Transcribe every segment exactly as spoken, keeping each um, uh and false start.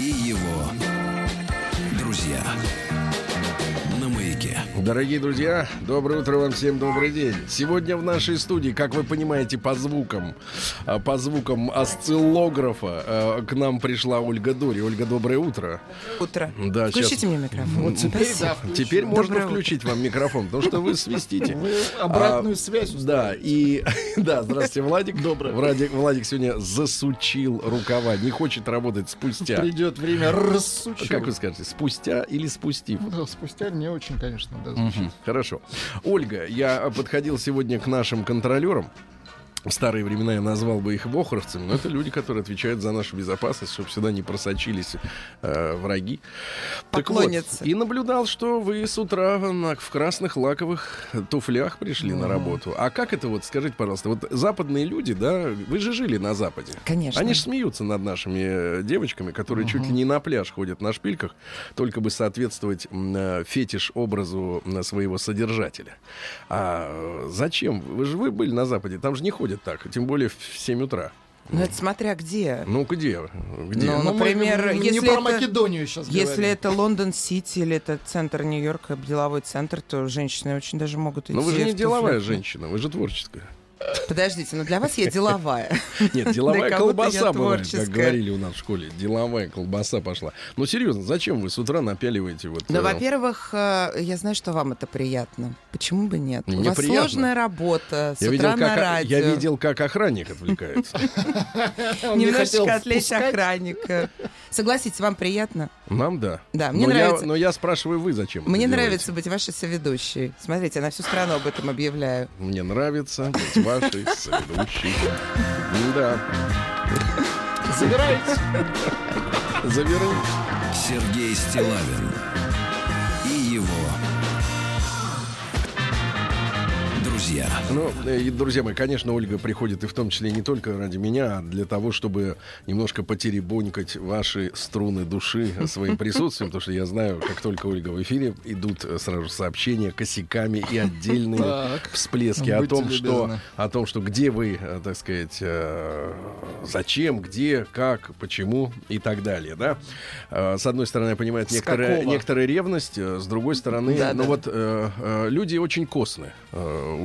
и его друзья. Дорогие друзья, доброе утро вам всем, добрый день. Сегодня в нашей студии, как вы понимаете, по звукам, по звукам осциллографа к нам пришла Ольга Дори. Ольга, доброе утро. Утро. Да, включите сейчас... мне микрофон. Вот теперь да, теперь можно утро. Включить вам микрофон, потому что вы свистите. Вы обратную а, связь. Да, и да, здравствуйте, Владик. Доброе. Владик, Владик сегодня засучил рукава, не хочет работать спустя. Придет время рассучил. Как вы скажете, спустя или спустив? Ну, да, спустя не очень, конечно, да. Угу, хорошо. Ольга, я подходил сегодня к нашим контролерам. В старые времена я назвал бы их бохровцами, но это люди, которые отвечают за нашу безопасность, чтобы сюда не просочились э, враги. Поклонятся. Так вот, и наблюдал, что вы с утра на, в красных лаковых туфлях пришли mm. на работу. А как это вот, скажите, пожалуйста, вот западные люди, да, вы же жили на Западе. Конечно. Они же смеются над нашими девочками, которые mm-hmm. чуть ли не на пляж ходят на шпильках, только бы соответствовать э, фетиш-образу э, своего содержателя. А зачем? Вы же вы были на Западе, там же не ходят так, тем более в семь утра. Ну, это смотря где. Ну, где? где? Ну, например, ну, мы, если, не про Македонию сейчас если это Лондон-Сити или это центр Нью-Йорка, деловой центр, то женщины очень даже могут идти. Но вы же не деловая женщина, вы же творческая. Подождите, но для вас я деловая. Нет, деловая колбаса была, как говорили у нас в школе. Деловая колбаса пошла. Ну, серьезно, зачем вы с утра напяливаете вот... Ну, во-первых, я знаю, что вам это приятно. Почему бы нет? У вас сложная работа, с утра на радио. Я видел, как охранник отвлекается. Немножечко отвлечь охранника. Согласитесь, вам приятно? Нам да. Да, мне нравится. Но я спрашиваю, вы зачем? Мне нравится быть вашей соведущей. Смотрите, я на всю страну об этом объявляю. Мне нравится быть вашей соведущей. Да. Забирайте. Заберу. Сергей Стилавин и его друзья. Ну, и, друзья мои, конечно, Ольга приходит и в том числе не только ради меня, а для того, чтобы немножко потеребонькать ваши струны души своим присутствием, потому что я знаю, как только Ольга в эфире, идут сразу сообщения косяками и отдельные так, всплески о том, что, о том, что где вы, так сказать, зачем, где, как, почему и так далее, да? С одной стороны, я понимаю, некоторая, некоторая ревность, с другой стороны, да, ну да. вот люди очень косные.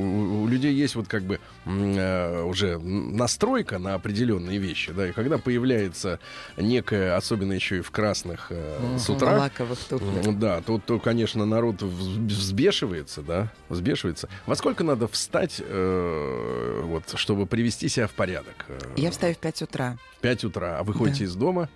У людей есть вот как бы э, уже настройка на определенные вещи, да, и когда появляется некое, особенно еще и в красных э, uh-huh. с утра, лаковых туфлях, да, то, то, конечно, народ взбешивается, да, взбешивается. Во сколько надо встать, э, вот, чтобы привести себя в порядок? Я встаю в пять утра. В пять утра, а вы ходите да. из дома?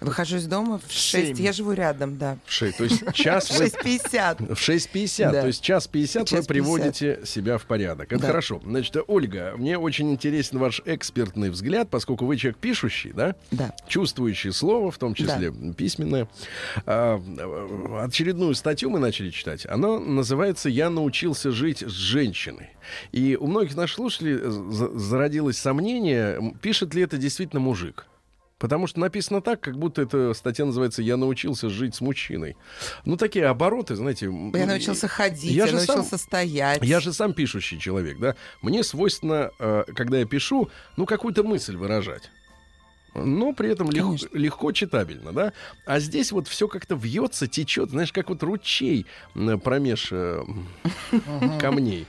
Выхожу из дома в шесть. Я живу рядом, да. В шесть. То есть час вы... шесть пятьдесят. В шесть пятьдесят. Да. То есть час пятьдесят вы приводите себя в порядок. Это да. хорошо. Значит, Ольга, мне очень интересен ваш экспертный взгляд, поскольку вы человек пишущий, да? Да. Чувствующий слово, в том числе да. письменное. А, очередную статью мы начали читать. Она называется «Я научился жить с женщиной». И у многих наших слушателей зародилось сомнение, пишет ли это действительно мужик. Потому что написано так, как будто эта статья называется «Я научился жить с мужчиной». Ну, такие обороты, знаете... Я научился ходить, я, я научился сам, стоять. Я же сам пишущий человек, да. Мне свойственно, когда я пишу, ну, какую-то мысль выражать. Но при этом лег, легко читабельно, да. А здесь вот все как-то вьется, течет, знаешь, как вот ручей промеж камней.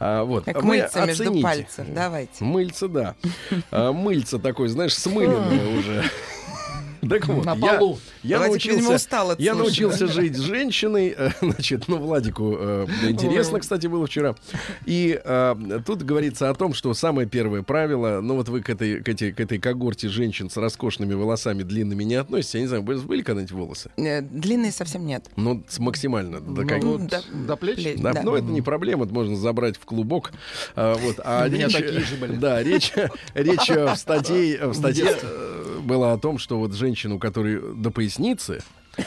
Как мыльца между пальцев, давайте. Мыльца, да. Мыльца такой, знаешь, смыленное уже. Так вот, на полу. Я, я научился, я научился жить с женщиной. Значит, ну, Владику э, интересно, кстати, было вчера. И э, тут говорится о том, что самое первое правило, ну, вот вы к этой, к, этой, к этой когорте женщин с роскошными волосами длинными не относитесь. Я не знаю, были когда-нибудь волосы? Длинные совсем нет. Ну, максимально. До, как... ну, до, до плеч? Да. Да. Ну, это не проблема, это можно забрать в клубок. А, вот. а У меня речь, такие же были. Да, речь, речь в статье... В статье было о том, что вот женщина, у которой до поясницы,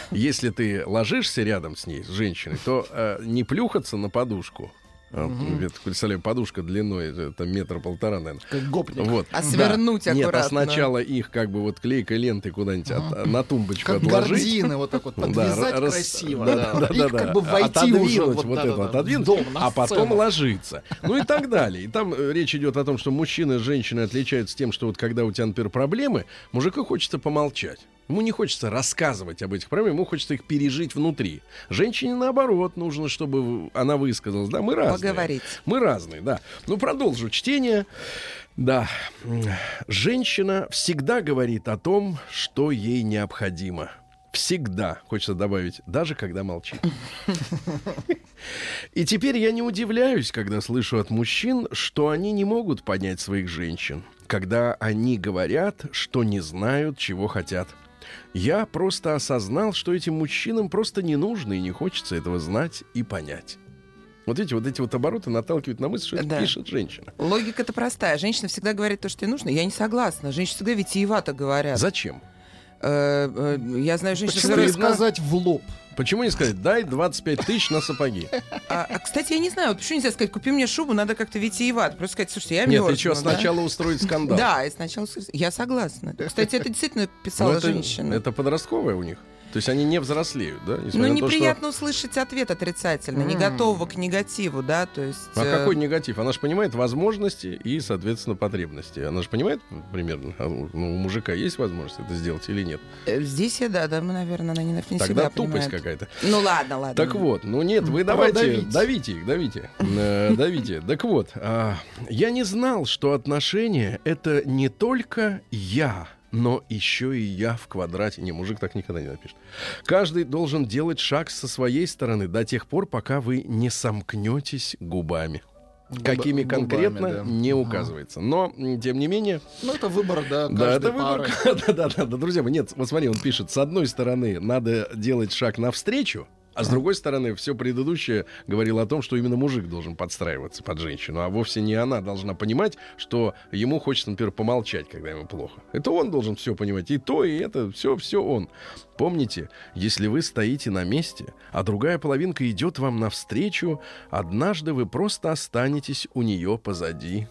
если ты ложишься рядом с ней, с женщиной, то э, не плюхаться на подушку, Mm-hmm. Это, представляю, подушка длиной там метр-полтора, наверное. Как гопник. Вот. А свернуть да. аккуратно. Нет, а сначала их как бы вот клейкой лентой куда-нибудь mm-hmm. от, на тумбочку как отложить. Как гардины вот так вот подвязать красиво. Их как бы войти уже. Отодвинуть, а потом ложиться. Ну и так далее. И там речь идет о том, что мужчины и женщины отличаются тем, что вот когда у тебя, например, проблемы, мужику хочется помолчать. Ему не хочется рассказывать об этих проблемах, ему хочется их пережить внутри. Женщине, наоборот, нужно, чтобы она высказалась. Да, мы разные. Поговорить. Мы разные, да. Ну, продолжу чтение. Да. Женщина всегда говорит о том, что ей необходимо. Всегда, хочется добавить, даже когда молчит. И теперь я не удивляюсь, когда слышу от мужчин, что они не могут понять своих женщин, когда они говорят, что не знают, чего хотят. Я просто осознал, что этим мужчинам просто не нужно и не хочется этого знать и понять. Вот видите, вот эти вот обороты наталкивают на мысль, что да. пишет женщина. Логика-то простая. Женщина всегда говорит то, что ей нужно. Я не согласна. Женщины всегда витиевато говорят. Зачем? Я знаю женщин, которые... Почему не сказать в лоб? Почему не сказать, дай двадцать пять тысяч на сапоги? А, а, кстати, я не знаю, вот почему нельзя сказать, купи мне шубу, надо как-то витиевато. Просто сказать, слушайте, я мёрзну. Нет, ты что, да? сначала устроить скандал. Да, и сначала... Я согласна. Кстати, это действительно писала это, женщина. Это подростковая у них? То есть они не взрослеют, да? Ну, неприятно то, что... услышать ответ отрицательный, не готового к негативу, да, то есть... А э... какой негатив? Она же понимает возможности и, соответственно, потребности. Она же понимает примерно, ну, у мужика есть возможность это сделать или нет? Здесь, я, да, да, мы, наверное, она не, не всегда понимает. Тогда тупость какая-то. Ну, ладно, ладно. Так вот, ну, нет, вы давайте, давите их, давите, давите. Так вот, я не знал, что отношения — это не только я, но еще и я в квадрате. Не, мужик так никогда не напишет. Каждый должен делать шаг со своей стороны до тех пор, пока вы не сомкнетесь губами. Губа, какими конкретно, губами, да. не указывается. Но, тем не менее... Ну, это выбор, да, да, это выбор. Да-да-да, друзья мои, нет, вот смотри, он пишет, с одной стороны, надо делать шаг навстречу, а с другой стороны, все предыдущее говорило о том, что именно мужик должен подстраиваться под женщину, а вовсе не она должна понимать, что ему хочется, например, помолчать, когда ему плохо. Это он должен все понимать, и то, и это, все, все он. Помните, если вы стоите на месте, а другая половинка идет вам навстречу, однажды вы просто останетесь у нее позади.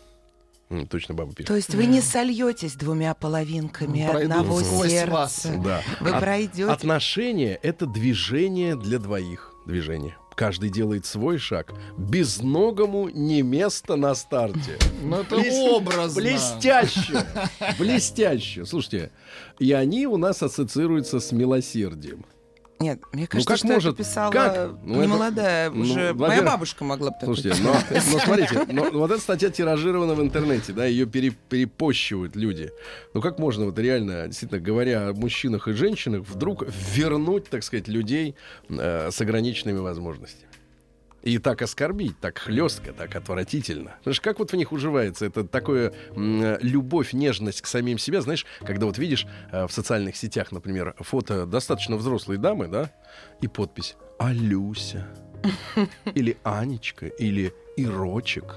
Точно баба пишет. То есть вы не сольетесь двумя половинками пройдут одного сердца. Да. Вы От, пройдете. Отношения — это движение для двоих. Движение. Каждый делает свой шаг. Безногому не место на старте. Ну это образно. Блестяще. Блестяще. Слушайте, и они у нас ассоциируются с милосердием. Нет, мне кажется, ну, что может, это писала как? Ну, молодая это, уже. Ну, моя бабушка могла бы так писать. Слушайте, но, но смотрите, но, вот эта статья тиражирована в интернете, да, ее пере, перепощивают люди. Ну как можно вот реально, действительно, говоря о мужчинах и женщинах, вдруг вернуть, так сказать, людей э, с ограниченными возможностями? И так оскорбить, так хлестко, так отвратительно. Знаешь, как вот в них уживается это такое м- любовь, нежность к самим себе. Знаешь, когда вот видишь э, в социальных сетях, например, фото достаточно взрослой дамы, да, и подпись «Алюся» или «Анечка» или «Ирочек».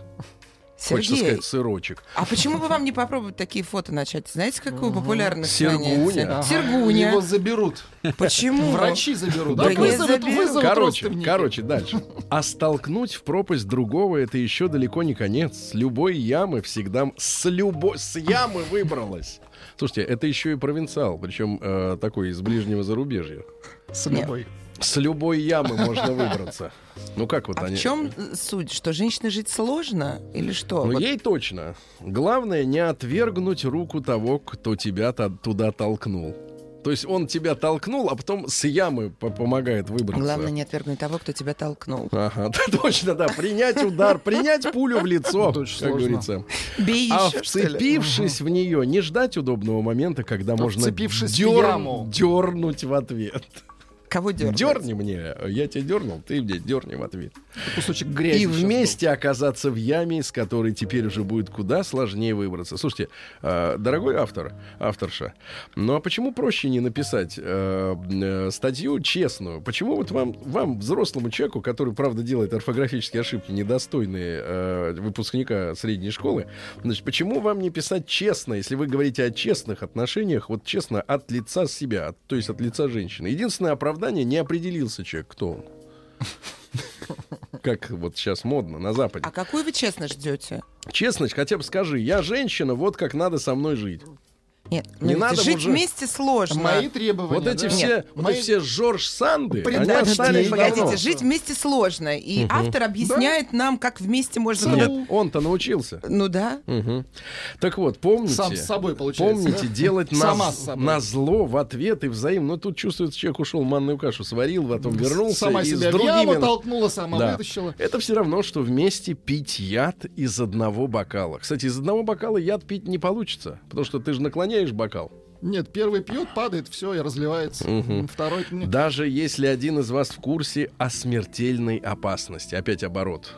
Сергей, хочется сказать, сырочек. А почему бы вам не попробовать такие фото начать? Знаете, какую угу. популярность? Сергуня. Ага. Сергуня. Его заберут. Почему? Врачи заберут. Да, да вызовут, вызовут короче, короче, дальше. А столкнуть в пропасть другого — это еще далеко не конец. С любой ямы всегда... С любой... С ямы выбралась. Слушайте, это еще и провинциал. Причем э, такой из ближнего зарубежья. С любой... С любой ямы можно выбраться. Ну как вот а они... в чем суть? Что женщине жить сложно или что? Ну вот... ей точно. Главное не отвергнуть руку того, кто тебя туда толкнул. То есть он тебя толкнул, а потом с ямы помогает выбраться. Главное не отвергнуть того, кто тебя толкнул. Ага, да, точно, да. Принять удар, принять пулю в лицо, как говорится. Бей еще, а вцепившись в нее, не ждать удобного момента, когда можно дернуть в ответ. Кого дёрнуть? Дерни мне, я тебя дернул, ты мне дерни в ответ. Кусочек грязи. И вместе был. Оказаться в яме, из которой теперь уже будет куда сложнее выбраться. Слушайте, дорогой автор, авторша, ну а почему проще не написать э, статью честную? Почему вот вам, вам, взрослому человеку, который, правда, делает орфографические ошибки, недостойные э, выпускника средней школы, значит, почему вам не писать честно, если вы говорите о честных отношениях, вот честно от лица себя, от, то есть от лица женщины? Единственное оправдание — не определился человек, кто он. как вот сейчас модно на Западе. А какую вы честность ждете? Честность, хотя бы скажи, я женщина, вот как надо со мной жить. Нет, не надо жить уже... вместе сложно. Мои требования. Вот эти, да? все, Нет, вот мои... все Жорж Санды, они остались давно. Погодите, жить вместе сложно. И угу. автор объясняет да? нам, как вместе можно... Нет, он-то научился. Ну да. Угу. Так вот, помните... Сам с собой получается. Помните, да? делать на... на зло в ответ и взаимно. Ну тут чувствуется, человек ушел, манную кашу сварил, потом вернулся. Сама и себя с другими... толкнула, сама да. вытащила. Это все равно, что вместе пить яд из одного бокала. Кстати, из одного бокала яд пить не получится. Потому что ты же наклоняешься бокал. Нет, первый пьет, падает, все, и разливается. Угу. Второй... Даже если один из вас в курсе о смертельной опасности. Опять оборот.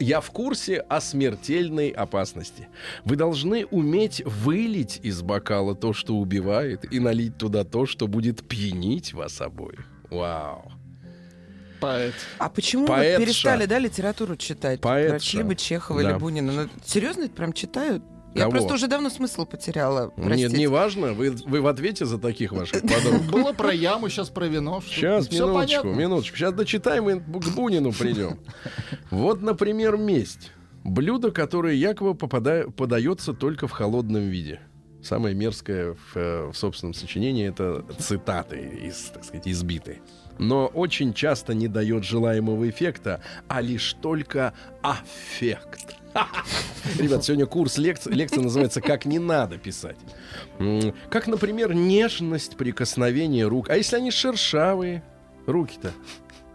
Я в курсе о смертельной опасности. Вы должны уметь вылить из бокала то, что убивает, и налить туда то, что будет пьянить вас обоих. Вау. Поэт. А почему Поэтша. вы перестали, да, литературу читать? Врачи бы Чехова да. или Бунина. Но, серьезно, это прям читают? Я Кого? просто уже давно смысл потеряла. Простите. Нет, не важно. Вы, вы в ответе за таких ваших подруг. Было про яму, сейчас про вино. Сейчас, минуточку, минуточку. Сейчас дочитаем и к Бунину придем. Вот, например, месть. Блюдо, которое якобы подается только в холодном виде. Самое мерзкое в собственном сочинении — это цитаты, так сказать, избитые. Но очень часто не дает желаемого эффекта, а лишь только аффект. Ребят, сегодня курс лекций. Лекция называется «Как не надо писать». Как, например, нежность, прикосновение рук. А если они шершавые, руки-то?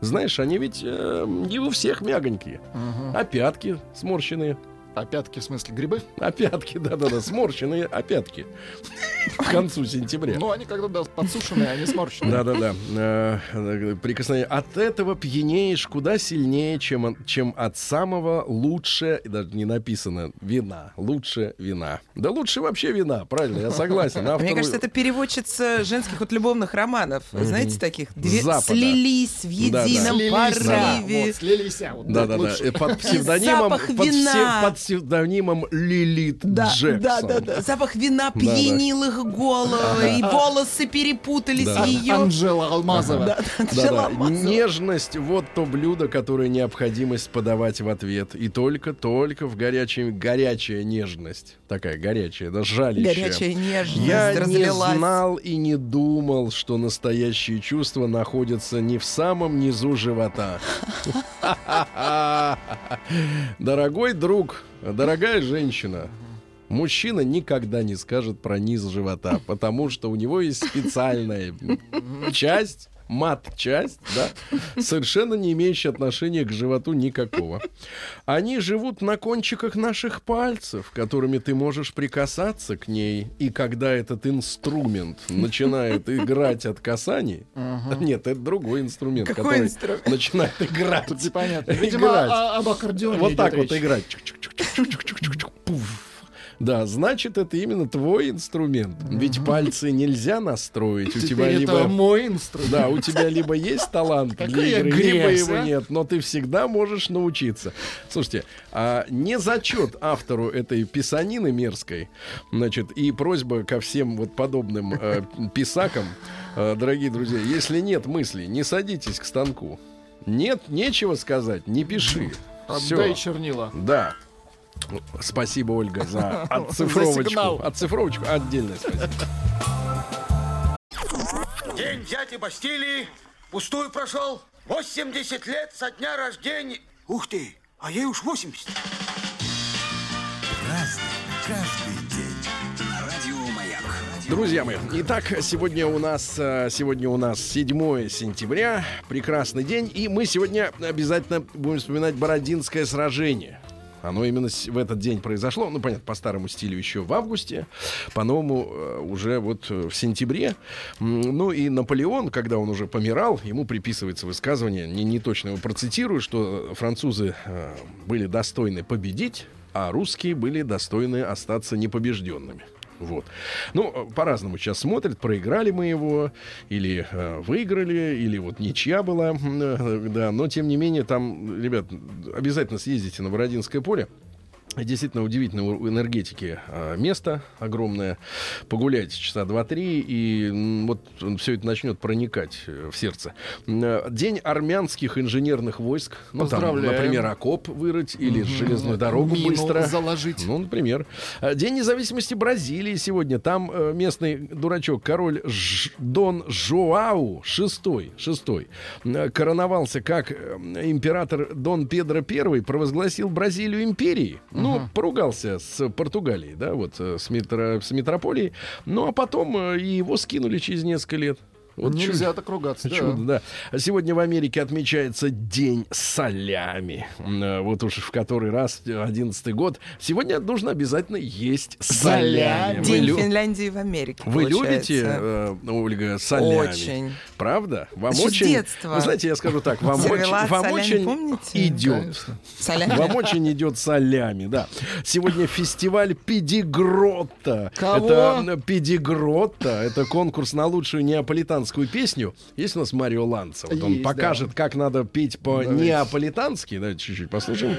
Знаешь, они ведь э, не у всех мягонькие. Угу. А пятки сморщенные. А пятки, в смысле, грибы? А пятки, да-да-да, сморщенные опятки. К концу сентября. Ну, они когда-то подсушенные, они сморщенные. Да-да-да. Прикосновение. От этого пьянеешь куда сильнее, чем, чем от самого лучше, даже не написано, вина. Лучше вина. Да лучше вообще вина, правильно, я согласен. Автор... Мне кажется, это переводчица женских от любовных романов. Знаете, таких? Две... Слились в едином порыве. Слились. Да-да-да. Под псевдонимом... Запах вина. Под псевдонимом Лилит да, Джексон. Да, да, да. Запах вина пьянил да, их головы, да. и волосы перепутались да. ее. Анжела Алмазова. Да, да, Анжела да, Алмазова. Нежность — вот то блюдо, которое необходимость подавать в ответ. И только-только в горячем... Горячая нежность. Такая горячая, да, жалящая. Горячая нежность Я разлилась. не знал и не думал, что настоящие чувства находятся не в самом низу живота. Дорогой друг, дорогая женщина, мужчина никогда не скажет про низ живота, потому что у него есть специальная часть, мат-часть, да, совершенно не имеющая отношения к животу никакого. Они живут на кончиках наших пальцев, которыми ты можешь прикасаться к ней, и когда этот инструмент начинает играть от касаний... Uh-huh. Нет, это другой инструмент, Какой который инструмент? начинает играть. Тут непонятно. Видимо, играть. А- об аккордеоне вот так речь. Вот играть. Да, значит, это именно твой инструмент. Mm-hmm. Ведь пальцы нельзя настроить. Теперь у тебя это либо... мой инструмент. Да, у тебя либо есть талант для игры, либо его нет, но ты всегда можешь научиться. Слушайте, а не зачет автору этой писанины мерзкой, значит, и просьба ко всем вот подобным э, писакам, э, дорогие друзья, если нет мыслей, не садитесь к станку. Нет, нечего сказать, не пиши. Отдай чернила. Да. Спасибо, Ольга, за отцифровочку. Отцифровочку отдельное спасибо. День взятия Бастилии пустую прошел. восемьдесят лет со дня рождения. Ух ты, а ей уж восемьдесят. Разный, каждый день. Радио Маяк. Друзья мои, итак, сегодня у нас сегодня у нас седьмое сентября. Прекрасный день. И мы сегодня обязательно будем вспоминать Бородинское сражение. Оно именно в этот день произошло. Ну, понятно, по старому стилю еще в августе, по-новому уже вот в сентябре. Ну и Наполеон, когда он уже помирал, ему приписывается высказывание, не, не точно его процитирую, что французы э, были достойны победить, а русские были достойны остаться непобежденными. Вот. Ну, по-разному сейчас смотрят, проиграли мы его, или э, выиграли, или вот ничья была, да, но тем не менее, там, ребят, обязательно съездите на Бородинское поле. Действительно удивительно, у энергетики место огромное. Погуляйте часа два-три, и вот все это начнет проникать в сердце. День армянских инженерных войск. Ну, там, например, окоп вырыть или угу. железную дорогу мину быстро заложить. Ну, например. День независимости Бразилии сегодня. Там местный дурачок, король Ж... Дон Жоау шестой, шестой короновался как император Дон Педро I, провозгласил Бразилию империей. Ну, uh-huh. поругался с Португалией, да, вот, с, метро, с метрополией. Ну, а потом его скинули через несколько лет. Вот нельзя чудо, так ругаться. Чудо, да. Да. Сегодня в Америке отмечается День салями. Вот уж в который раз, одиннадцатый год. Сегодня нужно обязательно есть салями. День лю... Финляндии в Америке, Вы получается. любите, э, Ольга, салями? Очень. Правда? Вам Еще очень... С детства. Вы знаете, я скажу так. Вам очень идет. Вам очень идет салями, да. Сегодня фестиваль Педигротто. Кого? Это Педигротто. Это конкурс на лучшую неаполитанскую песню. Есть у нас Марио Ланца. Вот он есть, покажет, да. как надо петь по-неаполитански. Давайте чуть-чуть послушаем.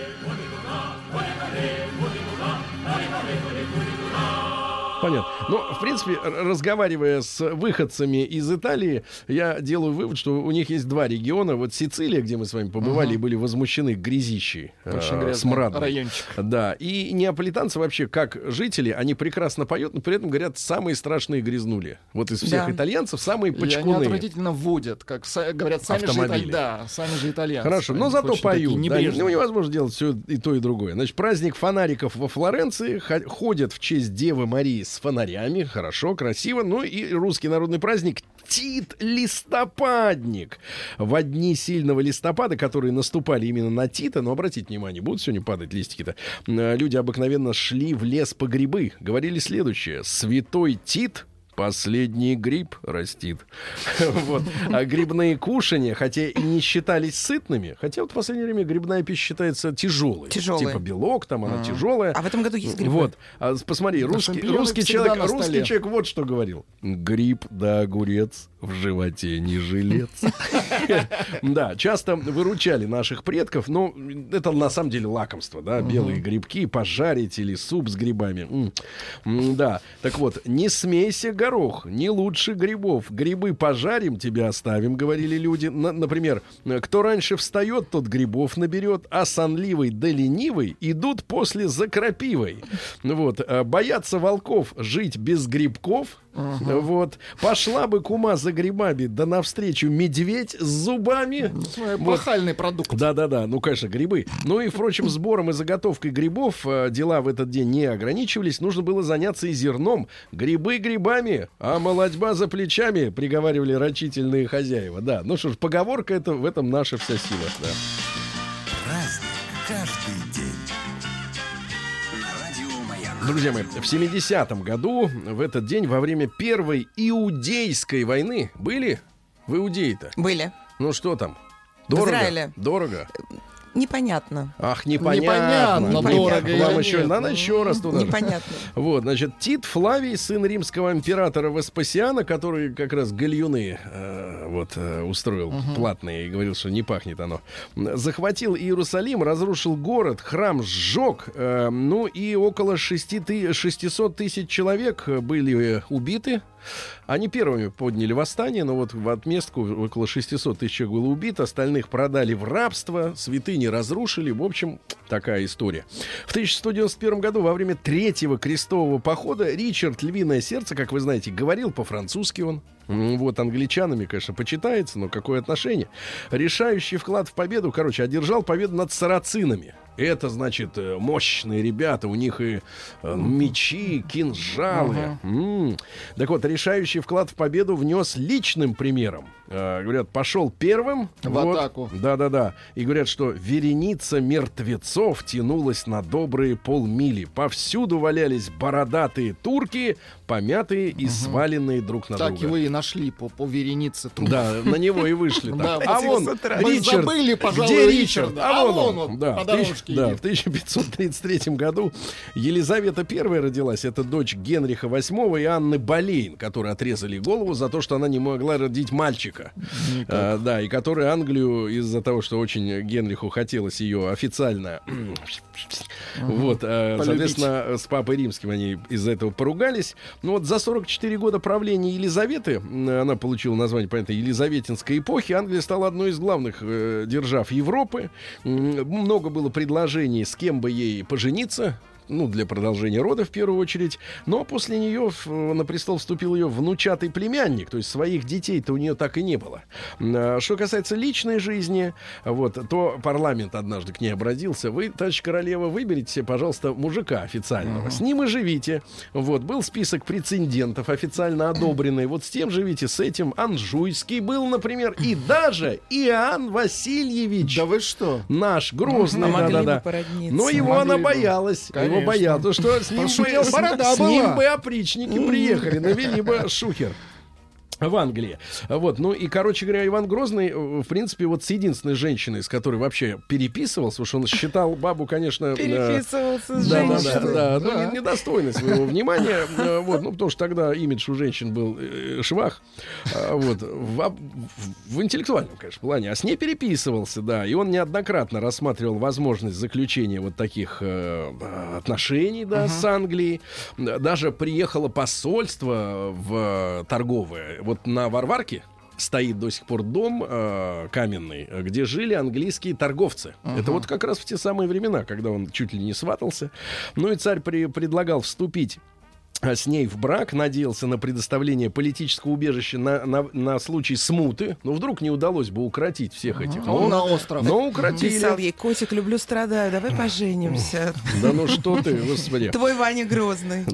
Понятно. Но, в принципе, разговаривая с выходцами из Италии, я делаю вывод, что у них есть два региона. Вот Сицилия, где мы с вами побывали, угу. и были возмущены грязищей, э, смрадом. Райончик. Да. И неаполитанцы вообще, как жители, они прекрасно поют, но при этом, говорят, самые страшные грязнули. Вот из всех да. итальянцев самые почкуны. И они отвратительно водят, как говорят, сами же, италь... да, сами же итальянцы. Хорошо, но зато поют. Да, ну, невозможно делать все и то, и другое. Значит, праздник фонариков во Флоренции. Ходят в честь Девы Марии с фонарями, хорошо, красиво. Ну и русский народный праздник Тит Листопадник. В дни сильного листопада, которые наступали именно на Тита, но обратите внимание, будут сегодня падать листики-то, люди обыкновенно шли в лес по грибы. Говорили следующее: святой Тит последний гриб растит. Вот. А грибные кушания, хотя и не считались сытными, хотя вот в последнее время грибная пища считается тяжелой. Тяжелая. Типа белок, там она а. тяжелая. А в этом году есть грибы. Вот. А, посмотри, русский, русский, человек, русский человек вот что говорил. Гриб да огурец, в животе не жилец. Да, часто выручали наших предков, но это на самом деле лакомство, да, белые грибки, пожарить или суп с грибами. Да, так вот, не смейся, гриб. Горох, не лучше грибов. Грибы пожарим, тебя оставим, говорили люди. На, например, кто раньше встает, тот грибов наберет, а сонливый да ленивый идут после за крапивой. Вот. Боятся волков жить без грибков. Uh-huh. Вот. Пошла бы кума за грибами, да навстречу медведь с зубами. Вот. Пахальный продукт. Да-да-да, ну, конечно, грибы. Ну и, впрочем, сбором и заготовкой грибов дела в этот день не ограничивались. Нужно было заняться и зерном. Грибы грибами, а молодьба за плечами, приговаривали рачительные хозяева. Да, ну что ж, поговорка, это в этом наша вся сила. Да. Праздник каждый день. Друзья мои, в семидесятом году в этот день во время Первой Иудейской войны были в Иудее-то? Были. Ну что там? Дорого? В Израиле. Дорого? Непонятно. Ах, непонятно. Непонятно, дорого. Вам еще, надо еще раз туда. Непонятно. Вот, значит, Тит Флавий, сын римского императора Веспасиана, который как раз гальюны э, вот, э, устроил угу. платные и говорил, что не пахнет оно, захватил Иерусалим, разрушил город, храм сжег, э, ну и около шестьсот тысяч человек были убиты. Они первыми подняли восстание, но вот в отместку около шестьсот тысяч было убито, остальных продали в рабство, святыни разрушили. В общем, такая история. В тысяча сто девяносто первом году во время Третьего крестового похода Ричард Львиное Сердце, как вы знаете, говорил по-французски он. Вот, англичанами, конечно, почитается, но какое отношение? Решающий вклад в победу, короче, одержал победу над сарацинами. Это, значит, мощные ребята, у них и э, мечи, кинжалы. Uh-huh. Mm. Так вот, решающий вклад в победу внес личным примером. Э, говорят, пошел первым. В вот, атаку. Да-да-да. И говорят, что вереница мертвецов тянулась на добрые полмили. Повсюду валялись бородатые турки, помятые и uh-huh. сваленные друг на так друга. Так его и нашли по, по веренице трупов. Да, на него и вышли. А вон Ричард. Забыли, пожалуй, Ричард. А вон он, подорожки. Петроградский. Да. И в тысяча пятьсот тридцать третьем году Елизавета Первая родилась. Это дочь Генриха Восьмого и Анны Болейн, которые отрезали голову за то, что она не могла родить мальчика. А, да, и которые Англию из-за того, что очень Генриху хотелось ее официально... Вот, полюбить. Соответственно, с Папой Римским они из-за этого поругались. Но вот за сорок четыре года правления Елизаветы, она получила название, понятно, Елизаветинской эпохи, Англия стала одной из главных э, держав Европы. Много было предложений, с кем бы ей пожениться, ну, для продолжения рода, в первую очередь. Но после нее на престол вступил ее внучатый племянник, то есть своих детей-то у нее так и не было. Что касается личной жизни, вот, то парламент однажды к ней обратился. Вы, товарищ королева, выберите себе, пожалуйста, мужика официального. Uh-huh. С ним и живите. Вот, был список прецедентов, официально одобренный. Вот с тем живите, с этим. Анжуйский был, например, и даже Иоанн Васильевич. Да вы что? Наш, Грозный. А да, да, да. Но его могли она бы. Боялась. Конечно. Его боялся, что с ним, бы, с ним бы опричники приехали, навели бы шухер в Англии. Вот, ну и, короче говоря, Иван Грозный, в принципе, вот с единственной женщиной, с которой вообще переписывался, потому что он считал бабу, конечно... Переписывался э, с да, женщиной. Да, да, да, да. Ну, недостойно своего внимания. Э, вот, ну, потому что тогда имидж у женщин был э, швах. Э, вот, в, в, в интеллектуальном, конечно, плане. А с ней переписывался, да. И он неоднократно рассматривал возможность заключения вот таких э, отношений, да, uh-huh. с Англией. Даже приехало посольство в торговое. Вот на Варварке стоит до сих пор дом э, каменный, где жили английские торговцы. Uh-huh. Это вот как раз в те самые времена, когда он чуть ли не сватался. Ну и царь при, предлагал вступить с ней в брак, надеялся на предоставление политического убежища на, на, на случай смуты. Но вдруг не удалось бы укротить всех этих. А, он на остров. Но укротили. Писал ей: котик, люблю, страдаю, давай поженимся. Да ну что ты, господи. Твой Ваня Грозный.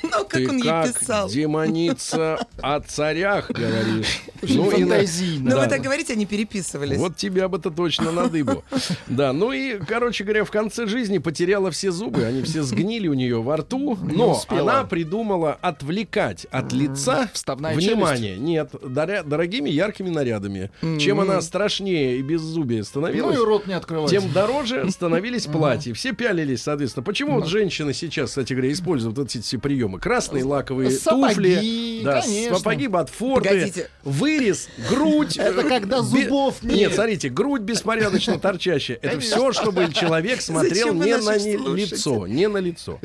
Ну, как ты он как ей писал. Демоница о царях, говоришь. Ну, фантазийно. Но да. Вы так говорите, они переписывались. Вот тебя бы-то точно на дыбу. Да, ну и, короче говоря, в конце жизни потеряла все зубы. Они все сгнили у нее во рту. Но она придумала отвлекать от лица вставная внимание. Челюсть. Нет, доря- дорогими яркими нарядами. Mm-hmm. Чем она страшнее и беззубее становилась, ну, и рот не открывать, тем дороже становились платья. Все пялились, соответственно. Почему вот женщины сейчас, кстати говоря, используют вот эти приемы? Красные лаковые сапоги, туфли, да, сапоги, ботфорты, погодите, вырез, грудь. Это когда зубов нет. Нет, смотрите, грудь беспорядочно торчащая. Это все, чтобы человек смотрел не на лицо. Не на лицо.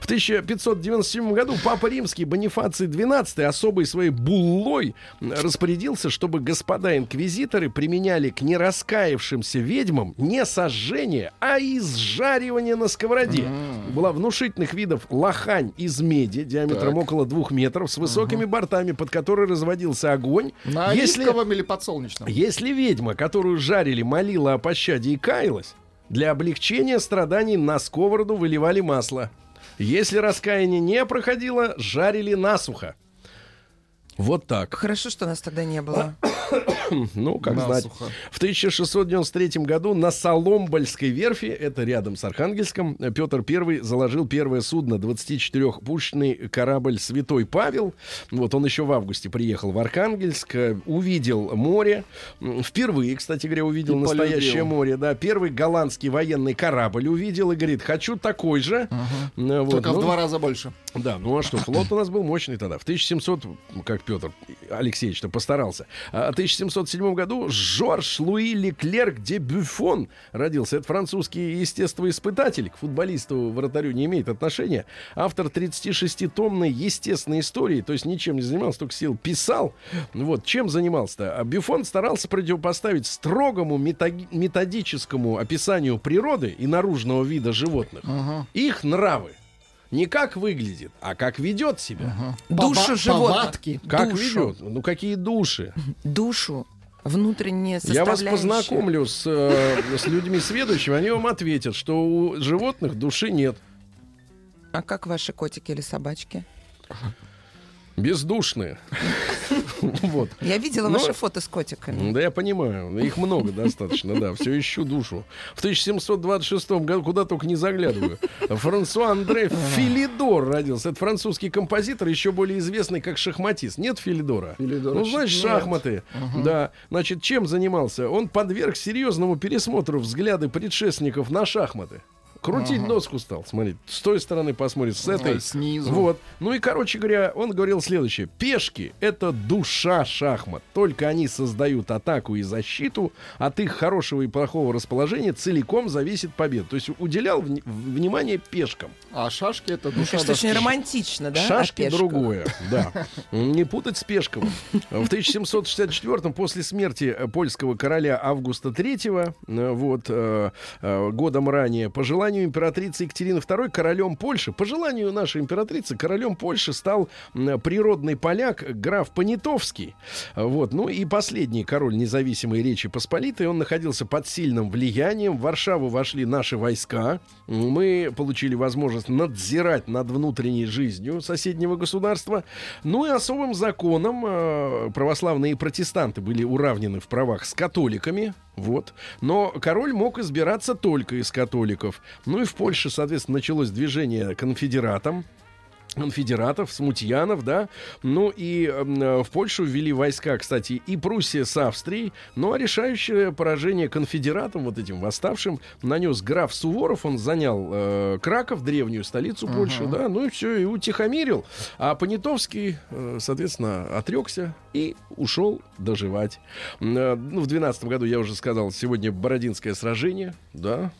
В тысяча пятьсот девяносто седьмом году Папа Римский Бонифаций Двенадцатый особой своей буллой распорядился, чтобы господа инквизиторы применяли к нераскаявшимся ведьмам не сожжение, а изжаривание на сковороде. Была внушительных видов лохань из меди диаметром так. около двух метров с высокими угу. бортами, под которые разводился огонь. На если, оливковом или подсолнечном? Если ведьма, которую жарили, молила о пощаде и каялась, для облегчения страданий на сковороду выливали масло. Если раскаяние не проходило, жарили насухо. Вот так. Хорошо, что нас тогда не было. Ну, как знать. В тысяча шестьсот девяносто третьем году на Соломбольской верфи, это рядом с Архангельском, Петр Первый заложил первое судно, двадцатичетырехпушечный корабль «Святой Павел». Вот он еще в августе приехал в Архангельск, увидел море. Впервые, кстати говоря, увидел и настоящее полюбил. Море. Да, первый голландский военный корабль увидел и говорит: хочу такой же. Ага. Вот. Только ну, в два раза больше. Да, ну а что, флот у нас был мощный тогда. В тысяча семьсот, как Петр Алексеевич-то постарался. А в тысяча семьсот седьмом году Жорж Луи Леклерк де Бюффон родился. Это французский естествоиспытатель. К футболисту-вратарю не имеет отношения. Автор тридцатишеститомной естественной истории. То есть ничем не занимался, только сидел, писал. Вот, чем занимался-то? А Бюффон старался противопоставить строгому методическому описанию природы и наружного вида животных uh-huh. их нравы. Не как выглядит, а как ведет себя. Ага. Душу животных. Как ведет? Ну, какие души? Душу. Внутренние составляющие. Я вас познакомлю с, э, с людьми сведущими. Они вам ответят, что у животных души нет. А как ваши котики или собачки? Бездушные. Вот. Я видела Но... ваши фото с котиками. Да, я понимаю. Их много достаточно, да. Все ищу душу. В тысяча семьсот двадцать шестом году, куда только не заглядываю, Франсуа-Андре Филидор родился. Это французский композитор, еще более известный как шахматист. Нет Филидора? Филидора ну, значит, нет. Шахматы. Угу. Да. Значит, чем занимался? Он подверг серьезному пересмотру взгляды предшественников на шахматы. Крутить ага. доску стал, смотри, с той стороны посмотрит, с этой, а, снизу. Вот. Ну и, короче говоря, он говорил следующее. Пешки — это душа шахмат. Только они создают атаку и защиту. От их хорошего и плохого расположения целиком зависит победа. То есть уделял вни- внимание пешкам. А шашки — это душа доски. Это очень романтично, да? Шашки — другое, да. Не путать с пешком. В тысяча семьсот шестьдесят четвёртом, после смерти польского короля Августа третьего, вот, годом ранее, по желанию императрицы Екатерины второй королем Польши, по желанию нашей императрицы, королем Польши стал природный поляк граф Понятовский. Вот. Ну и последний король независимой Речи Посполитой. Он находился под сильным влиянием. В Варшаву вошли наши войска. Мы получили возможность надзирать над внутренней жизнью соседнего государства. Ну и особым законом православные протестанты были уравнены в правах с католиками. Вот. Но король мог избираться только из католиков. Ну и в Польше, соответственно, началось движение конфедератам. Конфедератов, смутьянов, да. Ну и э, в Польшу ввели войска, кстати, и Пруссия с Австрией. Ну а решающее поражение конфедератам, вот этим восставшим, нанес граф Суворов. Он занял э, Краков, древнюю столицу Польши, uh-huh. да. Ну и все, и утихомирил. А Понятовский, э, соответственно, отрекся и ушел доживать. Э, ну, в двенадцатом году, я уже сказал, сегодня Бородинское сражение, да.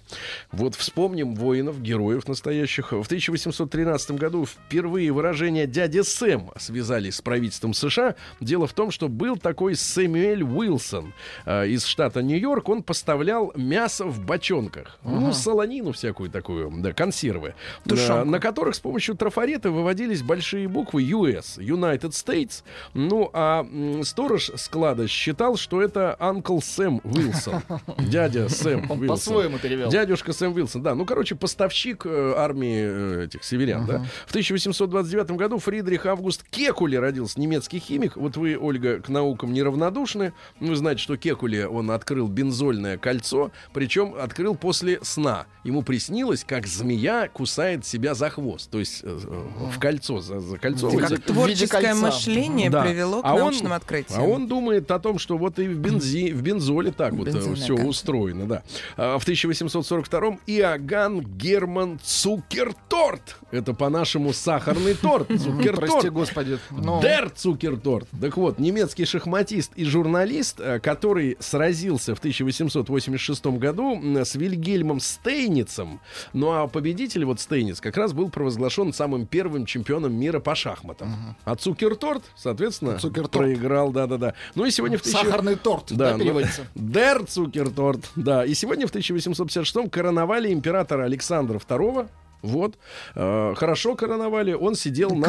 Вот вспомним воинов, героев настоящих. В тысяча восемьсот тринадцатом году в впервые выражение «дядя Сэм» связались с правительством США. Дело в том, что был такой Сэмюэль Уилсон э, из штата Нью-Йорк. Он поставлял мясо в бочонках. Ага. Ну, солонину всякую такую, да, консервы. На, на которых с помощью трафарета выводились большие буквы ю эс, United States. Ну, а м, сторож склада считал, что это Uncle Сэм Уилсон. Дядя Сэм Уилсон. По-своему перевел. Дядюшка Сэм Уилсон, да. Ну, короче, поставщик э, армии э, этих северян, ага. да. В тысяча восемьсот тридцатом В тысяча восемьсот двадцать девятом году Фридрих Август Кекуле родился, немецкий химик. Вот вы, Ольга, к наукам неравнодушны. Вы знаете, что Кекуле, он открыл бензольное кольцо, причем открыл после сна. Ему приснилось, как змея кусает себя за хвост, то есть э, в кольцо, за, за кольцо. Как за... творческое мышление да. привело к а научным он, открытиям. А он думает о том, что вот и в, бензи, в бензоле так вот Бензольная все карта. Устроено. Да. А в тысяча восемьсот сорок втором Иоганн Герман Цукерторт. Это по-нашему сахар. Сахарный торт, цукерторт. Прости, господи. Но... Дер Цукерторт. Так вот, немецкий шахматист и журналист, который сразился в тысяча восемьсот восемьдесят шестом году с Вильгельмом Стейницем. Ну а победитель, вот Стейниц, как раз был провозглашен самым первым чемпионом мира по шахматам. Угу. А Цукерторт, соответственно, Цукерторт. проиграл. Да-да-да. Ну и сегодня в тысяча... Сахарный торт, да, да переводится. Дер Цукерторт, да. И сегодня в тысяча восемьсот пятьдесят шестом короновали императора Александра второго. Вот. Э, хорошо короновали. Он сидел на,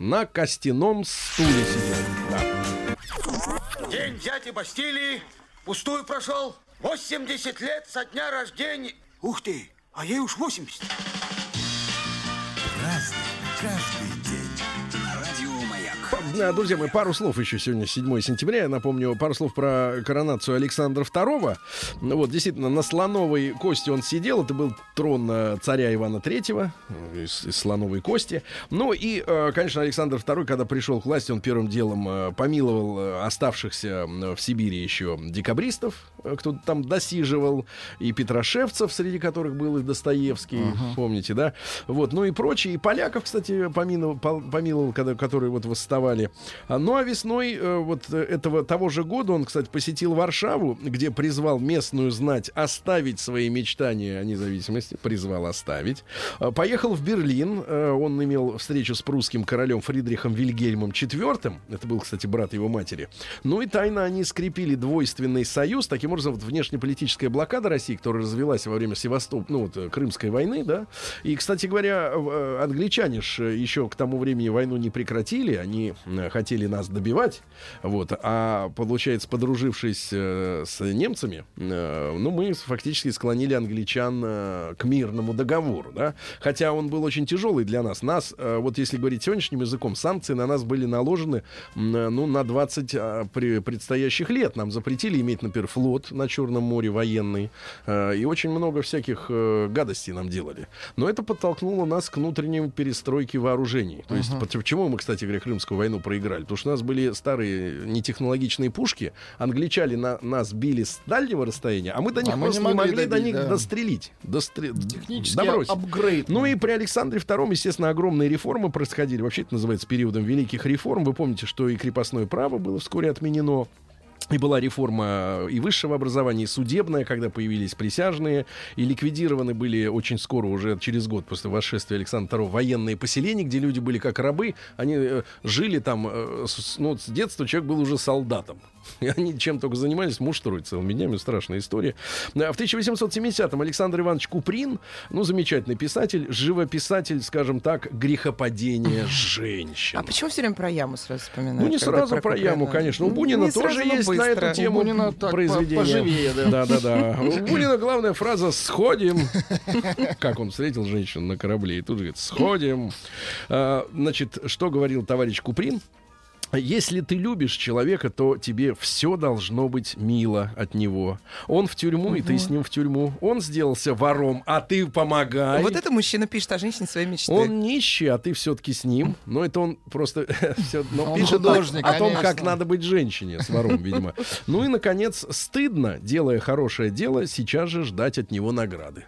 на костяном стуле. Да. День взятия Бастилии пустую прошел. восемьдесят лет со дня рождения. Ух ты, а ей уж восемьдесят. Друзья мои, пару слов еще сегодня, седьмого сентября. Я напомню, пару слов про коронацию Александра второго. Вот, действительно, на слоновой кости он сидел. Это был трон царя Ивана третьего из, из слоновой кости. Ну и, конечно, Александр второй, когда пришел к власти, он первым делом помиловал оставшихся в Сибири еще декабристов, кто-то там досиживал, и петрошевцев, среди которых был и Достоевский, uh-huh. помните, да? Вот, ну и прочие. И поляков, кстати, помиловал, помиловал когда, которые вот восставали. Ну а весной вот этого того же года он, кстати, посетил Варшаву, где призвал местную знать оставить свои мечтания о независимости, призвал оставить. Поехал в Берлин, он имел встречу с прусским королем Фридрихом Вильгельмом четвёртым, это был, кстати, брат его матери. Ну и тайно они скрепили двойственный союз, таким образом вот, внешнеполитическая блокада России, которая развелась во время Севастоп... ну, вот, Крымской войны, да. И, кстати говоря, англичане ж еще к тому времени войну не прекратили, они хотели нас добивать, вот, а получается, подружившись с немцами, ну, мы фактически склонили англичан к мирному договору, да, хотя он был очень тяжелый для нас. Нас, вот если говорить сегодняшним языком, санкции на нас были наложены, ну, на двадцать предстоящих лет. Нам запретили иметь, например, флот на Черном море военный, и очень много всяких гадостей нам делали. Но это подтолкнуло нас к внутренней перестройке вооружений. То есть, uh-huh. почему мы, кстати говоря, Крымскую войну проиграли? Потому что у нас были старые нетехнологичные пушки, англичане на нас били с дальнего расстояния, а мы до них а просто мы не могли, не могли добить, до них да. дострелить. Достр... Технический добросить. апгрейд. Ну и при Александре втором, естественно, огромные реформы происходили. Вообще это называется периодом великих реформ. Вы помните, что и крепостное право было вскоре отменено. И была реформа и высшего образования, и судебная, когда появились присяжные, и ликвидированы были очень скоро, уже через год после восшествия Александра второго, военные поселения, где люди были как рабы, они э, жили там, э, с, ну, с детства человек был уже солдатом. И они чем только занимались, муштруют целыми днями, страшная история. В тысяча восемьсот семидесятом Александр Иванович Куприн, ну, замечательный писатель, живописатель, скажем так, грехопадения женщин. А почему все время про яму сразу вспоминают? Ну, не сразу про, про яму, конечно. У Бунина не тоже есть быстро. На эту тему Бунина произведение. Поживее, да. Да-да-да. У Бунина главная фраза «сходим». Как он встретил женщину на корабле и тут же говорит «сходим». Значит, что говорил товарищ Куприн? Если ты любишь человека, то тебе все должно быть мило от него. Он в тюрьму, угу. и ты с ним в тюрьму. Он сделался вором, а ты помогай. Вот это мужчина пишет о женщине своей мечты. Он нищий, а ты все-таки с ним. Но это он просто пишет о том, как надо быть женщине с вором, видимо. Ну и, наконец, стыдно, делая хорошее дело, сейчас же ждать от него награды.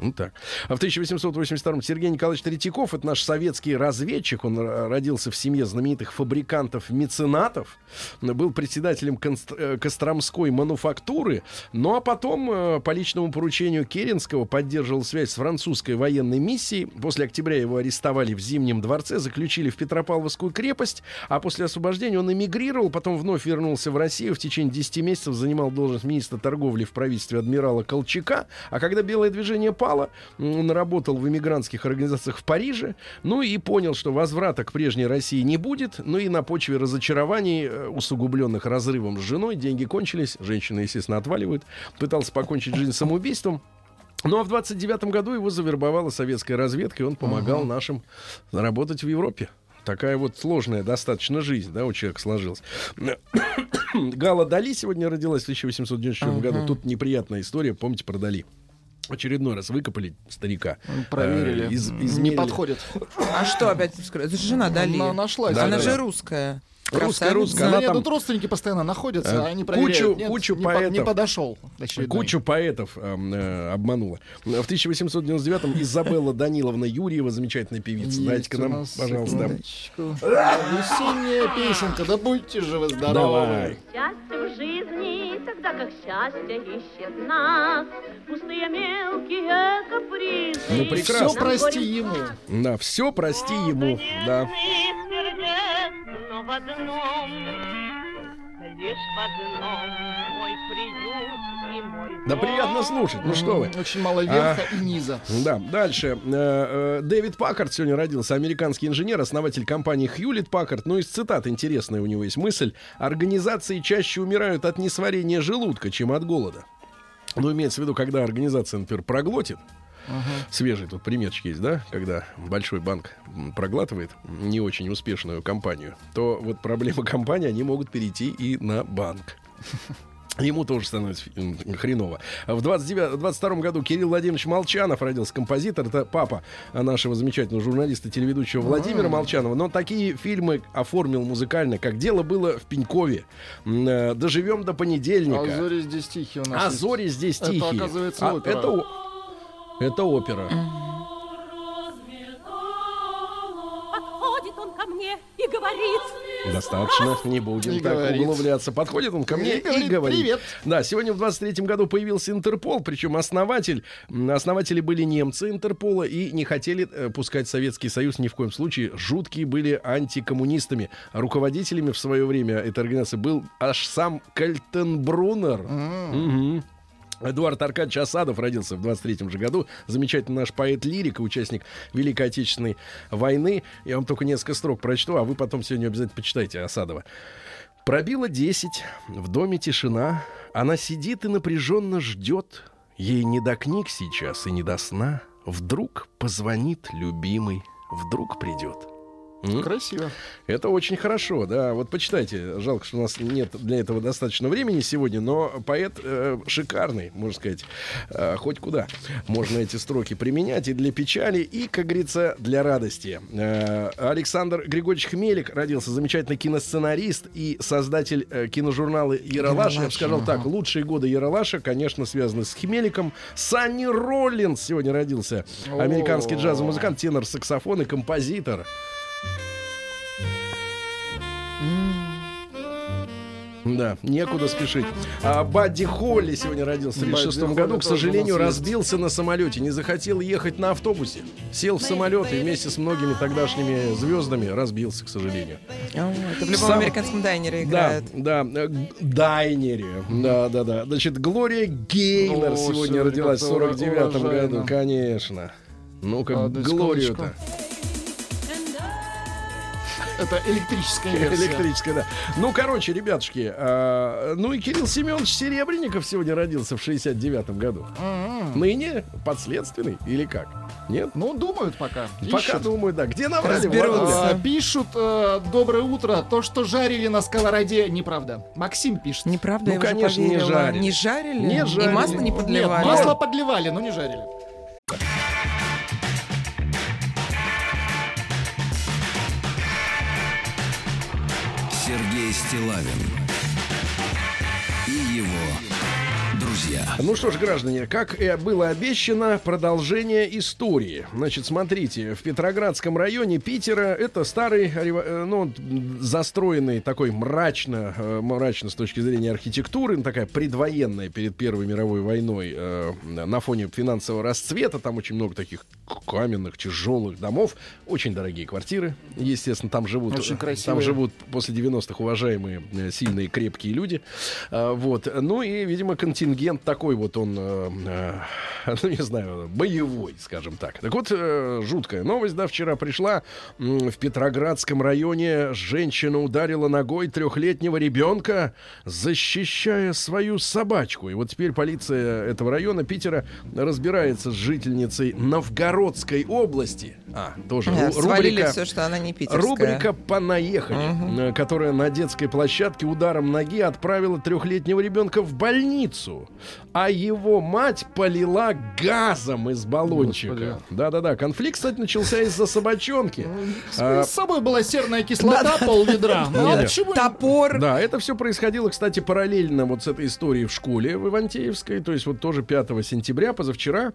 Ну так. А в тысяча восемьсот восемьдесят втором Сергей Николаевич Третьяков, это наш советский разведчик, он родился в семье знаменитых фабрикантов-меценатов, был председателем Костромской мануфактуры, ну а потом по личному поручению Керенского поддерживал связь с французской военной миссией. После октября его арестовали в Зимнем дворце, заключили в Петропавловскую крепость, а после освобождения он эмигрировал, потом вновь вернулся в Россию, в течение десяти месяцев занимал должность министра торговли в правительстве адмирала Колчака, а когда белое движение пало, он работал в эмигрантских организациях в Париже, ну и понял, что возврата к прежней России не будет, ну и на почве разочарований, усугубленных разрывом с женой, деньги кончились, женщины, естественно, отваливают, пытался покончить жизнь самоубийством. Ну, а в двадцать девятом году его завербовала советская разведка, и он помогал [S2] Ага. [S1] Нашим работать в Европе. Такая вот сложная достаточно жизнь, да, у человека сложилась. Гала Дали сегодня родилась в тысяча восемьсот девяносто четвёртом [S2] Ага. [S1] Году. Тут неприятная история, помните про Дали? Очередной раз выкопали старика. Проверили. Э, из, измерили. Не подходит. А что опять? Жена Дали. Она нашлась. Да, она да, же да. русская. Русская, русская. Она там... Тут родственники постоянно находятся, а они проверяют. Кучу, Нет, кучу не, поэтов, по, не подошел. Очередной. Кучу поэтов э, э, обманула. В тысяча восемьсот девяносто девятом Изабелла Даниловна Юрьева, замечательная певица. Дайте к нам, пожалуйста. Весенняя песенка. Да будьте живы, здоровы. Счастье в жизни, тогда как счастье ищет нас. Пустые мелкие капризы. Ну прекрасно. Все прости ему. Да, все прости ему. Да. Но в одном, лишь в одном, мой приют и мой дом. Да приятно слушать, ну что вы. Очень мало верха а, и низа. Да, дальше. Дэвид Паккард сегодня родился. Американский инженер, основатель компании Хьюлетт Паккард. Ну, из цитат интересная у него есть мысль. Организации чаще умирают от несварения желудка, чем от голода. Ну, имеется в виду, когда организация, например, проглотит. Uh-huh. Свежий тут примерчик есть, да? Когда большой банк проглатывает не очень успешную компанию, то вот проблемы компании, они могут перейти и на банк. Ему тоже становится хреново. В двадцать девятом, двадцать втором году Кирилл Владимирович Молчанов родился, композитор. Это папа нашего замечательного журналиста, телеведущего Владимира Молчанова. Но такие фильмы оформил музыкально, как «Дело было в Пенькове», «Доживем до понедельника». «А зори здесь тихие» у нас «А зори здесь тихие». Это, оказывается, а, опера. Это... Это опера. Подходит он ко мне и говорит... Достаточно, не будем не так говорит. углубляться. Подходит он ко мне и, и говорит, говорит. Привет. Да, сегодня в двадцать третьем году появился Интерпол, причем основатель, основатели были немцы Интерпола и не хотели пускать Советский Союз ни в коем случае. Жуткие были антикоммунистами. Руководителями в свое время этой организации был аж сам Кальтенбруннер. Mm. Угу. Эдуард Аркадьевич Асадов родился в двадцать третьем же году. Замечательный наш поэт-лирик, участник Великой Отечественной войны. Я вам только несколько строк прочту, а вы потом сегодня обязательно почитайте Асадова. «Пробило десять, в доме тишина. Она сидит и напряженно ждет. Ей не до книг сейчас и не до сна. Вдруг позвонит любимый, вдруг придет». Красиво. Это очень хорошо, да. Вот почитайте. Жалко, что у нас нет для этого достаточно времени сегодня, но поэт э, шикарный, можно сказать, э, хоть куда. Можно эти строки применять и для печали, и, как говорится, для радости. Э, Александр Григорьевич Хмелик родился, замечательный киносценарист и создатель э, киножурнала «Ералаш». Я бы сказал ага. так, лучшие годы «Ералаша», конечно, связаны с Хмеликом. Санни Роллинс сегодня родился. Американский джазовый музыкант, тенор, саксофон и композитор. Да, некуда спешить. А Бадди Холли сегодня родился в тысяча девятьсот тридцать шестом году. К сожалению, разбился на самолете. Не захотел ехать на автобусе. Сел в самолет и вместе с многими тогдашними звездами разбился, к сожалению. Это в любом Сам... американском дайнере играет. Да, да, дайнере. Да, да, да. Значит, Глория Гейнер О, сегодня родилась в сорок девятом году. Конечно. Ну-ка, Глорию-то. Это электрическая версия. Электрическая, да. Ну, короче, ребятушки, э, ну и Кирилл Семенович Серебренников сегодня родился в шестьдесят девятом году. Mm-hmm. Ныне подследственный или как? Нет? Ну, думают пока. Пока ищут. Думают, да. Где наврали? А, пишут, э, доброе утро, то, что жарили на сковороде, неправда. Максим пишет. Неправда, ну, я конечно, не жарили. Не жарили? Не жарили. И масло не подливали? Нет, масло подливали, но не жарили. Сергей Стилавин и его друзья. Ну что ж, граждане, как и было обещано, продолжение истории. Значит, смотрите, в Петроградском районе Питера, это старый, ну, застроенный такой мрачно, мрачно с точки зрения архитектуры, такая предвоенная перед Первой мировой войной, на фоне финансового расцвета, там очень много таких каменных, тяжелых домов. Очень дорогие квартиры. Естественно, там живут, там живут после девяностых уважаемые, сильные, крепкие люди. Вот. Ну и, видимо, контингент такой вот он, ну не знаю, боевой, скажем так. Так вот, жуткая новость, да, вчера пришла. В Петроградском районе женщина ударила ногой трехлетнего ребенка, защищая свою собачку. И вот теперь полиция этого района Питера разбирается с жительницей Новгородской области, а, тоже да, рубрика, свалили все, что она не питерская. Рубрика «Понаехали», угу. которая на детской площадке ударом ноги отправила трехлетнего ребенка в больницу, а его мать полила газом из баллончика. Да-да-да, конфликт, кстати, начался из-за собачонки. С собой была серная кислота, пол-ведра. Топор. Да, это все происходило, кстати, параллельно вот с этой историей в школе в Ивантеевской, то есть вот тоже пятого сентября, позавчера,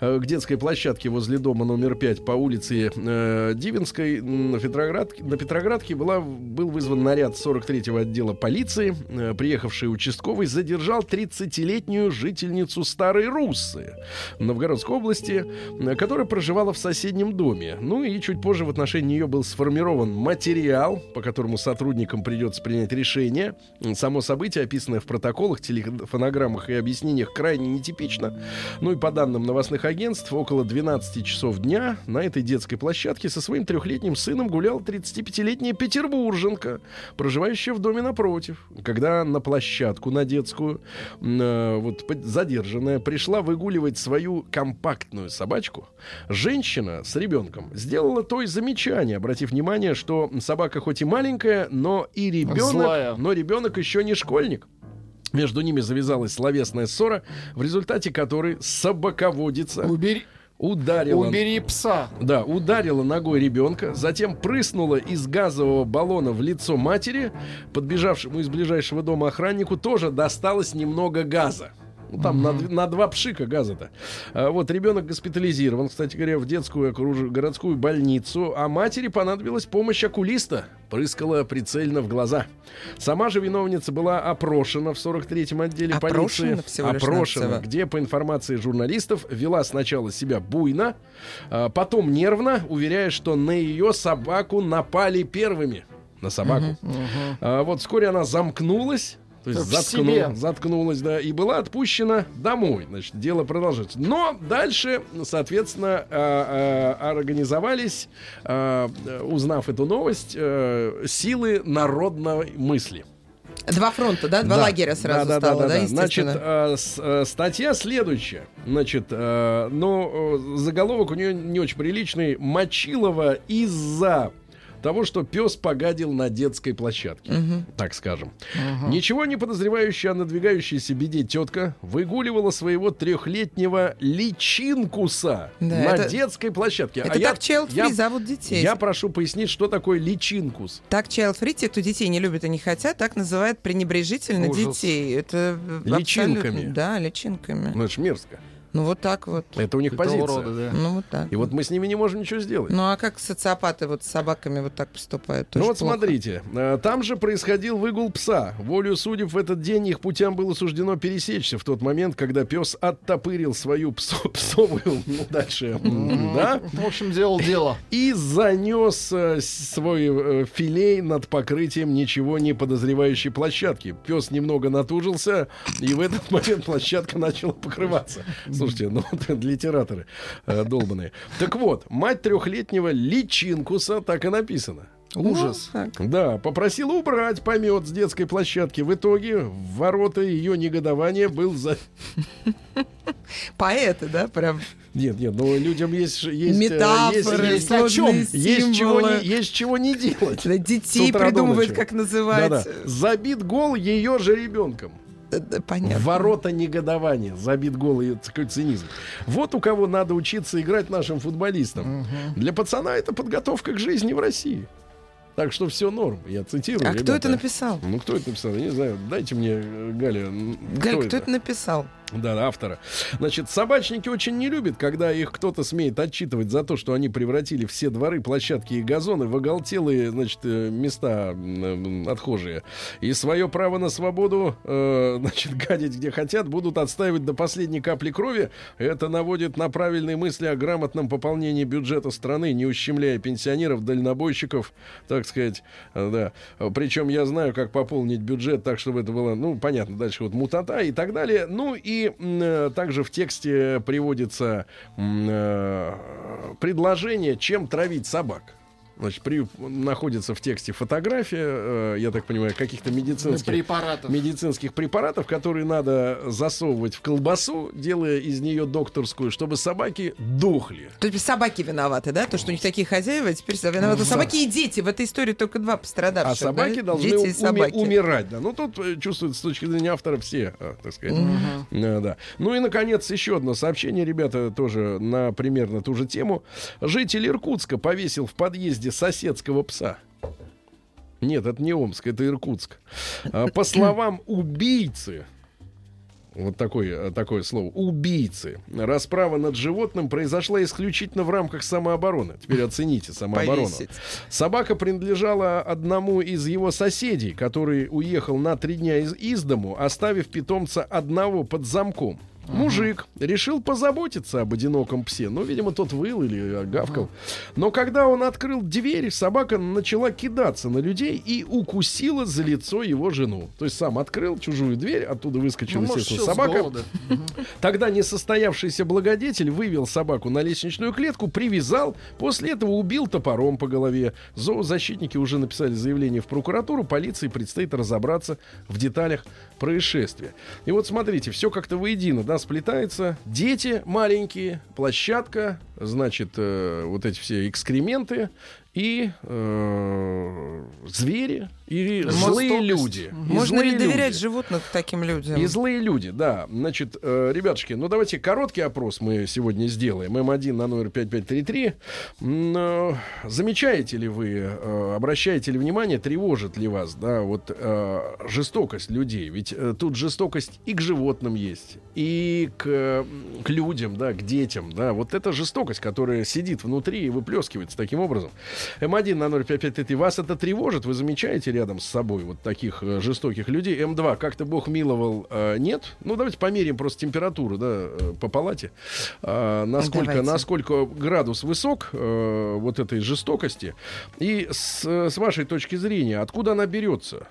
к детской площадке возле дома номер пять по улице э, Дивинской на Петроградке, на Петроградке была, был вызван наряд сорок третьего отдела полиции. Э, приехавший участковый задержал тридцатилетнюю жительницу Старой Руссы Новгородской области, э, которая проживала в соседнем доме. Ну и чуть позже в отношении нее был сформирован материал, по которому сотрудникам придется принять решение. Само событие, описанное в протоколах, телефонограммах и объяснениях, крайне нетипично. Ну и по данным новостных агентств, около двенадцати часов дня на этой детской площадке со своим трехлетним сыном гуляла тридцатипятилетняя петербурженка, проживающая в доме напротив. Когда на площадку, на детскую, э, вот, задержанная пришла выгуливать свою компактную собачку, женщина с ребенком сделала то и замечание, обратив внимание, что собака хоть и маленькая, но и ребенок, но ребенок еще не школьник. Между ними завязалась словесная ссора, в результате которой собаководица... Убери... Ударила, Убери пса. Да, ударила ногой ребенка, затем прыснула из газового баллона в лицо матери. Подбежавшему из ближайшего дома охраннику тоже досталось немного газа. Ну, там mm-hmm. на, на два пшика газа-то. А, вот, ребенок госпитализирован, кстати говоря, в детскую окруж... городскую больницу, а матери понадобилась помощь окулиста. Прыскала прицельно в глаза. Сама же виновница была опрошена в сорок третьем отделе опрошена полиции. Всего лишь опрошена, где, по информации журналистов, вела сначала себя буйно, а потом нервно, уверяя, что на ее собаку напали первыми. На собаку. Mm-hmm. Mm-hmm. А, вот, вскоре она замкнулась. То есть заткну, заткнулась, да, и была отпущена домой. Значит, дело продолжается. Но дальше, соответственно, э, э, организовались, э, узнав эту новость, э, силы народной мысли. Два фронта, да? Два да. лагеря сразу да, да, стало, да, да, да, естественно. Значит, э, с, э, статья следующая. Значит, э, но э, заголовок у нее не очень приличный. Мочилова из-за... того, что пес погадил на детской площадке, uh-huh. так скажем. Uh-huh. Ничего не подозревающая о надвигающейся беде тетка выгуливала своего трехлетнего личинкуса да, на это... детской площадке. Это а так child-free зовут детей. Я прошу пояснить, что такое личинкус. Так child-free, те, кто детей не любят и не хотят, так называют пренебрежительно Ужас. детей. Это личинками. Абсолютно... Да, личинками. Ну, это ж мерзко. Ну вот так вот. Это у них это позиция. Урода, да. Ну вот так. И вот мы с ними не можем ничего сделать. Ну а как социопаты вот с собаками вот так поступают? Ну вот плохо. Смотрите, там же происходил выгул пса. Волею судеб в этот день их путям было суждено пересечься в тот момент, когда пес оттопырил свою псо- псовую, ну дальше, да? В общем, делал дело. И занес свой филей над покрытием ничего не подозревающей площадки. Пес немного натужился, и в этот момент площадка начала покрываться. Слушайте, ну, литераторы э, долбаные. Так вот, мать трехлетнего личинкуса, так и написано. Ужас. Ну, да, попросила убрать помет с детской площадки. В итоге в ворота ее негодования был за... Поэты, да, прям... Нет, нет, но людям есть... есть метафоры, есть, сложные есть, есть, чего не, есть чего не делать. Детей придумывают, как называть. Да-да. Забит гол ее же ребенком. Понятно. Ворота негодования. Забит гол и такой цинизм. Вот у кого надо учиться играть нашим футболистам. Угу. Для пацана это подготовка к жизни в России. Так что все норм. Я цитирую. А ребята. Кто это написал? Ну, кто это написал? Я не знаю. Дайте мне, Галя. Галя, кто, кто это? это написал? Да, автора. Значит, собачники очень не любят, когда их кто-то смеет отчитывать за то, что они превратили все дворы, площадки и газоны в оголтелые, значит, места отхожие. И свое право на свободу, э, значит, гадить где хотят, будут отстаивать до последней капли крови. Это наводит на правильные мысли о грамотном пополнении бюджета страны, не ущемляя пенсионеров, дальнобойщиков, так сказать, да. Причем я знаю, как пополнить бюджет так, чтобы это было, ну, понятно, дальше вот мутата и так далее. Ну, и И, э, также в тексте приводится э, предложение, чем травить собак. Значит, при, находится в тексте фотография, э, я так понимаю, каких-то медицинских препаратов. медицинских препаратов, которые надо засовывать в колбасу, делая из нее докторскую, чтобы собаки дохли. То есть собаки виноваты, да? То, что у них такие хозяева, теперь виноваты. Да. Собаки и дети. В этой истории только два пострадавших. А собаки да? должны уми- собаки. умирать. Да. Ну, тут чувствуется с точки зрения автора все, так сказать. Угу. Да. Ну и, наконец, еще одно сообщение, ребята, тоже на примерно ту же тему. Житель Иркутска повесил в подъезде соседского пса. Нет, это не Омск, это Иркутск. По словам убийцы, вот такое, такое слово, убийцы, расправа над животным произошла исключительно в рамках самообороны. Теперь оцените самооборону. Повесить. Собака принадлежала одному из его соседей, который уехал на три дня из, из дому, оставив питомца одного под замком. Мужик решил позаботиться об одиноком псе. Ну, видимо, тот выл или гавкал. Но когда он открыл дверь, собака начала кидаться на людей и укусила за лицо его жену. То есть сам открыл чужую дверь, оттуда выскочила, ну, естественно, может, собака. Тогда несостоявшийся благодетель вывел собаку на лестничную клетку, привязал, после этого убил топором по голове. Зоозащитники уже написали заявление в прокуратуру, полиции предстоит разобраться в деталях происшествия. И вот смотрите, все как-то воедино, да, сплетается. Дети маленькие, площадка, значит, э, вот эти все экскременты и э, звери, и Мосток. злые люди. Можно злые ли доверять люди. животных таким людям? И злые люди, да. Значит, э, ребятушки, ну давайте короткий опрос мы сегодня сделаем. эм один на номер пять пять три три. Но замечаете ли вы, э, обращаете ли внимание, тревожит ли вас, да, вот э, жестокость людей? Ведь э, тут жестокость и к животным есть, и к, э, к людям, да, к детям, да. Вот эта жестокость, которая сидит внутри и выплескивается таким образом. эм один на ноль пять пять три. Вас это тревожит? Вы замечаете рядом с собой вот таких э, жестоких людей? эм два. Как-то Бог миловал? Э, нет. Ну, давайте померяем просто температуру, да, э, по палате. Э, насколько, насколько градус высок э, вот этой жестокости. И с, с вашей точки зрения, откуда она берется?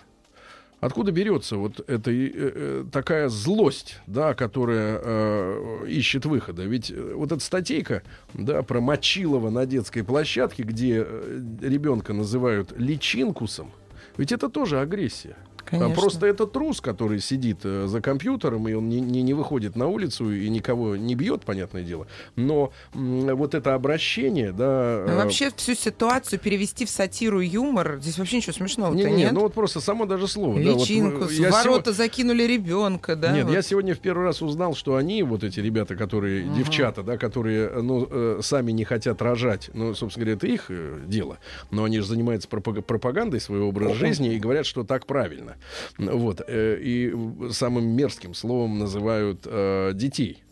Откуда берется вот эта э, такая злость, да, которая э, ищет выхода? Ведь вот эта статейка, да, про Мочилова на детской площадке, где ребенка называют личинкусом, ведь это тоже агрессия. Конечно. Просто это трус, который сидит за компьютером, и он не, не, не выходит на улицу и никого не бьет, понятное дело. Но м- вот это обращение, да... Но вообще всю ситуацию перевести в сатиру и юмор, здесь вообще ничего смешного-то не, нет. Нет, ну вот просто само даже слово. Личинку, да, вот, я ворота сего... закинули ребенка, да? Нет, вот. Я сегодня в первый раз узнал, что они, вот эти ребята, которые, uh-huh. девчата, да, которые, ну, сами не хотят рожать, ну, собственно говоря, это их дело, но они же занимаются пропаг- пропагандой своего образа uh-huh. жизни и говорят, что так правильно. Вот. И самым мерзким словом называют э, детей.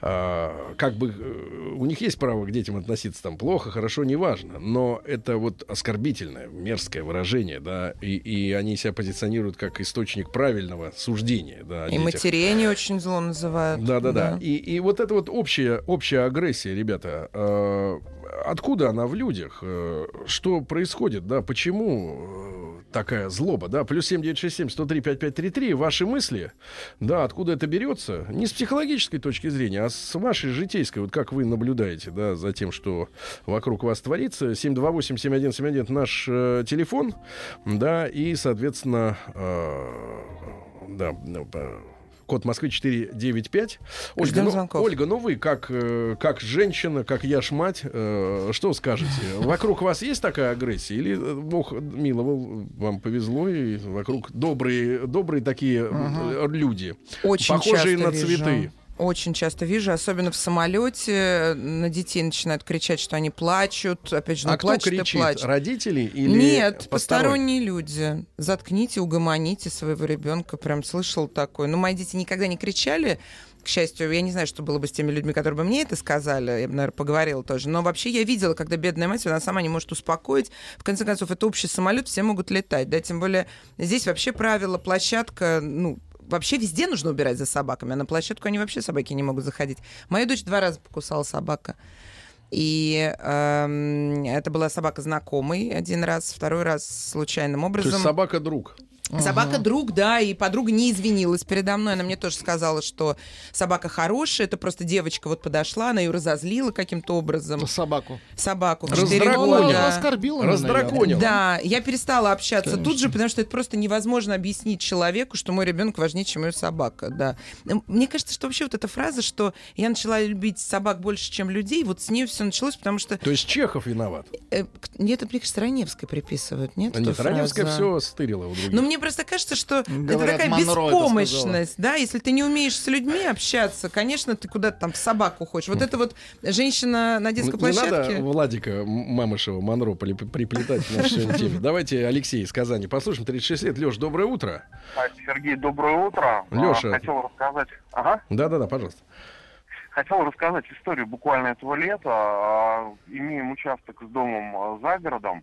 А, как бы у них есть право к детям относиться там плохо, хорошо, неважно, но это вот оскорбительное, мерзкое выражение, да, и, и они себя позиционируют как источник правильного суждения, да, о детях. И матерей они очень зло называют. Да-да-да. И, и вот эта вот общая, общая агрессия, ребята, э, откуда она в людях? Э, что происходит, да, почему такая злоба, да? Плюс семь девять шесть семь сто три пять пять три три. Ваши мысли, да, откуда это берется? Не с психологической точки зрения, а с вашей житейской, вот как вы наблюдаете, да, за тем, что вокруг вас творится. семь два восемь семь один семь один наш э, телефон, да, и, соответственно, э, да, э, код Москвы четыре девять пять. Ольга, ну, Ольга, ну вы как, э, как женщина, как я ж мать, э, что скажете? Вокруг вас есть такая агрессия? Или Бог миловал, вам повезло, и вокруг добрые, добрые такие угу. люди, очень похожие на вижу. Цветы? Очень часто вижу, особенно в самолете, на детей начинают кричать, что они плачут. Опять же, ну, а плачут, кто кричит? И плачут. Родители или нет, посторонние? Посторонние люди. Заткните, угомоните своего ребенка. Прям слышал такое. Но мои дети никогда не кричали. К счастью, я не знаю, что было бы с теми людьми, которые бы мне это сказали. Я бы, наверное, поговорила тоже. Но вообще я видела, когда бедная мать, она сама не может успокоить. В конце концов, это общий самолет, все могут летать. Да? Тем более здесь вообще правило, площадка, ну, вообще везде нужно убирать за собаками, а на площадку они вообще собаки не могут заходить. Мою дочь два раза покусала собака. И э, это была собака знакомой один раз, второй раз случайным образом. То есть собака-друг. Собака-друг, да, и подруга не извинилась передо мной. Она мне тоже сказала, что собака хорошая, это просто девочка вот подошла, она ее разозлила каким-то образом. Собаку. Собаку. Раздраконила. Оскорбила. Раздраконила. Да, я перестала общаться Конечно. Тут же, потому что это просто невозможно объяснить человеку, что мой ребенок важнее, чем ее собака, да. Мне кажется, что вообще вот эта фраза, что я начала любить собак больше, чем людей, вот с ней все началось, потому что... То есть Чехов виноват? Нет, это, мне кажется, Раневской приписывают, нет? Нет, Раневская все стырила у других. Но мне просто кажется, что говорят, это такая Монро беспомощность, это да, если ты не умеешь с людьми общаться, конечно, ты куда-то там в собаку хочешь. Вот это вот женщина на детской не площадке. Не надо Владика Мамышева Монро приплетать в нашей теме. Давайте Алексей из Казани послушаем, тридцать шесть лет. Лёш, доброе утро. Сергей, доброе утро. Лёша. Хотел рассказать... Ага. Да-да-да, пожалуйста. Хотел рассказать историю буквально этого лета. Имеем участок с домом за городом.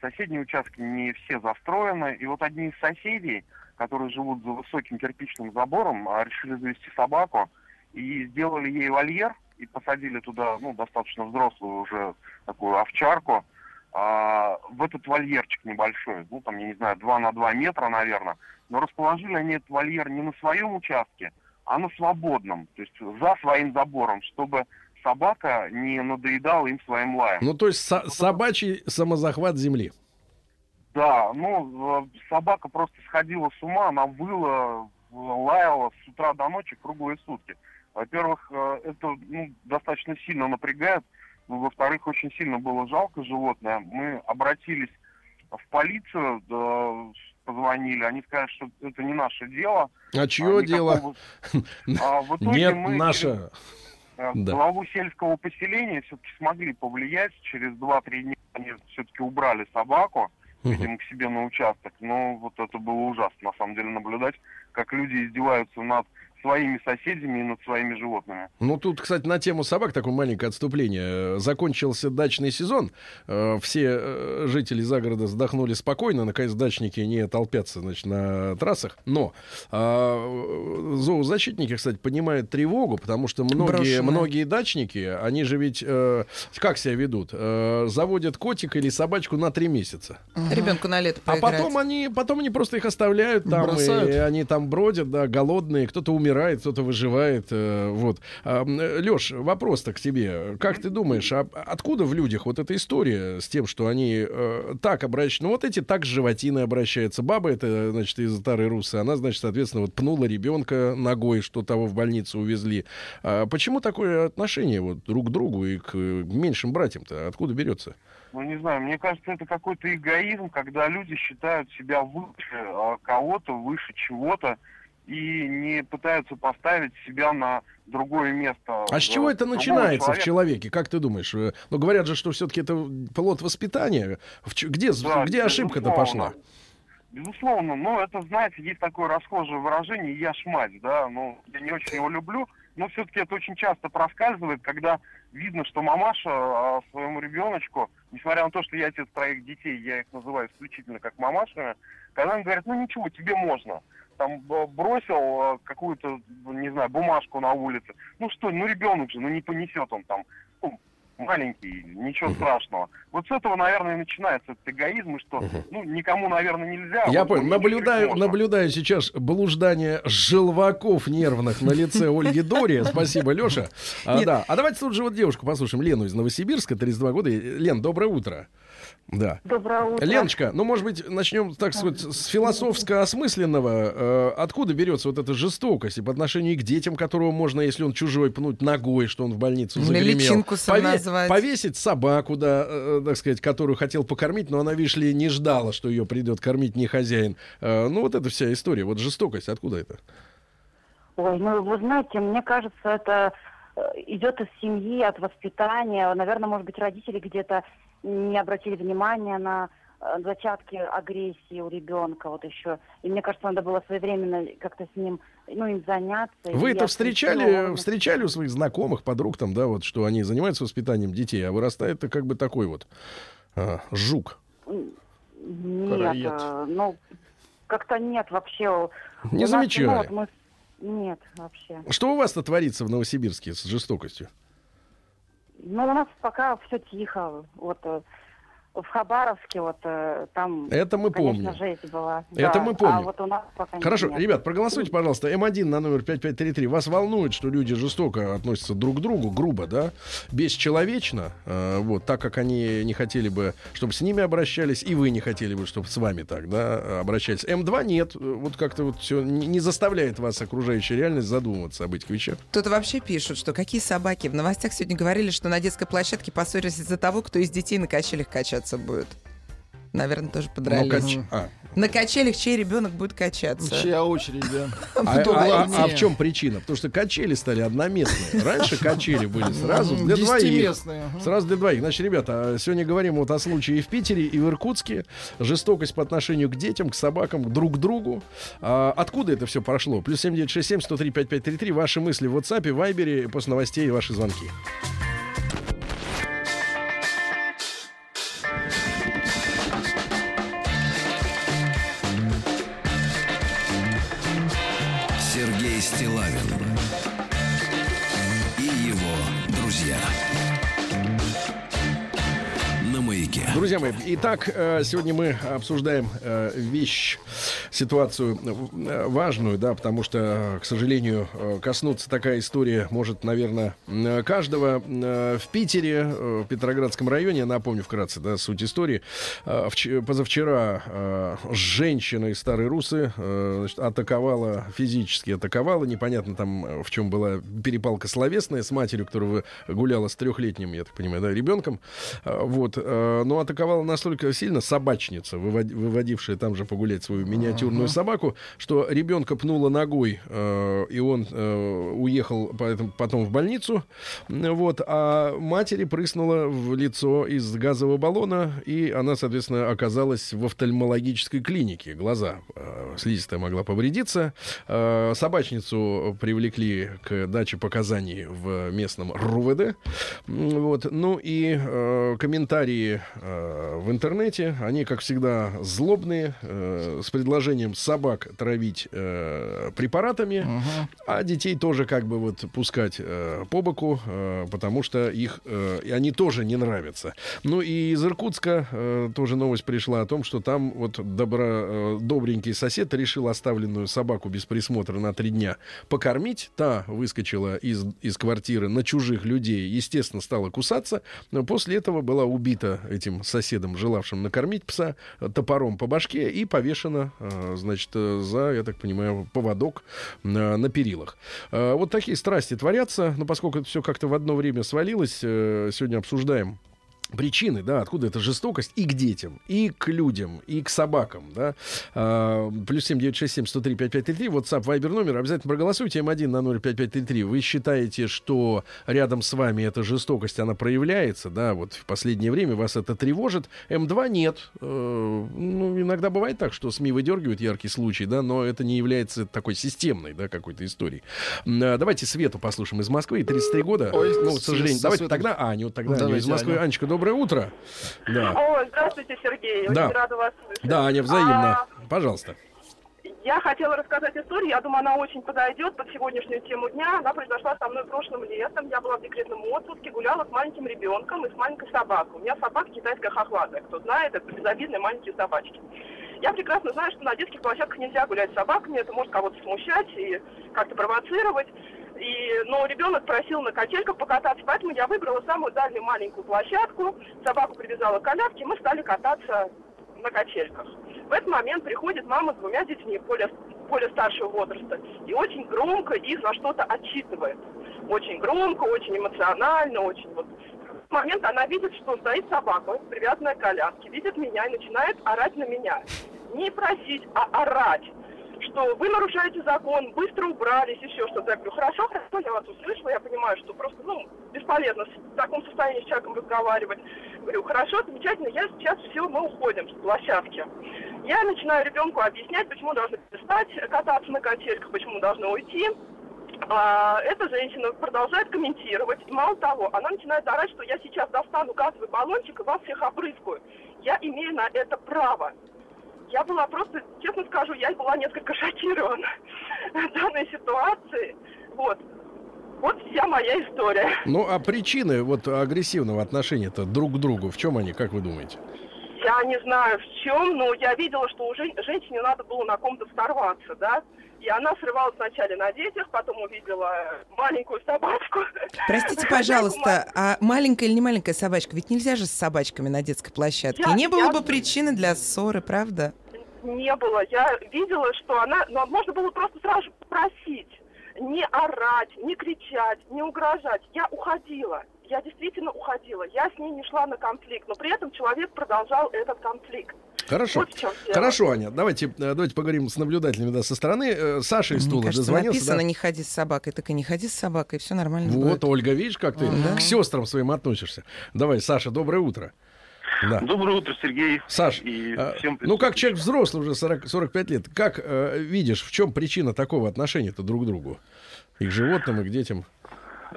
Соседние участки не все застроены, и вот одни из соседей, которые живут за высоким кирпичным забором, решили завести собаку и сделали ей вольер, и посадили туда, ну, достаточно взрослую уже такую овчарку, а, в этот вольерчик небольшой, ну, там, я не знаю, два на два метра, наверное, но расположили они этот вольер не на своем участке, а на свободном, то есть за своим забором, чтобы... собака не надоедала им своим лаем. Ну, то есть со- собачий самозахват земли. Да, ну, собака просто сходила с ума, она выла, лаяла с утра до ночи круглые сутки. Во-первых, это, ну, достаточно сильно напрягает. Во-вторых, очень сильно было жалко животное. Мы обратились в полицию, да, позвонили, они сказали, что это не наше дело. А чье а дело? Никакого... Нет, наше... Да. Главу сельского поселения все-таки смогли повлиять. Через два-три дня они все-таки убрали собаку, видимо, к себе на участок. Но вот это было ужасно, на самом деле, наблюдать, как люди издеваются над своими соседями и над своими животными. Ну, тут, кстати, на тему собак такое маленькое отступление. Закончился дачный сезон. Все жители загорода вздохнули спокойно. Наконец, дачники не толпятся, значит, на трассах. Но а, зоозащитники, кстати, понимают тревогу, потому что многие, многие дачники, они же ведь э, как себя ведут? Э, заводят котика или собачку на три месяца. Угу. Ребенку на лето поиграть. А потом они, потом они просто их оставляют там, и, и они там бродят, да, голодные, кто-то умирает, кто-то выживает. Э, вот. Э, Лёш, вопрос-то к тебе. Как ты думаешь, а откуда в людях вот эта история с тем, что они э, так обращаются? Ну вот эти так с животиной обращаются. Баба это, значит, из Старой Руссы, она, значит, соответственно, вот пнула ребенка ногой, что того в больницу увезли. А почему такое отношение вот друг к другу и к меньшим братьям-то? Откуда берется? Ну, не знаю, мне кажется, это какой-то эгоизм, когда люди считают себя выше кого-то, выше чего-то, и не пытаются поставить себя на другое место. А с чего это начинается человека? В человеке? Как ты думаешь? Ну, говорят же, что все-таки это плод воспитания. Где, да, где ошибка-то пошла? Безусловно, но это, знаете, есть такое расхожее выражение «я шмать», да, ну, я не очень его люблю, но все-таки это очень часто проскальзывает, когда видно, что мамаша а, своему ребеночку, несмотря на то, что я отец троих детей, я их называю исключительно как мамашами, когда она говорит, ну ничего, тебе можно, там бросил какую-то, не знаю, бумажку на улице, ну что, ну ребенок же, ну не понесет он там, ну, маленький, ничего uh-huh. страшного. Вот с этого, наверное, и начинается этот эгоизм, и что, uh-huh. ну, никому, наверное, нельзя. Я вот понял. Наблюдаю, наблюдаю сейчас блуждание желваков нервных на лице Ольги Дори. Спасибо, Лёша. А, да. А давайте тут же вот девушку послушаем, Лену из Новосибирска, тридцать два года. Лен, доброе утро. Да. Доброе утро. Леночка, ну, может быть, начнем, так сказать, с философско-осмысленного. Откуда берется вот эта жестокость и по отношению к детям, которого можно, если он чужой, пнуть ногой, что он в больницу загремел? Пове- повесить собаку, да, так сказать, которую хотел покормить, но она, видишь ли, не ждала, что ее придет кормить не хозяин. Ну, вот эта вся история. Вот жестокость, откуда это? Ой, ну, вы знаете, мне кажется, это идет из семьи, от воспитания. Наверное, может быть, родители где-то не обратили внимания на зачатки агрессии у ребенка вот еще. И мне кажется, надо было своевременно как-то с ним, ну, им заняться. Вы это встречали, он... встречали у своих знакомых, подруг там, да, вот, что они занимаются воспитанием детей, а вырастает-то как бы такой вот а, жук. Нет, Караед. Ну, как-то нет вообще. Не замечаю. Ну, вот мы... Нет, вообще. Что у вас-то творится в Новосибирске с жестокостью? Ну, у нас пока все тихо, вот, в Хабаровске, вот, там, это мы конечно, помним. Жесть была. Это да, мы помним. А вот у нас пока хорошо, нет. Ребят, проголосуйте, пожалуйста, эм один на номер пять пять три три. Вас волнует, что люди жестоко относятся друг к другу, грубо, да, бесчеловечно, э, вот, так как они не хотели бы, чтобы с ними обращались, и вы не хотели бы, чтобы с вами так, да, обращались. эм два нет, вот как-то вот все не заставляет вас окружающая реальность задумываться об этих вещах. Кто-то вообще пишут, что какие собаки. В новостях сегодня говорили, что на детской площадке поссорились из-за того, кто из детей на качелях качает. Будет. Наверное, тоже подрались. Ну, кач... а. На качелях чей ребенок будет качаться? Чья очередь, да. А, а, а, а в чем причина? Потому что качели стали одноместные. Раньше качели были сразу для двоих. Сразу для двоих. Значит, ребята, сегодня говорим вот о случае в Питере и в Иркутске. Жестокость по отношению к детям, к собакам, друг к другу. А, откуда это все прошло? Плюс семь девять шесть семь сто три пять пять три три. Ваши мысли в WhatsApp, Viber, после новостей и ваши звонки. Стилавин и его друзья. Друзья мои, итак, сегодня мы обсуждаем вещь, ситуацию важную, да, потому что, к сожалению, коснуться такая история может, наверное, каждого. В Питере, в Петроградском районе, я напомню вкратце, да, суть истории, позавчера женщина из Старой Руссы, значит, атаковала, физически атаковала, непонятно там в чем была перепалка словесная с матерью, которая гуляла с трехлетним, я так понимаю, да, ребенком, вот. но атаковала настолько сильно собачница, выводившая там же погулять свою миниатюрную uh-huh. собаку, что ребенка пнула ногой, э, и он э, уехал поэтому, потом в больницу. Вот, а матери прыснула в лицо из газового баллона, и она, соответственно, оказалась в офтальмологической клинике. Глаза э, слизистая могла повредиться. Э, собачницу привлекли к даче показаний в местном РУВД. Вот. Ну и э, комментарии э, в интернете, они, как всегда, злобные, э, с предложением собак травить э, препаратами, угу. а детей тоже как бы вот пускать э, по боку, э, потому что их, э, и они тоже не нравятся. Ну и из Иркутска э, тоже новость пришла о том, что там вот добро, э, добренький сосед решил оставленную собаку без присмотра на три дня покормить. Та выскочила из, из квартиры на чужих людей, естественно, стала кусаться. Но после этого была убита этим соседом, желавшим накормить пса, топором по башке и повешена, значит, за, я так понимаю, поводок на перилах. Вот такие страсти творятся. Но поскольку это все как-то в одно время свалилось, сегодня обсуждаем причины, да, откуда эта жестокость и к детям, и к людям, и к собакам, да. А, плюс семь девять шесть семь сто три пять пять три три, WhatsApp, Viber номер, обязательно проголосуйте, М1 на ноль пять пять три три. Вы считаете, что рядом с вами эта жестокость, она проявляется, да, вот в последнее время вас это тревожит. М2 нет. Э, ну, иногда бывает так, что СМИ выдергивают яркий случай, да, но это не является такой системной, да, какой-то историей. А, давайте Свету послушаем из Москвы, тридцать три года. Ой, ну, к сожалению, давайте тогда Аню, тогда Аню из Москвы. Анечка, добрый. Доброе утро. Да. О, здравствуйте, Сергей. Да. Очень рада вас слышать. Да, Аня, взаимно. А, Пожалуйста. Я хотела рассказать историю. Я думаю, она очень подойдет под сегодняшнюю тему дня. Она произошла со мной прошлым летом. Я была в декретном отпуске, гуляла с маленьким ребенком и с маленькой собакой. У меня собака китайская хохлатая. Кто знает, это безобидные маленькие собачки. Я прекрасно знаю, что на детских площадках нельзя гулять с собаками. Это может кого-то смущать и как-то провоцировать. И, но ребенок просил на качельках покататься, поэтому я выбрала самую дальнюю маленькую площадку, собаку привязала к коляске, мы стали кататься на качельках. В этот момент приходит мама с двумя детьми более, более старшего возраста и очень громко их за что-то отчитывает. Очень громко, очень эмоционально, очень вот. В этот момент она видит, что стоит собака, привязанная к коляске, видит меня и начинает орать на меня. Не просить, а орать. Что вы нарушаете закон, быстро убрались, еще что-то. Я говорю, хорошо, хорошо, я вас услышала, я понимаю, что просто, ну, бесполезно в таком состоянии с человеком разговаривать. Говорю, хорошо, замечательно, я сейчас все, мы уходим с площадки. Я начинаю ребенку объяснять, почему должны перестать кататься на качельках, почему должны уйти. А, эта женщина продолжает комментировать, и мало того, она начинает орать, что я сейчас достану газовый баллончик и вас всех опрыскаю. Я имею на это право. Я была просто, честно скажу, я была несколько шокирована данной ситуации. Вот. Вот вся моя история. Ну, а причины вот агрессивного отношения-то друг к другу, в чем они, как вы думаете? Я не знаю, в чем, но я видела, что уже женщине надо было на ком-то сорваться, да? И она срывалась вначале на детях, потом увидела маленькую собачку. Простите, пожалуйста, а маленькая или не маленькая собачка? Ведь нельзя же с собачками на детской площадке. Я, не было я... бы причины для ссоры, правда? Не было. Я видела, что она... Ну, можно было просто сразу же попросить. Не орать, не кричать, не угрожать. Я уходила. Я действительно уходила. Я с ней не шла на конфликт. Но при этом человек продолжал этот конфликт. Хорошо. Вот Хорошо, Аня. Давайте, давайте поговорим с наблюдателями, да, со стороны. Саша из Тулы дозвонился. Написано, да? Не ходи с собакой. Так и не ходи с собакой, все нормально вот, будет. Вот, Ольга, видишь, как ты да. к сестрам своим относишься. Давай, Саша, доброе утро. Да. Доброе утро, Сергей. Саш, и всем ну как человек взрослый, уже сорок, сорок пять лет, как э, видишь, в чем причина такого отношения-то друг к другу? И к животным, и к детям?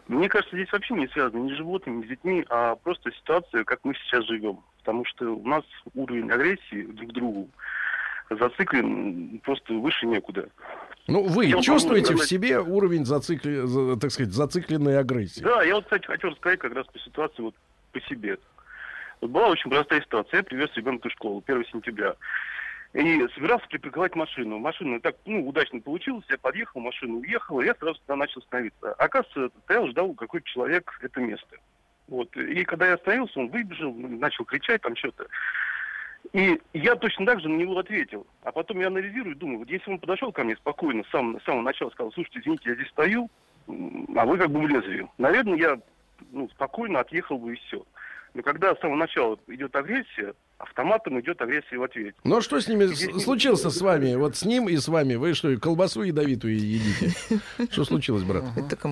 Мне кажется, здесь вообще не связано ни с животными, ни с детьми, а просто ситуация, как мы сейчас живем. Потому что у нас уровень агрессии друг к другу зациклен просто выше некуда. Ну, вы я чувствуете могу... в себе уровень, зацикли... так сказать, зацикленной агрессии? Да, я вот, кстати, хочу рассказать как раз по ситуации вот по себе. Вот была очень простая ситуация. Я привез ребенка в школу первого сентября. И собирался припарковать машину. Машина так, ну, удачно получилась. Я подъехал, машина уехала, я сразу туда начал становиться. Оказывается, стоял, ждал, какой человек это место. Вот. И когда я остановился, он выбежал, начал кричать там что-то. И я точно так же на него ответил. А потом я анализирую, думаю, вот если он подошел ко мне спокойно, с самого, с самого начала сказал, слушайте, извините, я здесь стою, а вы как бы влезли. Наверное, я ну, спокойно отъехал бы и все. Но когда с самого начала идет агрессия, автоматом идет агрессия в ответ. Ну а что с ними с- случилось с вами? Вот с ним и с вами. Вы что, колбасу ядовитую едите? Что случилось, брат? Это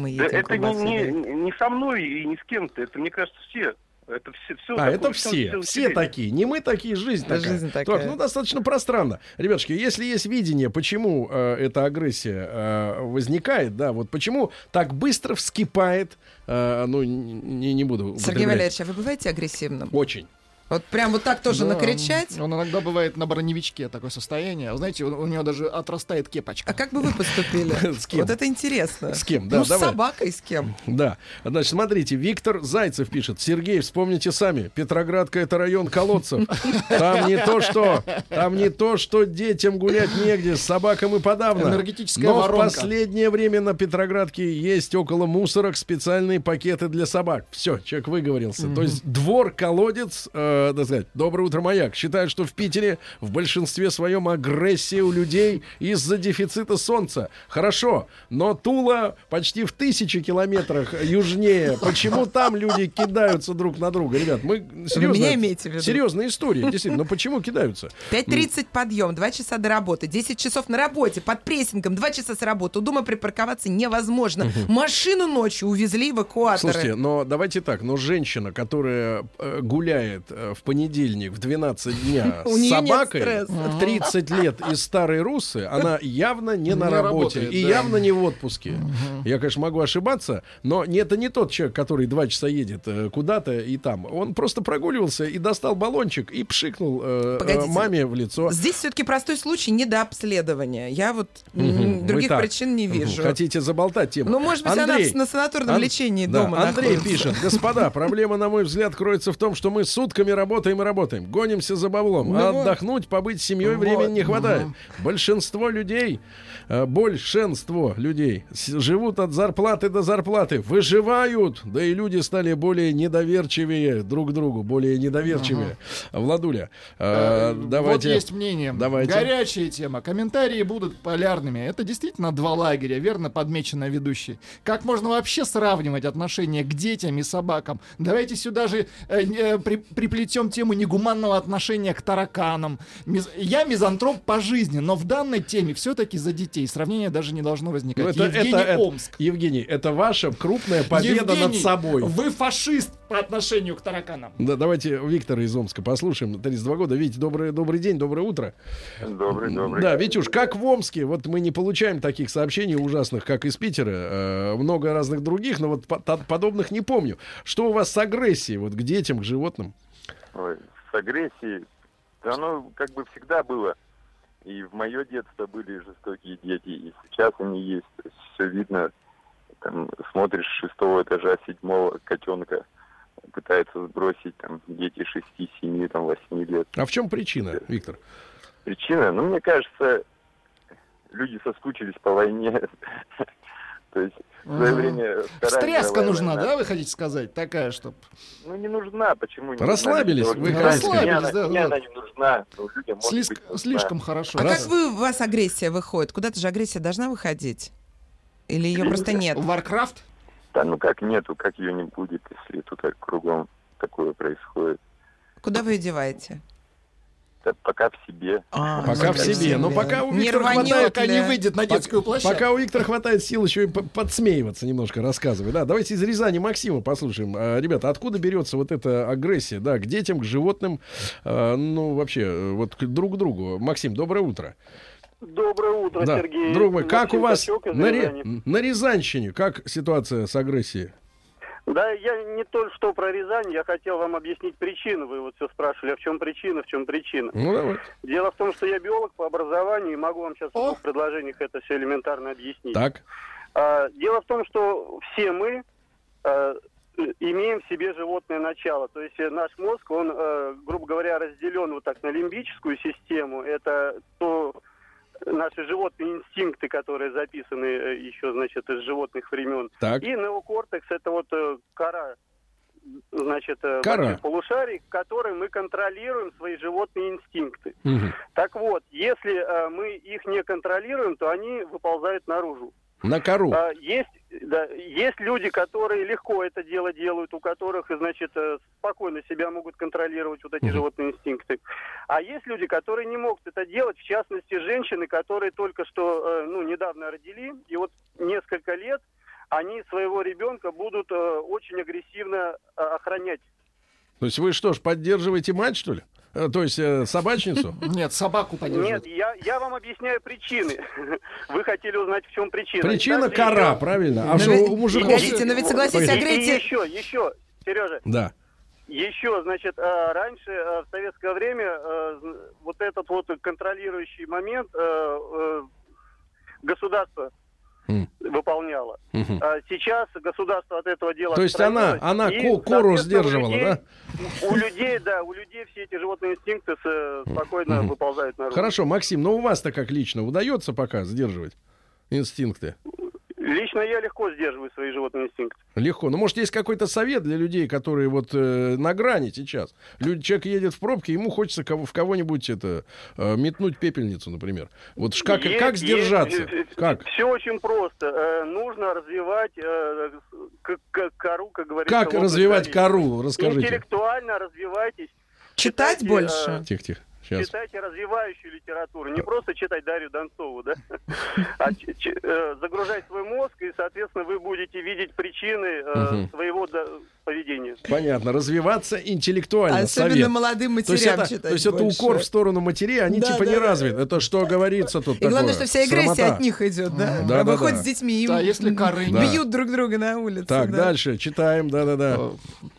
не со мной и не с кем-то. Это, мне кажется, все. Это все, все а, такое, это все, все, все такие. Не мы такие, жизнь такая. Жизнь такая. Так, ну, достаточно пространно. Ребятушки, если есть видение, почему э, эта агрессия э, возникает, да, вот почему так быстро вскипает, э, ну, не, не буду употреблять. Сергей Валерьевич, а вы бываете агрессивным? Очень. Вот прям вот так тоже, да, накричать. Он иногда бывает на броневичке, такое состояние. Знаете, у, у него даже отрастает кепочка. А как бы вы поступили? С кем? Вот это интересно. С кем, да, ну, давай. С собакой, с кем. Да. Значит, смотрите, Виктор Зайцев пишет. Сергей, вспомните сами. Петроградка — это район колодцев. Там не то, что... Там не то, что детям гулять негде. С собаками подавно. Энергетическая воронка. Но в последнее время на Петроградке есть около мусорок специальные пакеты для собак. Все, человек выговорился. Mm-hmm. То есть двор-колодец... Да, сказать. Доброе утро, Маяк. Считаю, что в Питере в большинстве своем агрессия у людей из-за дефицита солнца. Хорошо, но Тула почти в тысячи километрах южнее. Почему там люди кидаются друг на друга? Ребят, мы серьезно, серьезная история. Действительно, но почему кидаются? пять тридцать подъем, два часа до работы, десять часов на работе, под прессингом, два часа с работы. У дома припарковаться невозможно. Машину ночью увезли эвакуаторы. Слушайте, но давайте так, но женщина, которая гуляет в понедельник в двенадцать дня с собакой в тридцать лет из Старой Руссы, она явно не на работе и явно не в отпуске. Я, конечно, могу ошибаться, но это не тот человек, который два часа едет куда-то и там. Он просто прогуливался и достал баллончик и пшикнул маме в лицо. Здесь все-таки простой случай недообследования. Я вот других причин не вижу. Хотите заболтать тему? Ну, может быть, она на санаторном лечении дома. Андрей пишет: господа, проблема, на мой взгляд, кроется в том, что мы сутками работаем и работаем, гонимся за баблом, ну, а отдохнуть, побыть с семьей, вот, времени не хватает. Угу. Большинство людей, большинство людей живут от зарплаты до зарплаты, выживают, да и люди стали более недоверчивее друг к другу, более недоверчивее. Угу. Владуля, э, давайте. Вот есть мнение. Давайте. Горячая тема. Комментарии будут полярными. Это действительно два лагеря, верно подмечено ведущей. Как можно вообще сравнивать отношения к детям и собакам? Давайте сюда же э, э, при приплетем тему негуманного отношения к тараканам. Миз... Я мизантроп по жизни, но в данной теме все-таки за детей. Сравнение даже не должно возникать. Это, Евгений, это, Омск. Это, Евгений, это ваша крупная победа, Евгений, над собой. Вы фашист по отношению к тараканам. Да, давайте Виктора из Омска послушаем. тридцать два года. Вить, добрый, добрый день, доброе утро. Добрый, добрый. Да, Витюш, как в Омске, вот мы не получаем таких сообщений ужасных, как из Питера. Много разных других, но вот подобных не помню. Что у вас с агрессией вот, к детям, к животным? Ой, с агрессией, да, оно как бы всегда было. И в мое детство были жестокие дети, и сейчас они есть. Все видно, там, смотришь с шестого этажа, седьмого, котенка пытается сбросить, там, дети шести, семи, там, восьми лет. А в чем причина, Виктор? Причина? Ну, мне кажется, люди соскучились по войне. То есть в свое время... Встряска нужна, да, вы хотите сказать? Такая, чтобы... Ну, не нужна, почему? Расслабились. Расслабились, мне она не нужна. Слишком хорошо. А как у вас агрессия выходит? Куда-то же агрессия должна выходить? Или ее просто нет? Варкрафт? Да, ну как нету, как ее не будет, если тут кругом такое происходит. Куда вы ее деваете? Пока в себе. А, пока в себе. себе. Но пока у Виктора не хватает, пока не выйдет на детскую пока, площадку. Пока у Виктора хватает сил еще и подсмеиваться немножко, рассказывать. Да, давайте из Рязани Максима послушаем. Ребята, откуда берется вот эта агрессия, да, к детям, к животным, ну, вообще, вот друг к другу. Максим, доброе утро. Доброе утро, да. Сергей. Друг мой, как у вас на, Рязани. на Рязанщине, как ситуация с агрессией? Да, я не только что про Рязань, я хотел вам объяснить причину. Вы вот все спрашивали, а в чем причина, в чем причина. Ну, давай. Дело в том, что я биолог по образованию, и могу вам сейчас О. в двух предложениях это все элементарно объяснить. Так. А, дело в том, что все мы а, имеем в себе животное начало. То есть наш мозг, он, а, грубо говоря, разделен вот так на лимбическую систему. Это то... наши животные инстинкты, которые записаны еще, значит, из животных времен. Так. И неокортекс — это вот кора, значит, кора. полушарий, в которой мы контролируем свои животные инстинкты. Угу. Так вот, если мы их не контролируем, то они выползают наружу. На кору. Есть, да, есть люди, которые легко это дело делают, у которых, значит, спокойно себя могут контролировать вот эти угу. животные инстинкты. А есть люди, которые не могут это делать, в частности, женщины, которые только что, ну, недавно родили, и вот несколько лет они своего ребенка будут очень агрессивно охранять. То есть вы что ж, поддерживаете мать, что ли? То есть э, собачницу? Нет, собаку поддерживаете. Нет, я, я вам объясняю причины. Вы хотели узнать, в чем причина. Причина кора, правильно. А что у мужиков... Подождите, но ведь согласитесь, Агрете... Еще, еще, Сережа. Да. Еще, значит, раньше, в советское время, вот этот вот контролирующий момент государство выполняло. Угу. А сейчас государство от этого дела... То есть она, она и, кору сдерживала, людей, да? У, у людей, да, у людей все эти животные инстинкты с, спокойно угу. выползают наружу. Хорошо, Максим, но у вас-то как лично удается пока сдерживать инстинкты? Лично я легко сдерживаю свои животные инстинкты. Легко. Ну, может, есть какой-то совет для людей, которые вот э, на грани сейчас. Люд, человек едет в пробке, ему хочется кого, в кого-нибудь это, э, метнуть пепельницу, например. Вот как, есть, как сдержаться? Есть, как? Все очень просто. Э, нужно развивать э, к- к- кору, как говорится. Как развивать кору? Расскажите. Интеллектуально развивайтесь. Читать читайте, больше? Э, тихо-тихо. Сейчас. Читайте развивающую литературу, не просто читать Дарью Донцову, да, а ч- ч- загружать свой мозг, и, соответственно, вы будете видеть причины э, угу. своего до- поведения. Понятно, развиваться интеллектуально. Особенно совет. молодым матерям то читать это, То есть больше. это укор в сторону матерей, они да, типа да, не да. развиты. Это что говорится тут и такое? И главное, что вся агрессия Срамота. от них идет, да? да а да, выходят да. с детьми, им да, если коры. бьют да. друг друга на улице. Так, да. дальше, читаем, да-да-да.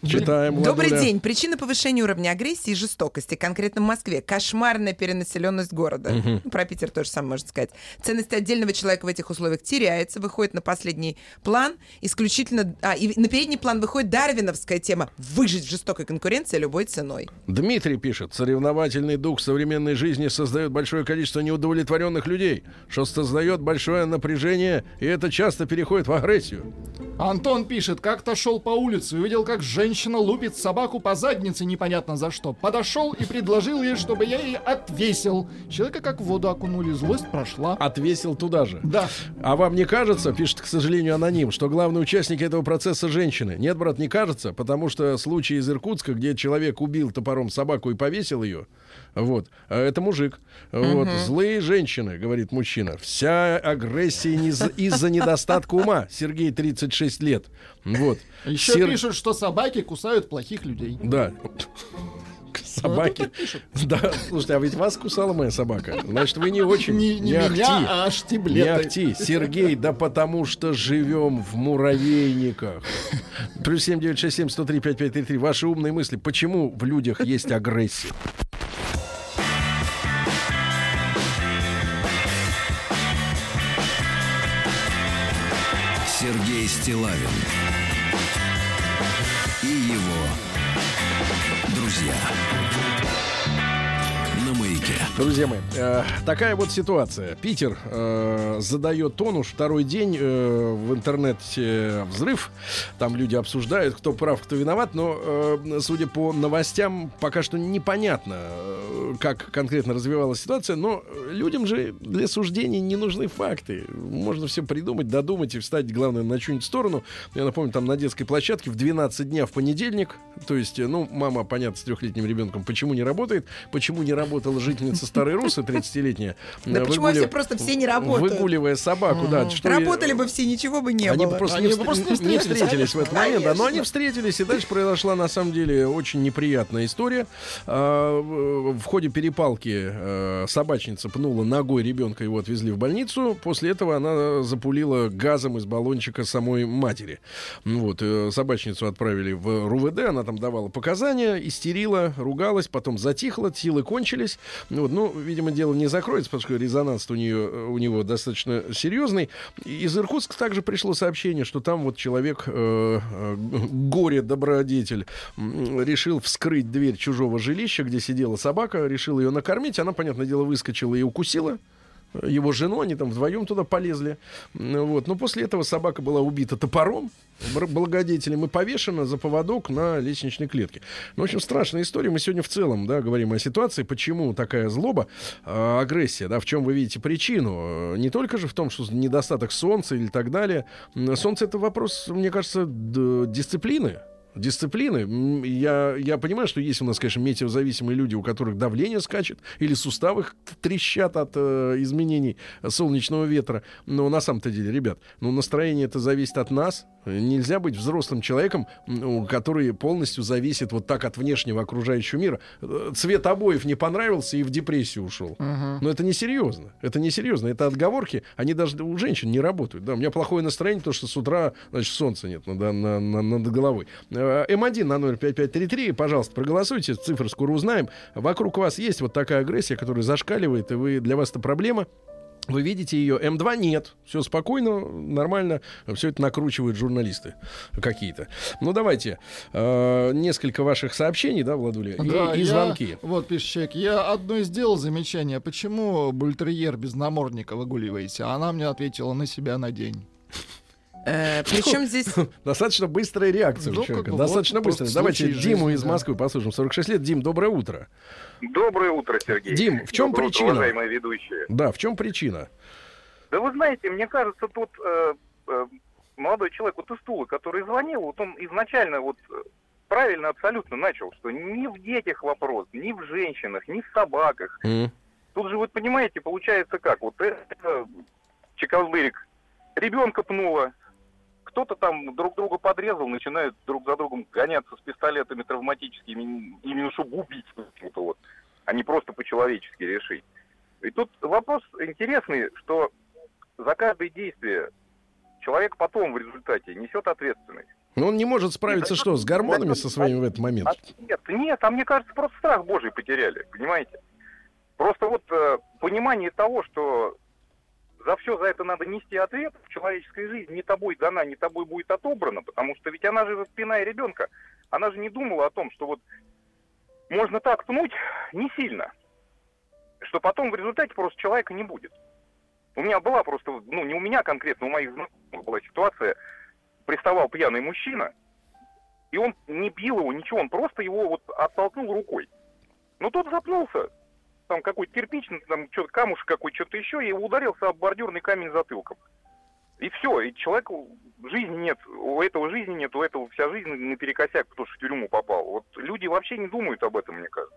Читаем. Добрый ладуля. день. Причина повышения уровня агрессии и жестокости, конкретно в Москве. Кошмарная перенаселенность города. Угу. Про Питер тоже самое можно сказать. Ценность отдельного человека в этих условиях теряется, выходит на последний план, исключительно... А, и на передний план выходит дарвиновская тема «выжить в жестокой конкуренции любой ценой». Дмитрий пишет, соревновательный дух современной жизни создает большое количество неудовлетворенных людей, что создает большое напряжение, и это часто переходит в агрессию. Антон пишет, как-то шел по улице и увидел, как женщина лупит собаку по заднице непонятно за что. Подошел и предложил ей, чтобы я ей отвесил. Человека как в воду окунули, злость прошла. Отвесил туда же. Да. А вам не кажется, пишет, к сожалению, аноним, что главные участники этого процесса женщины? Нет, брат, не кажется, потому что случай из Иркутска, где человек убил топором собаку и повесил ее, вот, это мужик. Вот, угу. Злые женщины, говорит мужчина. Вся агрессия не за, из-за недостатка ума. Сергей, тридцать шесть лет. Вот. Еще Сер... пишут, что собаки кусают плохих людей. Да. Собаки. Да, слушайте, а ведь вас кусала моя собака. Значит, вы не очень. Не, не, не меня, ахти. а аж Не ахти. Сергей, да потому что живем в муравейниках. Плюс семь девять шесть семь сто три пять пять три три. Ваши умные мысли. Почему в людях есть агрессия? Сергей Стилавин и его на маяке. Друзья мои, э, такая вот ситуация. Питер э, задает тон уж второй день э, в интернете взрыв. Там люди обсуждают, кто прав, кто виноват. Но, э, судя по новостям, пока что непонятно, э, как конкретно развивалась ситуация. Но людям же для суждений не нужны факты. Можно все придумать, додумать и встать, главное, на чью-нибудь сторону. Я напомню, там на детской площадке в двенадцать дня в понедельник. То есть, ну, мама, понятно, с трехлетним ребенком, почему не работает, почему не работает. Работала жительница Старой Руссы, тридцатилетняя. Да выгулив... почему все просто все не работают? Выгуливая собаку, да. Что Работали я... бы все, ничего бы не они было. Просто они не бы просто не встретились, не встретились в этот момент. Конечно. Да, но они встретились, и дальше произошла, на самом деле, очень неприятная история. В ходе перепалки собачница пнула ногой ребенка, его отвезли в больницу. После этого она запулила газом из баллончика самой матери. Вот. Собачницу отправили в РУВД, она там давала показания, истерила, ругалась, потом затихла, силы кончились. Вот, ну, видимо, дело не закроется, потому что резонанс у нее, у него достаточно серьезный. Из Иркутска также пришло сообщение, что там вот человек, э, э, горе-добродетель, э, решил вскрыть дверь чужого жилища, где сидела собака, решил ее накормить. Она, понятное дело, выскочила и укусила. его жену, они там вдвоем туда полезли. Вот. Но после этого собака была убита топором благодетелем и повешена за поводок на лестничной клетке. Ну, в общем, страшная история. Мы сегодня в целом, да, говорим о ситуации, почему такая злоба, э, агрессия, да, в чем вы видите причину. Не только же в том, что недостаток солнца или так далее. Солнце — это вопрос, мне кажется, д- дисциплины. Дисциплины. Я, я понимаю, что есть у нас, конечно, метеозависимые люди, у которых давление скачет, или суставы трещат от э, изменений солнечного ветра. Но на самом-то деле, ребят, ну, настроение это зависит от нас. Нельзя быть взрослым человеком, ну, который полностью зависит вот так от внешнего окружающего мира. Цвет обоев не понравился и в депрессию ушел. Угу. Но это несерьезно. Это несерьезно. Это отговорки. Они даже у женщин не работают. Да, у меня плохое настроение, потому что с утра, значит, солнца нет над, над, над головой. эм один на ноль пять пять три три, пожалуйста, проголосуйте, цифры скоро узнаем. Вокруг вас есть вот такая агрессия, которая зашкаливает, и вы, для вас это проблема. Вы видите ее. эм два нет. Все спокойно, нормально. Все это накручивают журналисты какие-то. Ну, давайте э, несколько ваших сообщений, да, Владуля, да, и, и я, звонки. Вот, пишет человек. Я одно сделал замечание. Почему бультерьер без намордника выгуливаете? Она мне ответила: на себя надень. Э, причем здесь... Достаточно быстрая реакция у человека. Достаточно быстрая. Давайте Диму из Москвы послушаем. сорок шесть лет. Дим, доброе утро. Доброе утро, Сергей. Дим, в чем причина? Уважаемые ведущие. Да, в чем причина? Да вы знаете, мне кажется, тут э, э, молодой человек вот из Тулы, который звонил, вот он изначально вот правильно абсолютно начал, что ни в детях вопрос, ни в женщинах, ни в собаках. Mm. Тут же, вы понимаете, получается как? Вот это чекалдырик ребенка пнуло, кто-то там друг друга подрезал, начинают друг за другом гоняться с пистолетами травматическими, именно чтобы убить почему-то вот, а не просто по-человечески решить. И тут вопрос интересный, что за каждое действие человек потом в результате несет ответственность. Но он не может справиться, нет, что, с гормонами нет, со своими в этот момент? Нет, нет, а мне кажется, просто страх Божий потеряли, понимаете? Просто вот э, понимание того, что за все за это надо нести ответ. В человеческой жизни не тобой дана, не тобой будет отобрана, потому что ведь она же за спиной ребенка. Она же не думала о том, что вот можно так пнуть не сильно, что потом в результате просто человека не будет. У меня была просто, ну не у меня конкретно, у моих знакомых была ситуация. Приставал пьяный мужчина, и он не бил его, ничего, он просто его вот оттолкнул рукой. Но тот запнулся. Там какой-то кирпич, там что-то камушек какой-то, что-то еще, и ударился об бордюрный камень затылком. И все, и человеку жизни нет, у этого жизни нет, у этого вся жизнь наперекосяк, потому что в тюрьму попал. Вот люди вообще не думают об этом, мне кажется.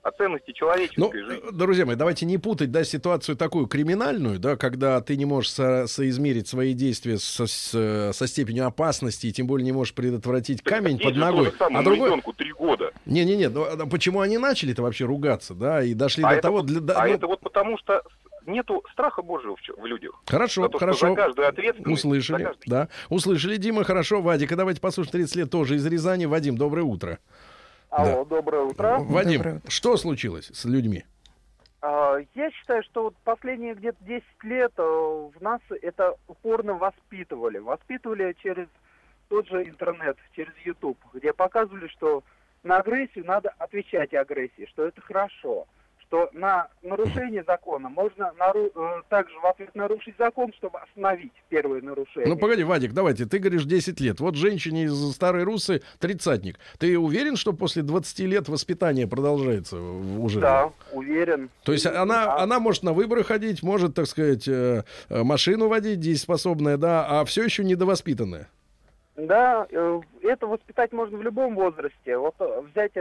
О ценности человеческой ну, жизни. Друзья мои, давайте не путать, да, ситуацию такую криминальную, да, когда ты не можешь со- соизмерить свои действия со, с, со степенью опасности и тем более не можешь предотвратить так, камень под ногой. А другой... ребенку три года. Не-не-не, ну, почему они начали-то вообще ругаться, да, и дошли а до это того... Вот, для, а ну... это вот потому что нету страха Божьего в, в людях. Хорошо, то, хорошо. За каждую ответственность. Услышали, каждый... да. Услышали, Дима, хорошо. Вадика, давайте послушаем, тридцать лет тоже из Рязани. Вадим, доброе утро. Алло, да. Доброе утро. Вадим, доброе утро. Что случилось с людьми? Я считаю, что вот последние где-то десять лет в нас это упорно воспитывали. Воспитывали через тот же интернет, через YouTube, где показывали, что на агрессию надо отвечать агрессии, что это хорошо, что на нарушение закона можно нару... также в ответ нарушить закон, чтобы остановить первое нарушение. Ну, погоди, Вадик, давайте, ты говоришь десять лет. Вот женщине из Старой Руссы тридцатник. Ты уверен, что после двадцати лет воспитание продолжается уже? Да, уверен. То есть она, а... она может на выборы ходить, может, так сказать, машину водить, дееспособная, да, а все еще недовоспитанная? Да, это воспитать можно в любом возрасте. Вот взять...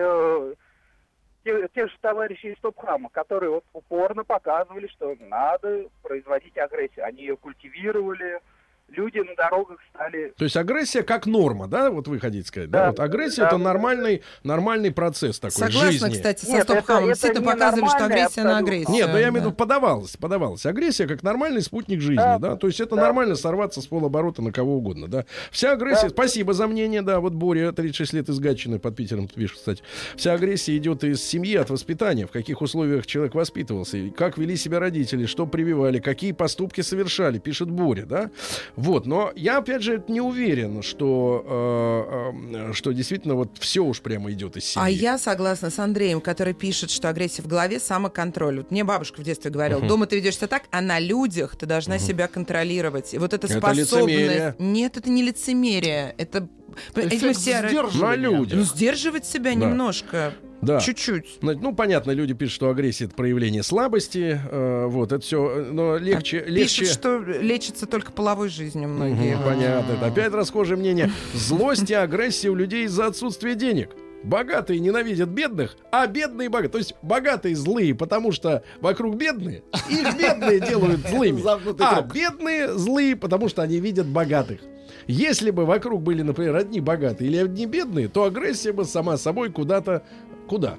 Те, те же товарищи из Топхама, которые вот упорно показывали, что надо производить агрессию. Они ее культивировали, люди на дорогах стали... То есть агрессия как норма, да? Вот вы хотите сказать, да? да? Вот агрессия да. — это нормальный, нормальный процесс такой согласна, жизни. Согласна, кстати, со Топхамом. Действительно показывали, что агрессия абсолютно. На агрессию. Нет, но я имею в виду, подавалась, подавалась. Агрессия как нормальный спутник жизни, да? да? То есть это да. нормально сорваться с полоборота на кого угодно, да? Вся агрессия... Да. Спасибо за мнение, да. Вот Боря, тридцать шесть лет из Гатчины, под Питером пишет, кстати. Вся агрессия идет из семьи, от воспитания. В каких условиях человек воспитывался, как вели себя родители, что прививали, какие поступки совершали, пишет Боря, да? Вот, но я, опять же, не уверен, что, э, э, что действительно вот все уж прямо идет из семьи. А я согласна с Андреем, который пишет, что агрессия в голове — самоконтроль. Вот мне бабушка в детстве говорила, угу. дома ты ведешь себя так, а на людях ты должна угу. себя контролировать. И вот эта способность... Это лицемерие. Нет, это не лицемерие. Это... Сдерживать. Сдерживать себя да. немножко. Да. Чуть-чуть. Ну, понятно, люди пишут, что агрессия — это проявление слабости. Э, вот, это все. Но легче, а легче... Пишут, что лечится только половой жизнью многие. Угу, понятно. Это опять расхожее мнение. Злость и агрессия у людей из-за отсутствия денег. Богатые ненавидят бедных, а бедные богатые. То есть богатые злые, потому что вокруг бедные. Их бедные делают злыми. А бедные злые, потому что они видят богатых. Если бы вокруг были, например, одни богатые или одни бедные, то агрессия бы сама собой куда-то... Куда?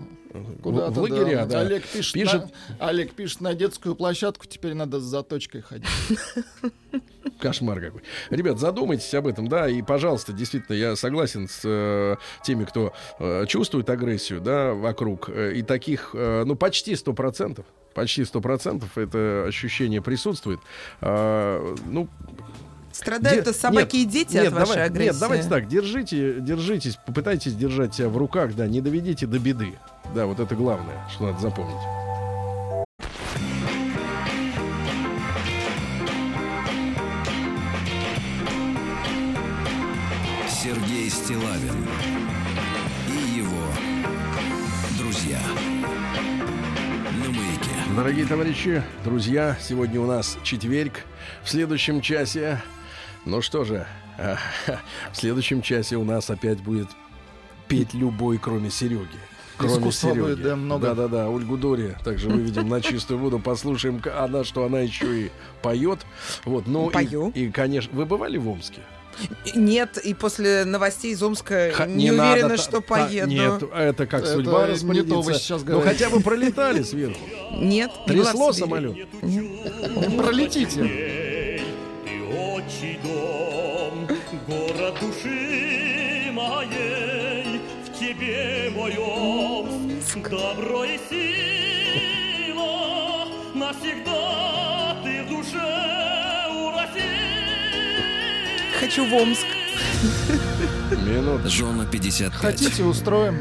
Куда-то, в лагеря, да. да. Олег пишет, пишет... На... Олег пишет, на детскую площадку теперь надо с заточкой ходить. Кошмар какой. Ребят, задумайтесь об этом, да, и, пожалуйста, действительно, я согласен с э, теми, кто э, чувствует агрессию, да, вокруг, э, и таких, э, ну, почти сто процентов, почти сто процентов это ощущение присутствует. Э, ну... Страдают-то собаки нет, и дети нет, от вашей давай, агрессии. Нет, давайте так, держите, держитесь, попытайтесь держать себя в руках, да, не доведите до беды. Да, вот это главное, что надо запомнить. Сергей Стилавин и его друзья. Дорогие товарищи, друзья, сегодня у нас четверг, в следующем часе... Ну что же, в следующем часе у нас опять будет петь любой, кроме Сереги. Кроме Сереги. Да, много... да, да, да. Ольгу Дори также выведем на чистую воду, послушаем, она, что она еще и поет. Вот, ну Пою. И, и, конечно, вы бывали в Омске? Нет, и после новостей из Омска Х- не, не уверена, надо, что та, поеду. Нет, это как это судьба распорядится. Ну хотя бы пролетали сверху. Нет. Трясло самолет. Пролетите. Отчий дом, город души моей, в тебе, мой Омск, добро и сила, навсегда ты в душе у России. Хочу в Омск. Минут. Жена пятьдесят пять. Хотите, устроим?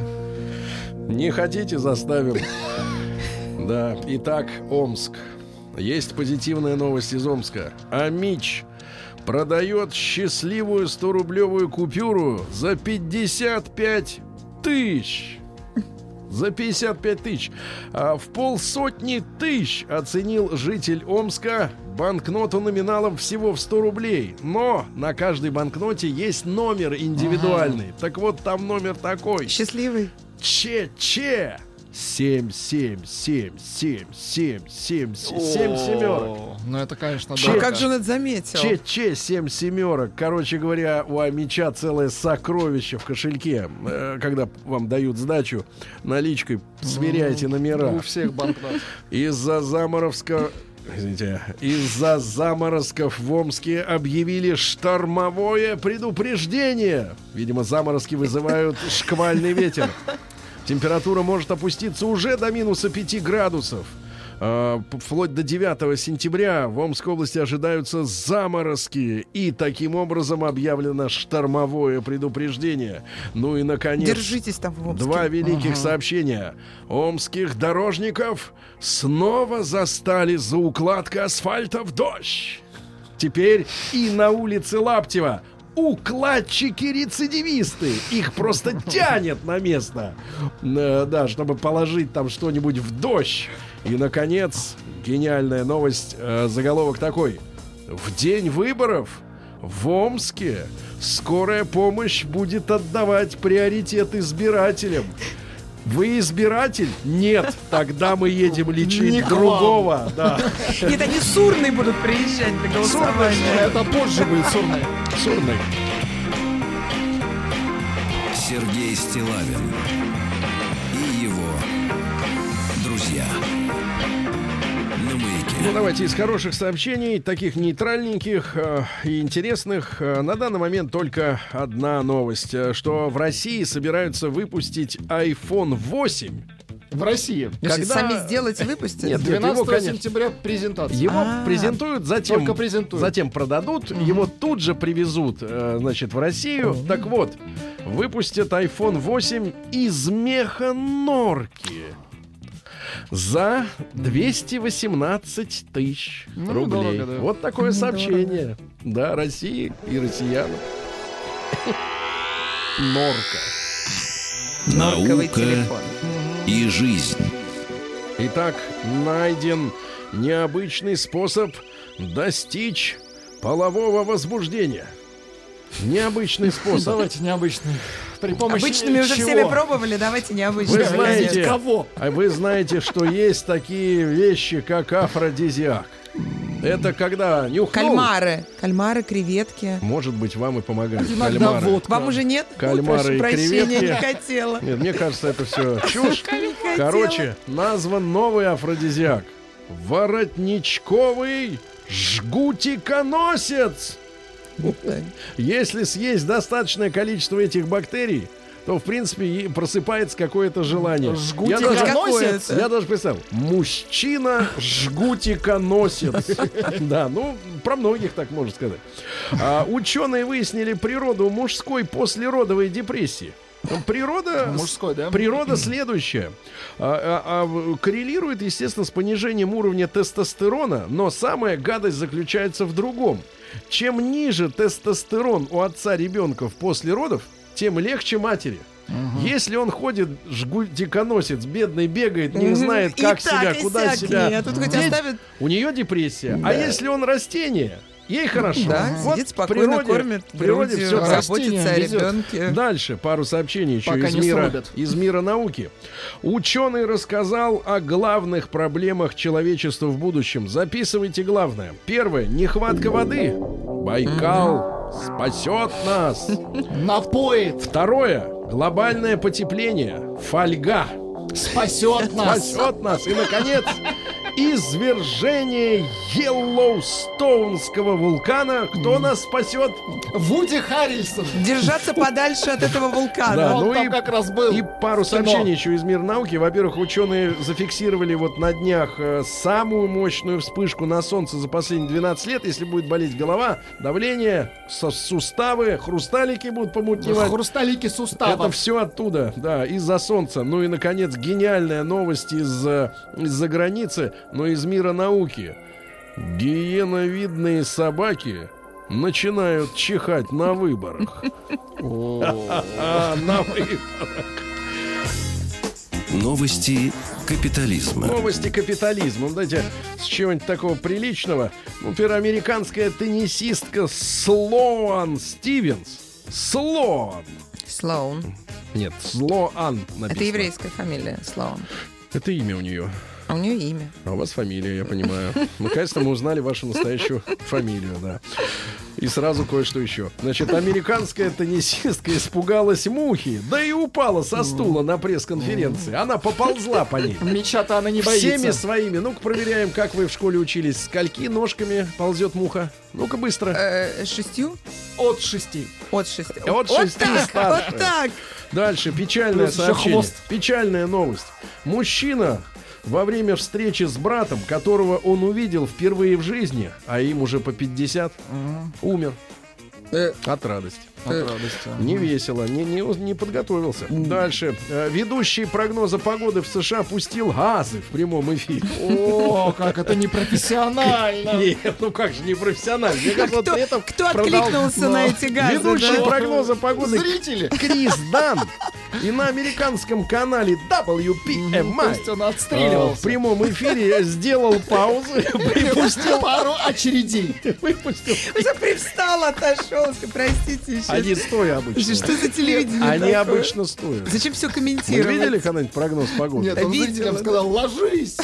Не хотите, заставим. Да, итак, Омск. Есть позитивная новость из Омска. Амич продает счастливую сто-рублевую купюру за пятьдесят пять тысяч. За пятьдесят пять тысяч. А в полсотни тысяч оценил житель Омска банкноту номиналом всего в сто рублей. Но на каждой банкноте есть номер индивидуальный. Ага. Так вот, там номер такой. Счастливый. Че-че. семь семь семь семь семь семь семь семерок. Ну это, конечно, да. А как же он это заметил? Че-че, семь семерок. Короче говоря, у Амича целое сокровище в кошельке. Когда вам дают сдачу наличкой, сверяйте номера. У всех банкнот. Из-за заморовского... Извините, из-за заморозков в Омске объявили штормовое предупреждение. Видимо, заморозки вызывают шквальный ветер. Температура может опуститься уже до минуса пяти градусов. А, вплоть до девятого сентября в Омской области ожидаются заморозки. И таким образом объявлено штормовое предупреждение. Ну и, наконец, держитесь там в Омске. Два великих ага. сообщения. Омских дорожников снова застали за укладкой асфальта в дождь. Теперь и на улице Лаптева. Укладчики-рецидивисты. Их просто тянет на место, э, да, чтобы положить там что-нибудь в дождь. И, наконец, гениальная новость. Э, заголовок такой. В день выборов в Омске скорая помощь будет отдавать приоритет избирателям. Вы избиратель? Нет. Тогда мы едем лечить не другого. Да. Нет, они с урной будут приезжать на голосование. Это позже будет с урной. С урной. Сергей Стилавин и его друзья. Ну, давайте из хороших сообщений, таких нейтральненьких э, и интересных. Э, на данный момент только одна новость, э, что в России собираются выпустить айфон восемь. в России. Когда... Сами сделать и выпустить? Нет, двенадцатого сентября презентация. Его А-а-а. презентуют, затем, презентуют. затем продадут, угу. его тут же привезут, значит, в Россию. Угу. Так вот, выпустят айфон восемь из меха норки за двести восемнадцать тысяч ну, рублей. Дорого, да. Вот такое сообщение. Да, России и россиянам. Норка. Норковый телефон. И жизнь. Итак, найден необычный способ достичь полового возбуждения. Необычный способ. Давайте необычный. При помощи обычными уже всеми пробовали, давайте необычными. Вы знаете, кого? Вы знаете, что есть такие вещи, как афродизиак. Это когда нюхнул. Кальмары. Кальмары, креветки. Может быть, вам и помогают. Кальмары. Водка. Вам уже нет? Кальмары, прошу, и креветки. Не хотела. Нет, мне кажется, это все чушь. Короче, назван новый афродизиак. Воротничковый жгутиконосец. Если съесть достаточное количество этих бактерий, то, в принципе, просыпается какое-то желание. Жгутиконосец? Я даже, я даже представил. Мужчина жгутиконосец. Да, ну, про многих так можно сказать. А, ученые выяснили природу мужской послеродовой депрессии. Природа, мужской, да? Природа следующая. А, а, а, коррелирует, естественно, с понижением уровня тестостерона, но самая гадость заключается в другом. Чем ниже тестостерон у отца ребенка после родов, тем легче матери. Угу. Если он ходит, жгутиконосец, бедный бегает, не знает, как и себя, так, куда сяк, себя. Нет, тут хоть оставят... У нее депрессия. Да. А если он растение, ей хорошо. Да, вот сидит спокойно, природе, кормит, в природе грудью, все заботится о ребенке. Дальше пару сообщений еще из мира, из мира науки. Ученый рассказал о главных проблемах человечества в будущем. Записывайте главное. Первое. Нехватка воды. Байкал спасет нас. Напоит. Второе. Глобальное потепление. Фольга. Спасет нас. Спасет нас. И, наконец, извержение Йеллоустоунского вулкана. Кто нас спасет? Вуди Харрельсон. Держаться подальше от этого вулкана. Да, он ну там и, как раз был. И пару сообщений еще из мира науки. Во-первых, ученые зафиксировали вот на днях самую мощную вспышку на солнце за последние двенадцать лет. Если будет болеть голова, давление, со- суставы, хрусталики будут помутневать. Хрусталики суставов. Это все оттуда, да, из-за солнца. Ну и, наконец, гениальная новость из- из-за границы. Но из мира науки. Гиеновидные собаки начинают чихать на выборах. На выборах. Новости капитализма. Новости капитализма. Дайте с чего-нибудь такого приличного. Американская теннисистка Слоан Стивенс. Слоан. Слоун. Нет, Слоан написано. Это еврейская фамилия, Слоан. Это имя у нее. А у нее имя. А у вас фамилия, я понимаю. Наконец-то мы узнали вашу настоящую фамилию, да. И сразу кое-что еще. Значит, американская теннисистка испугалась мухи, да и упала со стула на пресс-конференции. Она поползла по ней. Меча-то она не боится. Всеми своими. Ну-ка, проверяем, как вы в школе учились. Скольки ножками ползет муха? Ну-ка, быстро. Э-э, шестью? От шести. От шести. От шести вот старше. Вот так. Дальше, печальное сообщение. Печальная новость. Мужчина... Во время встречи с братом, которого он увидел впервые в жизни, а им уже по пятьдесят, угу. умер. Э. От радости. От э. радости. Не весело, не, не, не подготовился. Mm. Дальше. Ведущий прогноза погоды в США пустил газы в прямом эфире. О, как это непрофессионально! Нет, ну как же непрофессионально? Кто откликнулся на эти газы? Ведущий прогноза погоды зрители Крис Дан. И на американском канале дабл ю пи эм ай в прямом эфире сделал паузу, припустил пару очередей. Уже привстал, отошел. Простите. Они стоя обычно. Что за телевидение? Они обычно стоя. Зачем все комментировать? Вы видели когда-нибудь прогноз погоды? Нет, он зрителям сказал, ложись.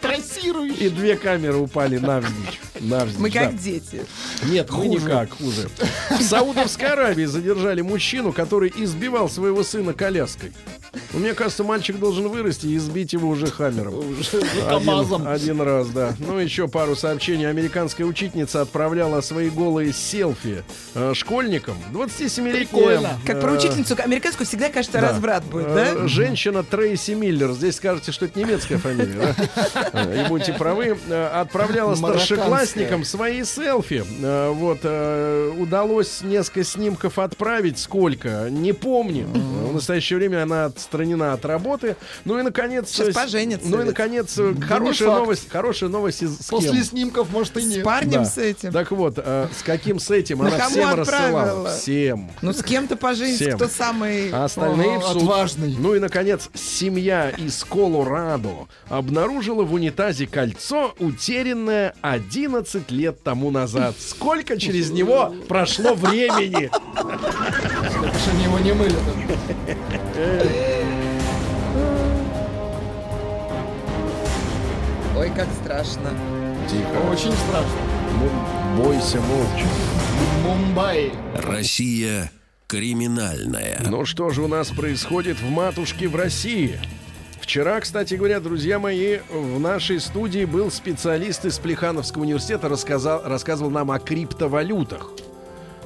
Трассирующий. И две камеры упали навзничь. Навзничь, мы как да. дети. Нет, хуже. Мы никак хуже. В Саудовской Аравии задержали мужчину, который избивал своего сына коляской. Мне кажется, мальчик должен вырасти и избить его уже хаммером. Один, один раз, да. Ну, еще пару сообщений. Американская учительница отправляла свои голые селфи э, школьникам. двадцатисемилетняя. Э, как про учительницу американскую всегда, кажется, да. Разврат будет, э, да? Женщина Трейси Миллер. Здесь скажете, что это немецкая фамилия, да? И будьте правы. Отправляла старшеклассникам свои селфи. Вот. Удалось несколько снимков отправить. Сколько? Не помню. В настоящее время она отстранена от работы. Ну и, наконец... Сейчас поженится. Ну и, наконец, хорошая новость. Хорошая новость из... После снимков, может, и нет. С парнем с этим. Так вот, с каким с этим она всем рассылала. Всем. Ну, с кем-то поженится, кто самый отважный. Ну и, наконец, семья из Колорадо обнаружила в унитазе кольцо, утерянное одиннадцать лет тому назад. Сколько через него прошло времени? Что они его не мыли. Ой, как страшно. Дико. Очень страшно. Бойся молча. Мумбай. Россия криминальная. Ну что же у нас происходит в матушке в России? Вчера, кстати говоря, друзья мои, в нашей студии был специалист из Плехановского университета, рассказал, рассказывал нам о криптовалютах.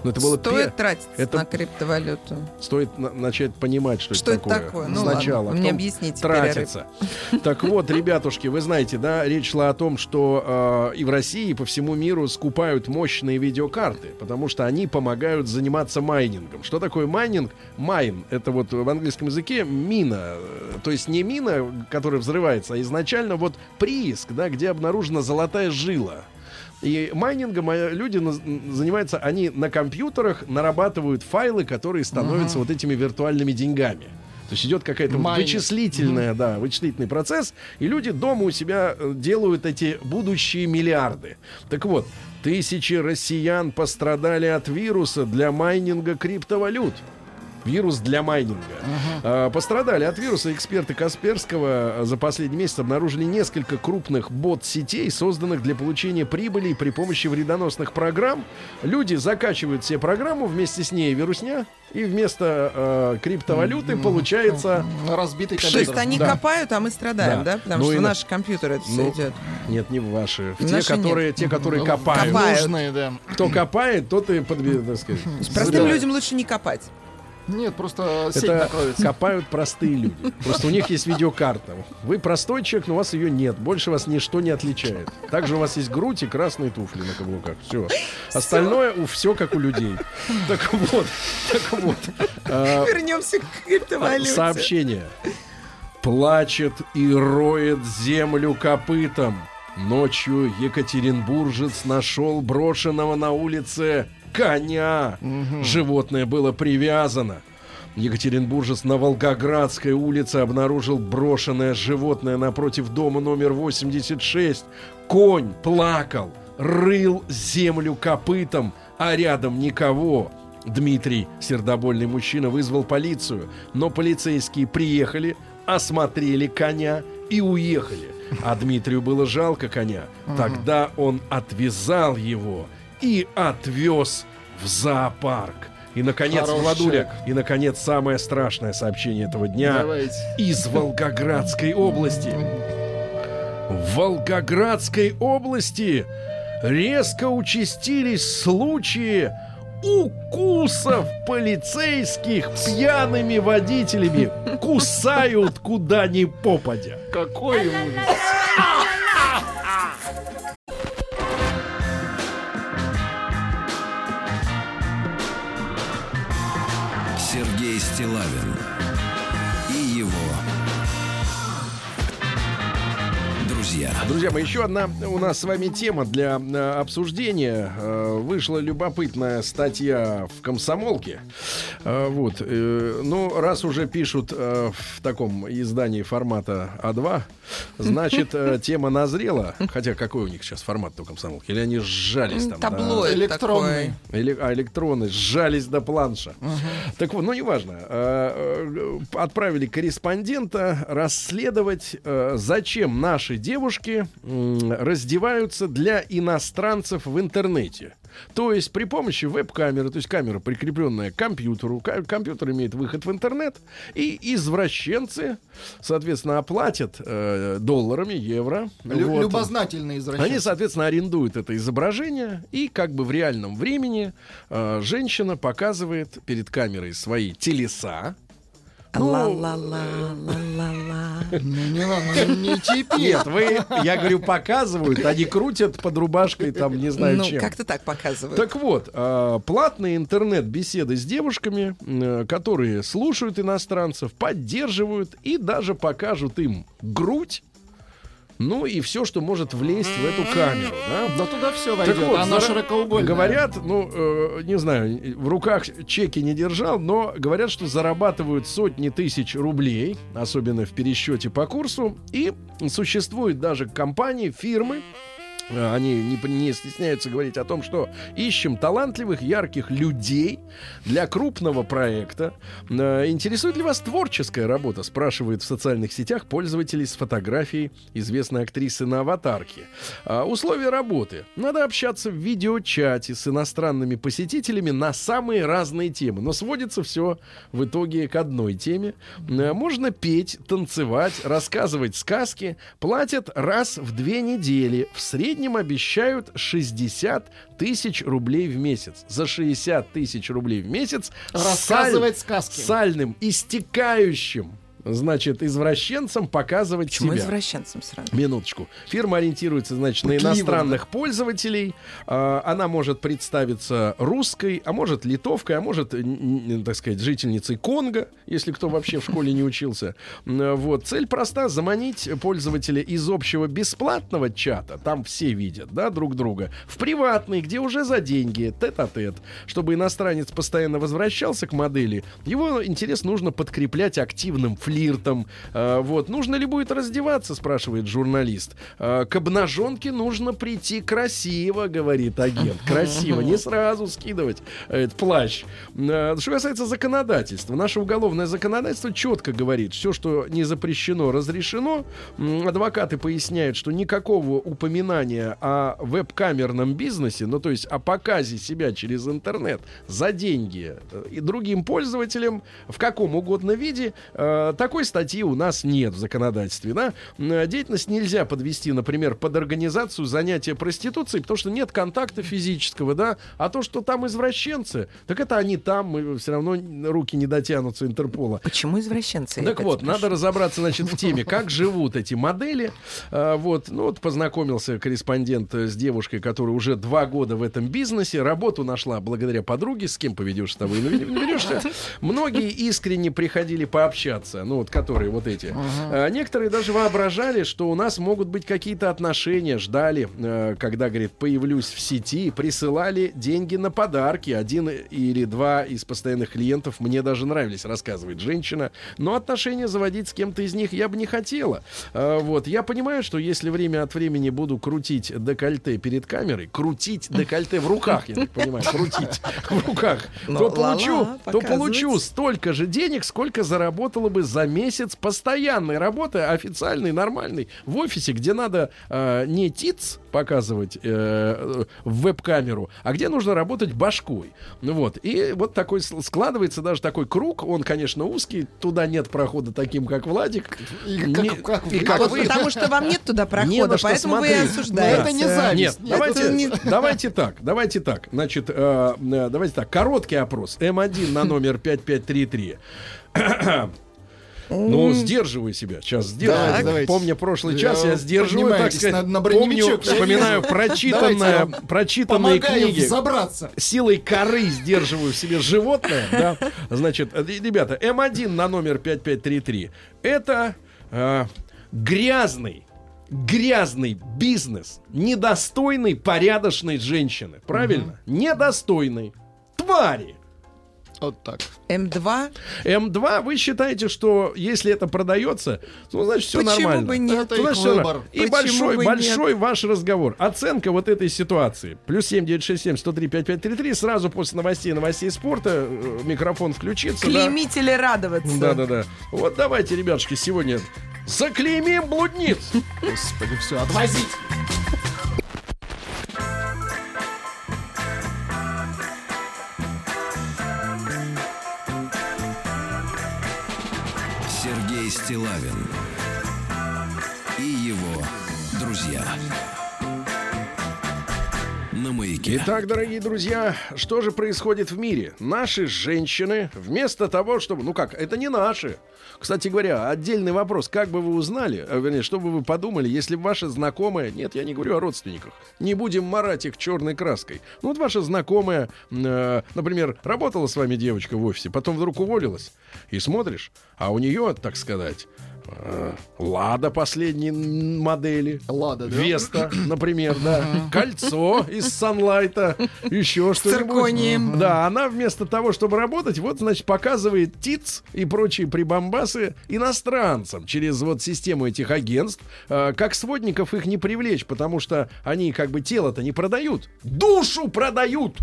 Но это было стоит пе... тратиться это... на криптовалюту. Стоит на- начать понимать, что, что это такое. такое? Ну, сначала. Ладно, мне объясните. Тратиться. Перерыв. Так вот, ребятушки, вы знаете, да, речь шла о том, что э, и в России, и по всему миру скупают мощные видеокарты, потому что они помогают заниматься майнингом. Что такое майнинг? Майн. Это вот в английском языке мина. То есть не мина, которая взрывается, а изначально вот прииск, да, где обнаружена золотая жила. И майнингом люди занимаются, они на компьютерах нарабатывают файлы, которые становятся uh-huh. вот этими виртуальными деньгами. То есть идет какая-то вот вычислительная, mm-hmm. да, вычислительный процесс, и люди дома у себя делают эти будущие миллиарды. Так вот, тысячи россиян пострадали от вируса для майнинга криптовалют. Вирус для майнинга. Uh-huh. Пострадали от вируса эксперты Касперского. За последний месяц обнаружили несколько крупных бот-сетей, созданных для получения прибыли при помощи вредоносных программ. Люди закачивают себе программу, вместе с ней вирусня, и вместо э, криптовалюты mm-hmm. получается mm-hmm. разбитый компьютер. То есть они да. копают, а мы страдаем, да? да? Потому ну что в на... наши компьютеры это ну, все идет. Нет, не в ваши. В те, которые, те, которые ну, копают. копают. Нужные, да. Кто копает, тот и подберет, так сказать. Простым людям лучше не копать. Нет, просто сеть накроется. Копают простые люди. Просто у них есть видеокарта. Вы простой человек, но у вас ее нет. Больше вас ничто не отличает. Также у вас есть грудь и красные туфли на каблуках. Все. Остальное у все как у людей. Так вот, так вот. Вернемся к криптовалюте. Сообщение. Плачет и роет землю копытом. Ночью екатеринбуржец нашел брошенного на улице коня. Угу. Животное было привязано. Екатеринбуржец на Волгоградской улице обнаружил брошенное животное напротив дома номер восемьдесят шесть. Конь плакал, рыл землю копытом, а рядом никого. Дмитрий, сердобольный мужчина, вызвал полицию, но полицейские приехали, осмотрели коня и уехали. А Дмитрию было жалко коня. Угу. Тогда он отвязал его и отвез в зоопарк. И, наконец, Владуля, и, наконец, самое страшное сообщение этого дня. Давайте. Из Волгоградской области. В Волгоградской области резко участились случаи укусов полицейских пьяными водителями. Кусают куда ни попадя. Какой ужас! Сергей Стилавин и его друзья. Друзья мои, еще одна у нас с вами тема для э, обсуждения. Э, вышла любопытная статья в «Комсомолке». Э, вот, э, ну, раз уже пишут э, в таком издании формата А два, значит, э, тема назрела. Хотя какой у них сейчас формат-то у «Комсомолки»? Или они сжались там? Табло до... электронный. Эле... А, электроны сжались до планша. Угу. Так вот, ну, неважно. Э, э, отправили корреспондента расследовать, э, зачем наши девушки девушки раздеваются для иностранцев в интернете. То есть при помощи веб-камеры, то есть камера, прикрепленная к компьютеру, компьютер имеет выход в интернет, и извращенцы, соответственно, оплатят э, долларами, евро. Лю- вот. Любознательные извращенцы. Они, соответственно, арендуют это изображение, и как бы в реальном времени э, женщина показывает перед камерой свои телеса. Ла-ла-ла-ла-ла-ла. Ну, не теперь. Нет, вы, я говорю, показывают, они крутят под рубашкой, там, не знаю, ну, чем. Ну, как-то так показывают. Так вот, платные интернет-беседы с девушками, которые слушают иностранцев, поддерживают и даже покажут им грудь. Ну и все, что может влезть в эту камеру, да? Да туда все войдет, вот, она зара... широкоугольная. Говорят, ну, э, не знаю, в руках чеки не держал, но говорят, что зарабатывают сотни тысяч рублей, особенно в пересчете по курсу. И существуют даже компании, фирмы, э, они не, не стесняются говорить о том, что ищем талантливых, ярких людей для крупного проекта. Э, интересует ли вас творческая работа? Спрашивают в социальных сетях пользователей с фотографией известной актрисы на аватарке. Э, условия работы. Надо общаться в видеочате с иностранными посетителями на самые разные темы. Но сводится все в итоге к одной теме. Э, можно петь, танцевать, рассказывать сказки. Платят раз в две недели. В среднем обещают шестьдесят тысяч рублей в месяц. За шестьдесят тысяч рублей в месяц рассказывать саль, сказки. Сальным, истекающим, значит, извращенцам показывать Почему себя. Извращенцам сразу? Минуточку. Фирма ориентируется, значит, Путливо, на иностранных да. пользователей. А, она может представиться русской, а может литовкой, а может, так сказать, жительницей Конго, если кто вообще в школе не учился. Вот. Цель проста. Заманить пользователя из общего бесплатного чата, там все видят, да, друг друга, в приватный, где уже за деньги, тет-а-тет. Чтобы иностранец постоянно возвращался к модели, его интерес нужно подкреплять активным флиртом. Лиртом. Вот. Нужно ли будет раздеваться, спрашивает журналист. К обнаженке нужно прийти красиво, говорит агент. Красиво, не сразу скидывать этот плащ. Что касается законодательства. Наше уголовное законодательство четко говорит, все, что не запрещено, разрешено. Адвокаты поясняют, что никакого упоминания о веб-камерном бизнесе, ну то есть о показе себя через интернет за деньги и другим пользователям в каком угодно виде, такой статьи у нас нет в законодательстве, да? Деятельность нельзя подвести, например, под организацию занятия проституцией, потому что нет контакта физического, да? А то, что там извращенцы, так это они там, и все равно руки не дотянутся Интерпола. Почему извращенцы? Так вот, прошу. Надо разобраться, значит, в теме, как живут эти модели. Вот, ну вот познакомился корреспондент с девушкой, которая уже два года в этом бизнесе, работу нашла благодаря подруге, с кем поведешь, с тобой наведешься. Многие искренне приходили пообщаться. Ну вот, которые вот эти. Ага. А, некоторые даже воображали, что у нас могут быть какие-то отношения. Ждали, э, когда, говорит, появлюсь в сети. Присылали деньги на подарки. Один или два из постоянных клиентов мне даже нравились, рассказывает женщина. Но отношения заводить с кем-то из них я бы не хотела. А, вот. Я понимаю, что если время от времени буду крутить декольте перед камерой, крутить декольте в руках, я так понимаю, крутить в руках, то получу, то получу столько же денег, сколько заработала бы за месяц постоянной работы, официальной, нормальной, в офисе, где надо э, не тиц показывать э, в веб-камеру, а где нужно работать башкой. Вот. И вот такой складывается даже такой круг. Он, конечно, узкий. Туда нет прохода таким, как Владик. И как, не, как, и как вот вы. Потому что вам нет туда прохода, поэтому смотреть. Вы и осуждаете. Это не зависть. Нет, нет, давайте, не... давайте так. Давайте так. Значит, э, давайте так. Короткий опрос. эм один на номер пять пять три три. Ну, сдерживаю себя. Сейчас сдерживаю. Помню прошлый час, я сдерживаю, так сказать. Помню, вспоминаю прочитанное, прочитанные книги. Забраться. Силой коры сдерживаю в себе животное. Да? Значит, ребята, эм один на номер пять пять три три. Это э, грязный. Грязный бизнес, недостойный порядочной женщины. Правильно? Угу. Недостойный. Твари. Вот так. эм два? эм два, вы считаете, что если это продается, то значит все почему нормально. Бы нет? Это значит, выбор. И почему большой, бы большой нет? Ваш разговор. Оценка вот этой ситуации. Плюс семь девятьсот шестьдесят семь сто три пятьдесят пять тридцать три. Сразу после новостей, новостей спорта микрофон включится. Клеймить или радоваться. Да-да-да. Вот давайте, ребятушки, сегодня заклеймим блудниц. Господи, все, отвозить. Стилавин и его друзья на Маяке. Итак, дорогие друзья, что же происходит в мире? Наши женщины вместо того, чтобы... Ну как, это не наши. Кстати говоря, отдельный вопрос. Как бы вы узнали, вернее, что бы вы подумали, если бы ваши знакомые... Нет, я не говорю о родственниках. Не будем марать их черной краской. Ну вот ваша знакомая, э, например, работала с вами девочка в офисе, потом вдруг уволилась. И смотришь, а у нее, так сказать... Лада последней модели. Лада, да? Веста, например, да. Кольцо из Санлайта. Еще что-нибудь. Цирконием. Да, она вместо того, чтобы работать, вот, значит, показывает тиц и прочие прибамбасы иностранцам через вот систему этих агентств. Как сводников их не привлечь, потому что они как бы тело-то не продают. Душу продают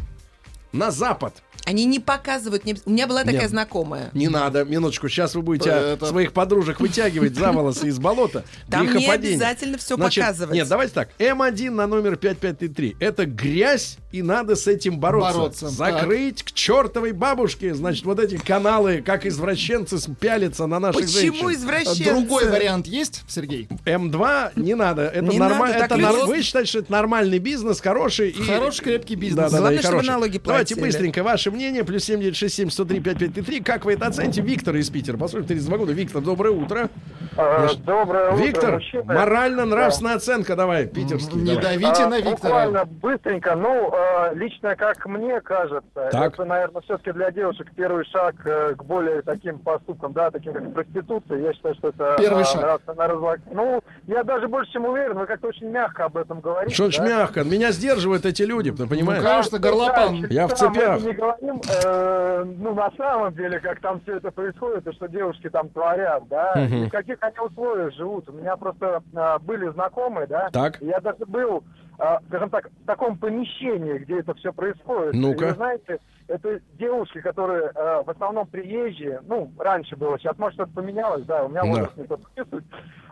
на Запад. Они не показывают. У меня была такая Нет, знакомая. Не надо, минуточку. Сейчас вы будете это... своих подружек вытягивать за волосы из болота. Там не обязательно все показывать. Нет, давайте так. эм один на номер пять пять три. Это грязь, и надо с этим бороться. бороться. Закрыть так. К чертовой бабушке. Значит, вот эти каналы, как извращенцы пялятся на наших Почему женщин. Почему извращенцы? Другой вариант есть, Сергей? эм два не надо. Это не норма... надо это нар... Вы считаете, что это нормальный бизнес, хороший и... Хороший, крепкий бизнес. Да, да, Главное, да, чтобы налоги платили. Давайте быстренько ваши мнение, плюс семь девять шесть семь сто три пять пять три. Как вы это оцените? Виктор из Питера. Посмотрим, тридцать два года. Виктор, доброе утро. А, доброе утро. Виктор, морально-нравственная да. оценка. Давай, питерский. Не давай. давите а, на Виктора. Буквально, быстренько. Ну, лично, как мне кажется, так. это, наверное, все-таки для девушек первый шаг к более таким поступкам, да, таким как проституция. Я считаю, что это... Первый а, шаг. Раз, ну, я даже больше чем уверен, вы как-то очень мягко об этом говорите. Что очень да? мягко? Меня сдерживают эти люди, ты понимаешь? Ну, конечно, горлопан. Да, я в цепях. Ну, на самом деле, как там все это происходит, и что девушки там творят, да, угу. и в каких они условиях живут. У меня просто а, были знакомые, да, так. я даже был, а, скажем так, в таком помещении, где это все происходит. Ну-ка. И, вы знаете, это девушки, которые а, в основном приезжие, ну, раньше было, сейчас, может, что-то поменялось, да, у меня возраст да. не подписывает.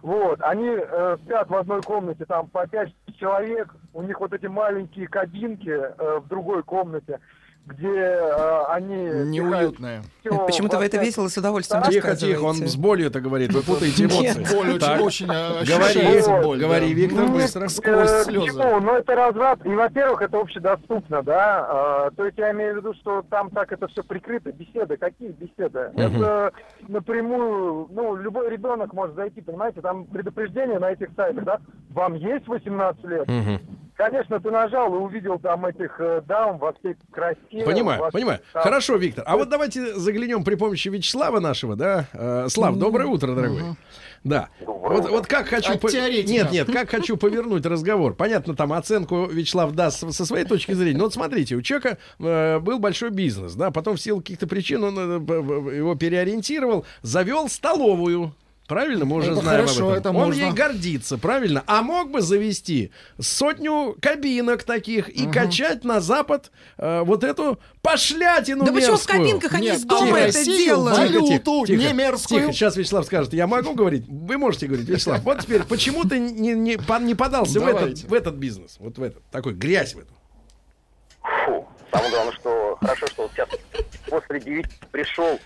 Вот, они э, спят в одной комнате, там, по пять человек, у них вот эти маленькие кабинки э, в другой комнате, где э, они... Неуютные. Почему-то вы это весело с удовольствием рассказываете. Тихо, тихо, он с болью-то говорит, вы путаете эмоции. Очень говори, Виктор, быстро, сквозь слезы. Ну, это разврат, и, во-первых, это общедоступно, да, то есть я имею в виду, что там так это все прикрыто, беседы, какие беседы? Это напрямую, ну, любой ребенок может зайти, понимаете, там предупреждение на этих сайтах, да, вам есть восемнадцать лет? Конечно, ты нажал и увидел там этих э, дам во всей красе. Понимаю, всей... понимаю. Там... Хорошо, Виктор. А вот давайте заглянем при помощи Вячеслава нашего, да? Э, Слав, доброе утро, дорогой. Uh-huh. Да. Вот, вот как хочу... По... Нет, нет, как хочу повернуть разговор. Понятно, там оценку Вячеслав даст со своей точки зрения. Но вот смотрите, у человека э, был большой бизнес, да? Потом в силу каких-то причин он э, его переориентировал, завел столовую. Правильно? Мы уже это знаем хорошо, об этом. Это Он можно. ей гордится, правильно? А мог бы завести сотню кабинок таких и угу. качать на Запад э, вот эту пошлятину да мерзкую. Да почему в кабинках они с дома это делают? Валюту немерзкую. Тихо, сейчас Вячеслав скажет, я могу говорить? Вы можете говорить, Вячеслав. Вот теперь, почему ты не, не, не подался в этот, в этот бизнес? Вот в этот. Такой грязь в этом. Фу. Самое главное, что хорошо, что вот сейчас после девяти пришел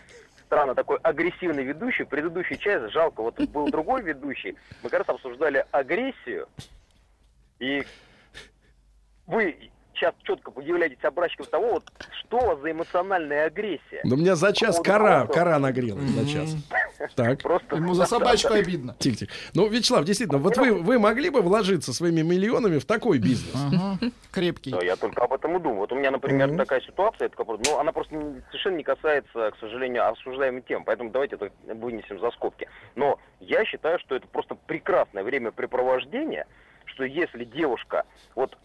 странно, такой агрессивный ведущий. Предыдущий час, жалко, вот был другой ведущий. Мы как раз обсуждали агрессию. И вы сейчас четко являетесь образчиком того, вот, что у вас за эмоциональная агрессия. Да у меня за час кора, кора нагрела. Mm-hmm. За час. Так. Просто... Ему за собачку обидно. Тихо-тихо. Ну, Вячеслав, действительно, вот вы, вы могли бы вложиться своими миллионами в такой бизнес? Ага. Крепкий. Да, я только об этом и думаю. Вот у меня, например, mm-hmm. такая ситуация, это, ну, она просто совершенно не касается, к сожалению, обсуждаемой тем, поэтому давайте это вынесем за скобки. Но я считаю, что это просто прекрасное времяпрепровождение, что если девушка вот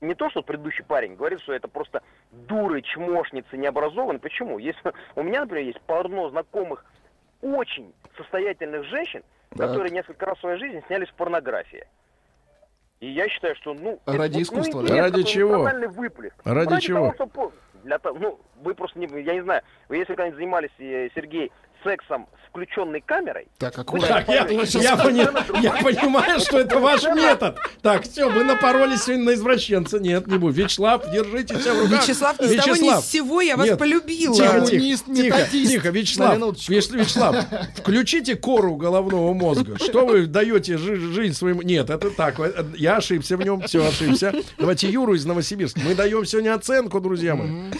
не то, что предыдущий парень говорит, что это просто дуры, чмошницы, необразованные. Почему? Если, у меня, например, есть полно знакомых очень состоятельных женщин, да, которые несколько раз в своей жизни снялись в порнографии. И я считаю, что, ну... Ради это, искусства. Ну, ради чего? Выплеск. Ради, ради чего? Того, что, для, ну, вы просто, не, я не знаю, вы если когда-нибудь занимались, Сергей, сексом с включенной камерой... Так, аккуратно. Так, я, я, пони, я понимаю, что это ваш метод. Так, все, мы напоролись сегодня на извращенца. Нет, не буду. Вячеслав, держите себя в руках. Вячеслав, ни с того ни с сего, я вас полюбила. Тихо, тихо, тихо, Вячеслав. Вячеслав, включите кору головного мозга. Что вы даете жизнь своему... Нет, это так, я ошибся в нем, все, ошибся. Давайте Юру из Новосибирска. Мы даем сегодня оценку, друзья мои.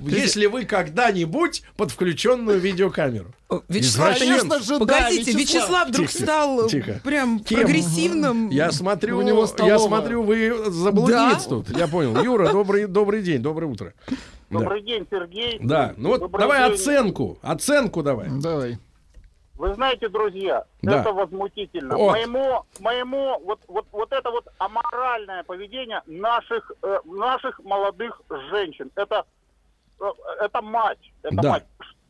Если вы когда-нибудь под включенную видеокамеру. Вячеслав, конечно же, погодите, да, Вячеслав. Вячеслав вдруг тихо, стал тихо. прям Кем? прогрессивным. Я смотрю, у него я смотрю, вы заблудились, да? Тут. Я понял. Юра, добрый, добрый день, доброе утро. Добрый да. день, Сергей. Да, ну вот давай день. оценку, оценку давай. Давай. Вы знаете, друзья, да. это возмутительно. Вот. Моему, моему вот, вот, вот это вот аморальное поведение наших, э, наших молодых женщин. Это, э, это мать, это да. мать.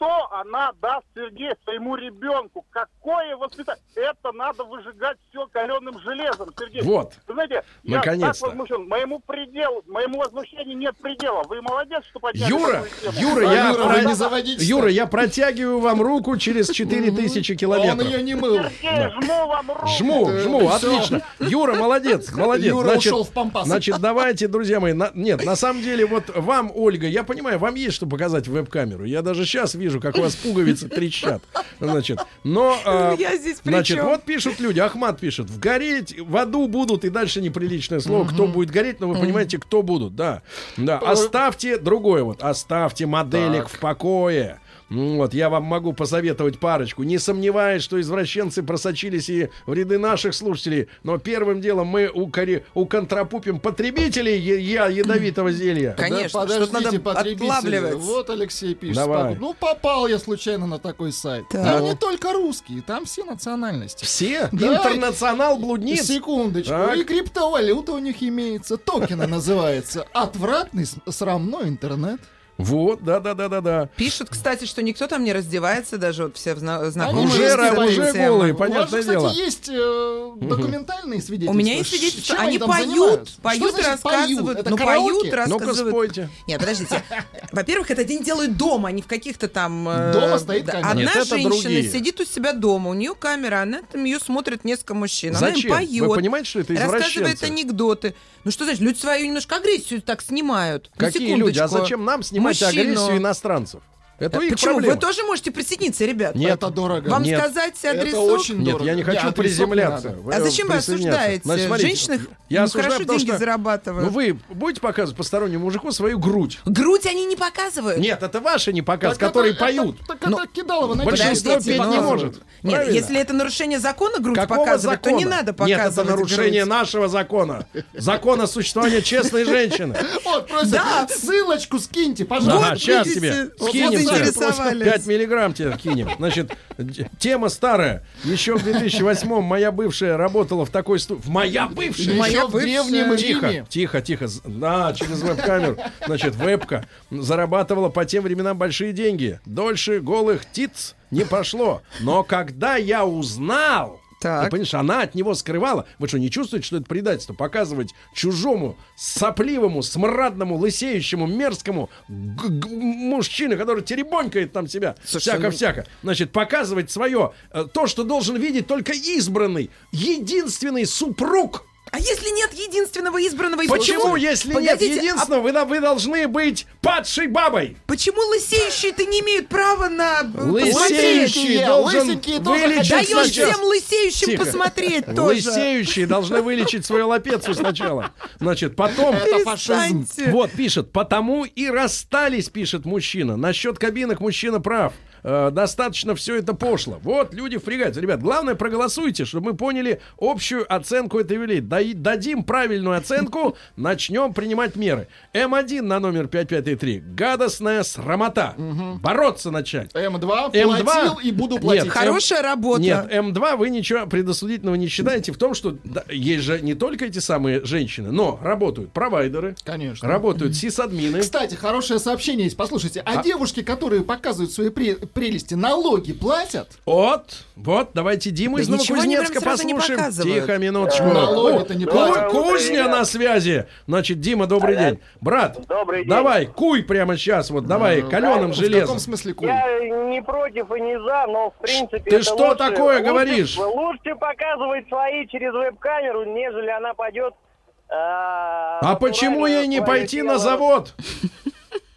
Что она даст, Сергей, своему ребенку? Какое воспитание? Это надо выжигать все каленым железом, Сергей. Вот. Вы знаете, я так возмущен. Моему пределу, моему возмущению нет предела. Вы молодец, что подняли. Юра, Юра, а я, Юра, про... не заводитесь, Юра, я протягиваю вам руку через четыре тысячи километров. Он ее не мыл. Сергей, да. жму вам руку. Жму, жму, отлично. Юра, молодец, молодец. Юра значит, ушел в пампасы. Значит, давайте, друзья мои, на... нет, на самом деле, вот вам, Ольга, я понимаю, вам есть что показать в веб-камеру. Я даже сейчас вижу, как у вас пуговицы трещат. Значит, но, э, я здесь значит, вот пишут люди, Ахмат пишет, в гореть, в аду будут, и дальше неприличное слово, угу. кто будет гореть, но вы угу. понимаете, кто будут, да. да. Оставьте, другое вот, оставьте моделек так. в покое. Вот, я вам могу посоветовать парочку. Не сомневаюсь, что извращенцы просочились и в ряды наших слушателей, но первым делом мы укори... уконтрапупим потребителей е- ядовитого зелья. Конечно, да, подождите, потребители. Вот Алексей пишет. Под... Ну, попал я случайно на такой сайт. Да. Там не только русские, там все национальности. Все? Да. Интернационал блудниц? Секундочку. Так. И криптовалюта у них имеется. Токены называется. Отвратный, срамной интернет. Вот, да-да-да-да-да. Пишут, кстати, что никто там не раздевается, даже вот все зна- знакомые. Уже, уже голые, понятное у вас, дело. У кстати, есть э, документальные угу. свидетельства. У меня есть свидетельства. Они, они поют, поют, рассказывают. Это ну, поют, рассказывают. Ну-ка, спойте. Нет, подождите. Во-первых, это они делают дома, а не в каких-то там... Э, дома стоит камера. Одна Нет, женщина другие. сидит у себя дома, у нее камера, она там ее смотрит несколько мужчин. Она Зачем? им поет. Вы понимаете, что это извращенцы? Рассказывает анекдоты. Ну что значит, люди свою немножко агрессию так снимают. Какие люди? А зачем нам снимать? Мужчину. Агрессию иностранцев. Это да, их почему? Проблема. Вы тоже можете присоединиться, ребят. Нет, это дорого. Вам Нет. сказать адресу? Это очень Нет, дорого. я не хочу Нет, приземляться. А зачем вы осуждаете? Значит, смотрите, женщин я осуждаю, хорошо деньги что... зарабатывают. Ну, вы будете показывать постороннему мужику свою грудь? Грудь они не показывают. Нет, это ваши не показывают, так которые это, поют. Это, так это кидалово. Большинство петь не может. Нет, правильно? Если это нарушение закона грудь Какого показывать, закона? то не надо показывать. Нет, это нарушение грудь. нашего закона. Закона существования честной женщины. Вот, просто ссылочку скиньте, пожалуйста. Сейчас тебе скинем. пять миллиграмм тебе кинем. Значит, тема старая. Еще в две тысячи восьмом моя бывшая работала в такой студии. Моя бывшая? Моя в древнем Риме. Тихо, тихо. Да, через веб-камеру. Значит, вебка зарабатывала по тем временам большие деньги. Дольше голых тиц не пошло. Но когда я узнал... Так. Ты понимаешь, она от него скрывала. Вы что, не чувствуете, что это предательство? Показывать чужому, сопливому, смрадному, лысеющему, мерзкому г- г- мужчине, который теребонькает там себя. Слушай, всяко-всяко. Ну... Значит, показывать свое, то, что должен видеть только избранный, единственный супруг. А если нет единственного избранного избранного? Почему, если Погодите, нет единственного, а... вы, вы должны быть падшей бабой? Почему лысеющие-то не имеют права на... Лысеющие должен лысенькие вылечить сначала. Даешь всем лысеющим Тихо. посмотреть Тихо. тоже. Лысеющие должны вылечить свою лапецу сначала. Значит, потом... Это фашизм. Вот, пишет, потому и расстались, пишет мужчина. Насчет кабинок мужчина прав. э, достаточно все это пошло. Вот люди впрягаются. Ребят, главное, проголосуйте, чтобы мы поняли общую оценку этой великой. Дадим правильную оценку, начнем принимать меры. М1 на номер пять пять три. Гадостная срамота. Угу. Бороться начать. М2 платил и буду платить. Нет, хорошая М... работа. Нет, М2 вы ничего предосудительного не считаете в том, что да, есть же не только эти самые женщины, но работают провайдеры. Конечно. Работают сисадмины. Кстати, хорошее сообщение есть. Послушайте, а, а... девушки, которые показывают свои прелести, налоги платят? Вот, вот, давайте Диму да из Новокузнецка послушаем. Тихо, минуточку. Налоги-то не платят. Кузня на связи. Значит, Дима, добрый день. Брат, давай, куй прямо сейчас. Вот, давай, каленым железом. В каком смысле куй? Я не против и не за, но в принципе... Ты что такое говоришь? Лучше показывать свои через веб-камеру, нежели она пойдет... А почему ей не пойти на завод?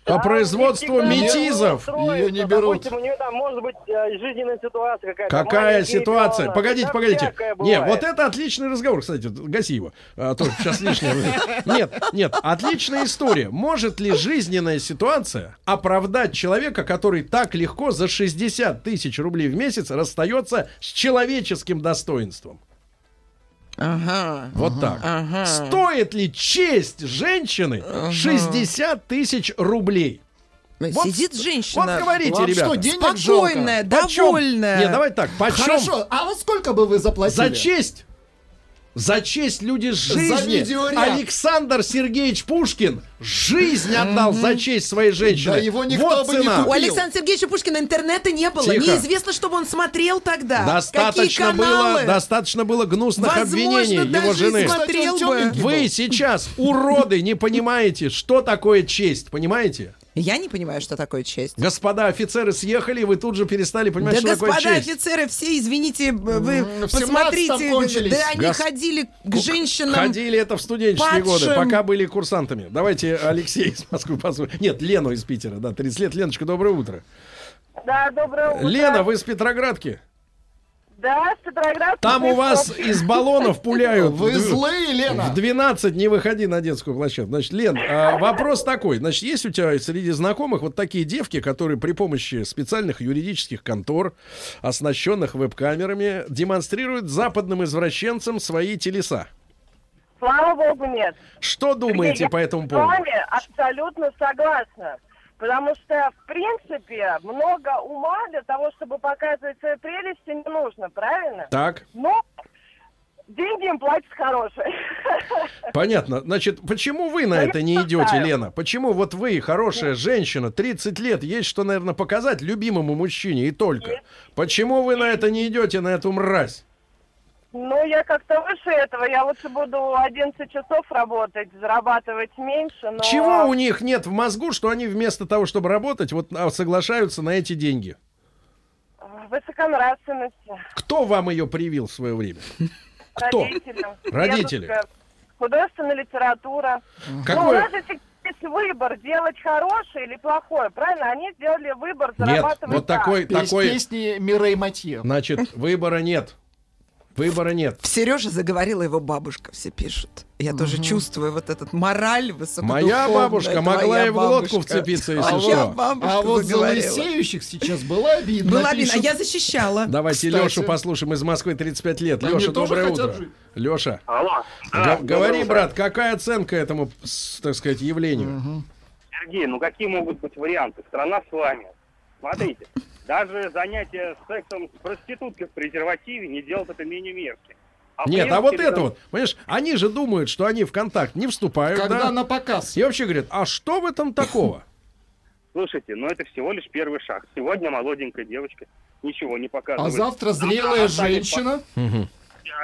По а производству метизов. Ее не берут. Допустим, у нее там может быть жизненная ситуация какая-то. Какая ситуация? Погодите, погодите. Не, вот это отличный разговор, кстати. Гаси его. А, то, сейчас лишнее. Нет, нет. Отличная история. Может ли жизненная ситуация оправдать человека, который так легко за шестьдесят тысяч рублей в месяц расстается с человеческим достоинством? Ага, вот ага, так. Ага. Стоит ли честь женщины ага. шестьдесят тысяч рублей? Вот, сидит женщина. Вот говорите, вам ребята. Что, спокойная, довольная. Нет, давай так. Почем? Хорошо, а вот сколько бы вы заплатили? За честь. За честь люди жизни. Александр Сергеевич Пушкин жизнь отдал mm-hmm. за честь своей женщины. Да его никто вот бы не купил. У Александра Сергеевича Пушкина интернета не было. Тихо. Неизвестно, чтобы он смотрел тогда. Достаточно было, достаточно было гнусных возможно, обвинений даже его жены. Кстати, вы сейчас, уроды, не понимаете, что такое честь. Понимаете? Я не понимаю, что такое честь. Господа офицеры съехали, и вы тут же перестали понимать, да что такое честь. Да, господа офицеры, все, извините, вы mm, посмотрите, да они Гос... ходили к женщинам. Ходили это в студенческие падшим. годы, пока были курсантами. Давайте Алексей из Москвы послушаем. Нет, Лену из Питера, да, тридцать лет. Леночка, доброе утро. Да, доброе утро. Лена, вы из Петроградки? Да, с Петроградки. Там у вас из баллонов пуляют. Вы злые, Лена. В двенадцать не выходи на детскую площадку. Значит, Лен, вопрос такой. Значит, есть у тебя среди знакомых вот такие девки, которые при помощи специальных юридических контор, оснащенных веб-камерами, демонстрируют западным извращенцам свои телеса? Слава богу, нет. Что думаете я по этому поводу? Я с вами абсолютно согласна. Потому что, в принципе, много ума для того, чтобы показывать свои прелести, не нужно, правильно? Так. Но деньги им платят хорошие. Понятно. Значит, почему вы на это не идете, Лена? Почему вот вы, хорошая женщина, тридцать лет, есть что, наверное, показать любимому мужчине и только? Почему вы на это не идете, на эту мразь? Ну, я как-то выше этого. Я лучше буду одиннадцать часов работать, зарабатывать меньше, но... Чего у них нет в мозгу, что они вместо того, чтобы работать, вот соглашаются на эти деньги? Высоконравственность. Кто вам ее привил в свое время? Кто? Родители. Художественная литература. Какой? Выбор, делать хорошее или плохое, правильно? Они сделали выбор, зарабатывать... Нет, вот такой... Песни Мирей Матье. Значит, выбора нет. Выбора нет. В Сереже заговорила его бабушка, все пишут. Я угу. тоже чувствую вот этот мораль высокодуховный. Моя бабушка могла и в лодку вцепиться, если а что. А вот заговорила. За лысеющих сейчас была обидно. Была обидно, а я защищала. Давайте Кстати. Лешу послушаем из Москвы, тридцать пять лет. Они Леша, доброе утро. Жить. Леша, Алло. Да, говори, утро. брат, какая оценка этому, так сказать, явлению? Угу. Сергей, ну какие могут быть варианты? Страна с вами. Смотрите. Даже занятие сексом с проституткой в презервативе не делает это менее мерзким. А Нет, а вот это раз... вот, понимаешь, они же думают, что они в контакт не вступают. Когда да? на показ. И вообще говорят, а что в этом такого? Слушайте, ну это всего лишь первый шаг. Сегодня молоденькая девочка ничего не показывает. А завтра зрелая а, женщина. Угу.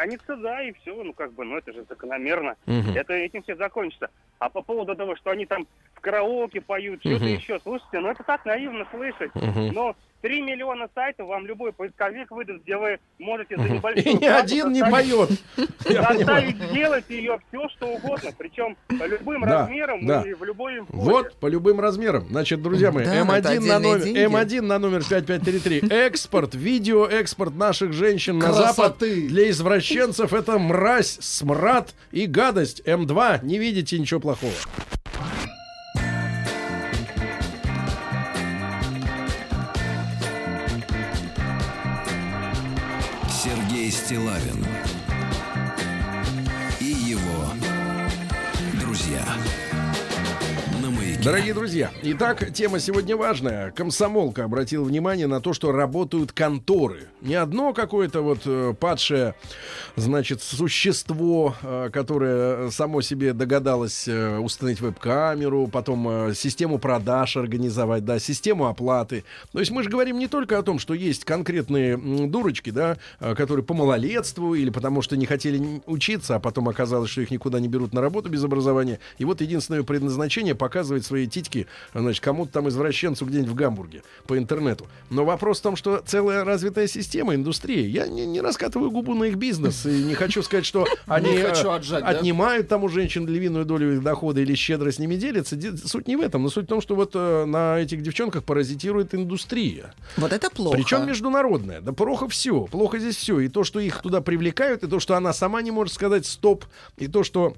Они сюда и все, ну как бы, ну это же закономерно. Угу. Это этим все закончится. А по поводу того, что они там в караоке поют, что-то угу. еще, слушайте, ну это так наивно слышать. Угу. Но... Три миллиона сайтов вам любой поисковик выдаст, где вы можете за небольшую... И ни один не поет. Заставить делать ее все, что угодно. Причем по любым да, размерам да. и в любой... Входе. Вот, по любым размерам. Значит, друзья мои, да, М1, на номер, М1 на номер пять пять три три. Экспорт, видеоэкспорт наших женщин Красоты. на Запад. Для извращенцев это мразь, смрад и гадость. М2, не видите ничего плохого. Дорогие друзья, итак, тема сегодня важная. Комсомолка обратила внимание на то, что работают конторы. Не одно какое-то вот э, падшее, значит, существо, э, которое само себе догадалось э, установить веб-камеру, потом э, систему продаж организовать, да, систему оплаты. То есть мы же говорим не только о том, что есть конкретные м, дурочки, да, э, которые по малолетству или потому что не хотели учиться, а потом оказалось, что их никуда не берут на работу без образования. И вот единственное предназначение — показывать свои титьки, значит, кому-то там, извращенцу где-нибудь в Гамбурге по интернету. Но вопрос в том, что целая развитая система, индустрия. Я не, не раскатываю губу на их бизнес. И не хочу сказать, что они отжать, отнимают, да? там у женщин львиную долю их дохода или щедро с ними делятся. Суть не в этом. Но суть в том, что вот на этих девчонках паразитирует индустрия. Вот это плохо. Причем международная. Да плохо все. Плохо здесь все. И то, что их туда привлекают, и то, что она сама не может сказать «стоп», и то, что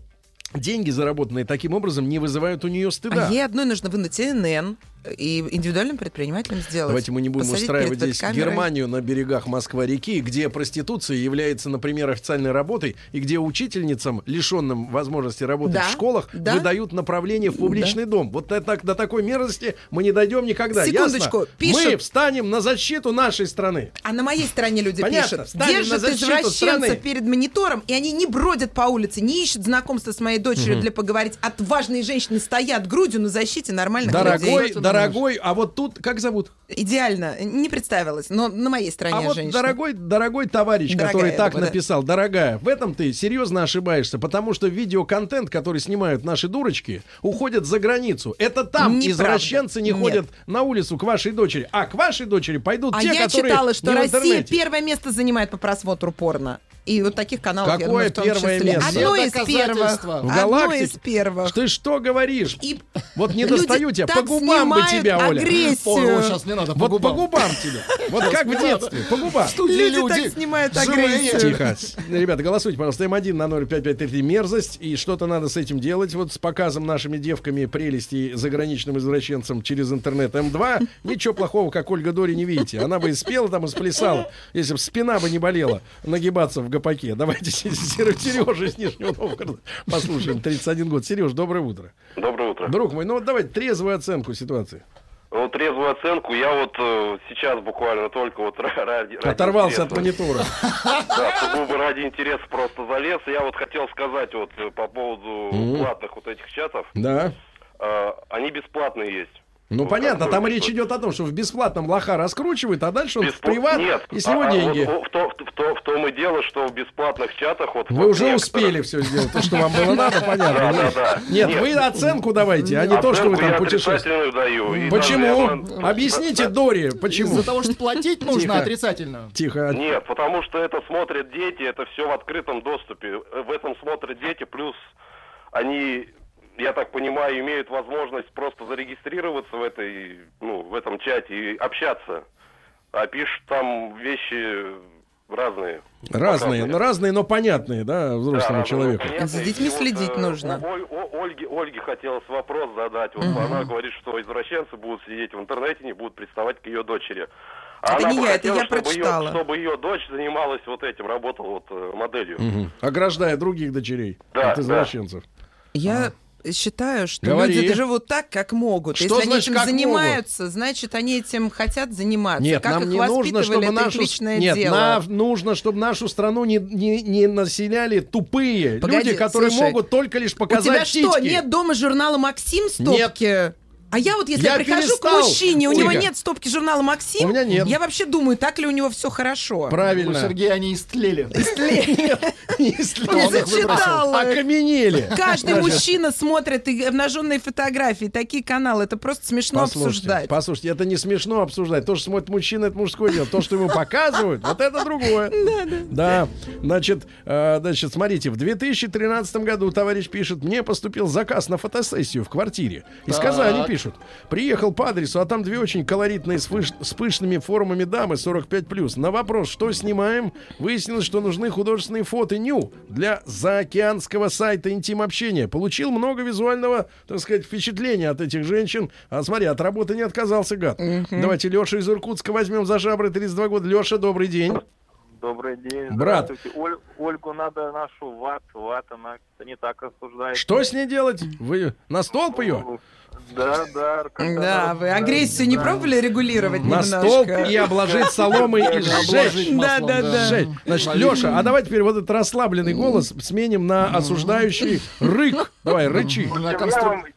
деньги, заработанные таким образом, не вызывают у нее стыда. А ей одной нужно вынуть эн эн и индивидуальным предпринимателем сделать. Давайте мы не будем посадить устраивать здесь камерой Германию на берегах Москва-реки, где проституция является, например, официальной работой, и где учительницам, лишенным возможности работать да? в школах, да? выдают направление в публичный да? дом. Вот это, до такой мерзости мы не дойдем никогда. Секундочку, пишут. Мы встанем на защиту нашей страны. А на моей стороне люди Понятно, пишут. Держат извращенцев перед монитором, и они не бродят по улице, не ищут знакомства с моей дочерью угу. для поговорить. Отважные женщины стоят грудью на защите нормальных Дорогой, людей. Дорогой, а вот тут, как зовут? Идеально, не представилась, но на моей стороне женщина. А вот женщина. дорогой, дорогой товарищ, дорогая, который так думаю, написал, да. дорогая, в этом ты серьезно ошибаешься, потому что видеоконтент, который снимают наши дурочки, уходит за границу. Это там Неправда. извращенцы не Нет. ходят на улицу к вашей дочери, а к вашей дочери пойдут а те, которые не в интернете. А я читала, что Россия первое место занимает по просмотру порно. И вот таких каналов, Какое я думаю, в том числе. Одно из первых. Одно из первых. Ты что говоришь? И вот не достаю тебя. По губам бы тебя, Оля. Агрессию. О, сейчас не надо. По вот губам. по губам тебе. Вот как в детстве. По губам. Люди, люди так снимают агрессию. Тихо. Ребята, голосуйте, пожалуйста. эм один на ноль пять пять три мерзость. И что-то надо с этим делать. Вот с показом нашими девками прелести заграничным извращенцам через интернет эм два. Ничего плохого, как Ольга Дори, не видите. Она бы и спела там, и сплясала. Если бы спина бы не болела, нагибаться в гопаке. Давайте Сережа из Нижнего Новгорода послушаем. тридцать один год. Сереж, доброе утро. Доброе утро. Друг мой, ну вот давай трезвую оценку ситуации. Ну, трезвую оценку. Я вот э, сейчас буквально только вот ради... Оторвался ради от монитора. Да, сугубо ради интереса просто залез. Я вот хотел сказать вот по поводу mm-hmm. платных вот этих чатов. Да. Э, они бесплатные есть. Ну, ну понятно, там речь идет о том, что в бесплатном лоха раскручивает, а дальше он Бесп... в приват, Нет, если а, его деньги. Вот, в, то, в, то, в том и дело, что в бесплатных чатах... вот. Вы уже некоторых... успели все сделать, то, что вам было надо, понятно. Да, да, да. Нет, Нет, вы оценку давайте, а не то, что вы там путешествуете. Даю, почему? Даже... Объясните Дори, почему? Из-за того, что платить нужно отрицательно. Тихо. Нет, потому что это смотрят дети, это все в открытом доступе. В этом смотрят дети, плюс они... я так понимаю, имеют возможность просто зарегистрироваться в этой, ну, в этом чате и общаться. А пишут там вещи разные. Разные, но разные, но понятные, да, взрослому да, человеку. Понятные. За детьми вот, следить э, нужно. Оль, о, Ольге, Ольге хотелось вопрос задать. Вот угу. Она говорит, что извращенцы будут сидеть в интернете, не будут приставать к ее дочери. А это она не я, хотела, это я чтобы прочитала. Ее, чтобы ее дочь занималась вот этим, работала вот моделью. Угу. Ограждая других дочерей да, от извращенцев. Да. Я... считаю, что Говори. люди живут так, как могут. Что Если значит, они этим занимаются, могут? значит, они этим хотят заниматься. Нет, как нам их не нужно, чтобы нашу... Нет, нам нужно, чтобы нашу страну не, не, не населяли тупые Погоди, люди, которые слушай, могут только лишь показать У тебя титьки. Что, нет дома журнала «Максим» в стопке? Нет. А я вот, если я, я прихожу перестал. к мужчине, у Тихо. него нет стопки журнала «Максим», я вообще думаю, так ли у него все хорошо. Правильно. У Сергея они истлели. Истлели. Не зачитала. Окаменели. Каждый мужчина смотрит обнаженные фотографии. Такие каналы. Это просто смешно обсуждать. Послушайте, это не смешно обсуждать. То, что смотрит мужчина, это мужское дело. То, что его показывают, вот это другое. Да, значит, смотрите, в две тысячи тринадцатом году товарищ пишет, мне поступил заказ на фотосессию в квартире. Из Казани пишет. Приехал по адресу, а там две очень колоритные с, выш... с пышными формами дамы сорок пять плюс. На вопрос, что снимаем, выяснилось, что нужны художественные фото ню для заокеанского сайта интим-общения. Получил много визуального, так сказать, впечатления от этих женщин. А смотри, от работы не отказался, гад. Угу. Давайте Леша из Иркутска возьмем за жабры, тридцать два года. Леша, добрый день. Добрый день. Брат. Оль... Ольгу надо нашу ват, ват, она не так рассуждает. Что с ней делать? Вы на столб ее? Да, да. Да, вы агрессию не пробовали регулировать немножко? На стол и обложить соломой и сжечь. Да, да, да. Значит, Леша, а давай теперь вот этот расслабленный голос сменим на осуждающий рык. Давай, рычи.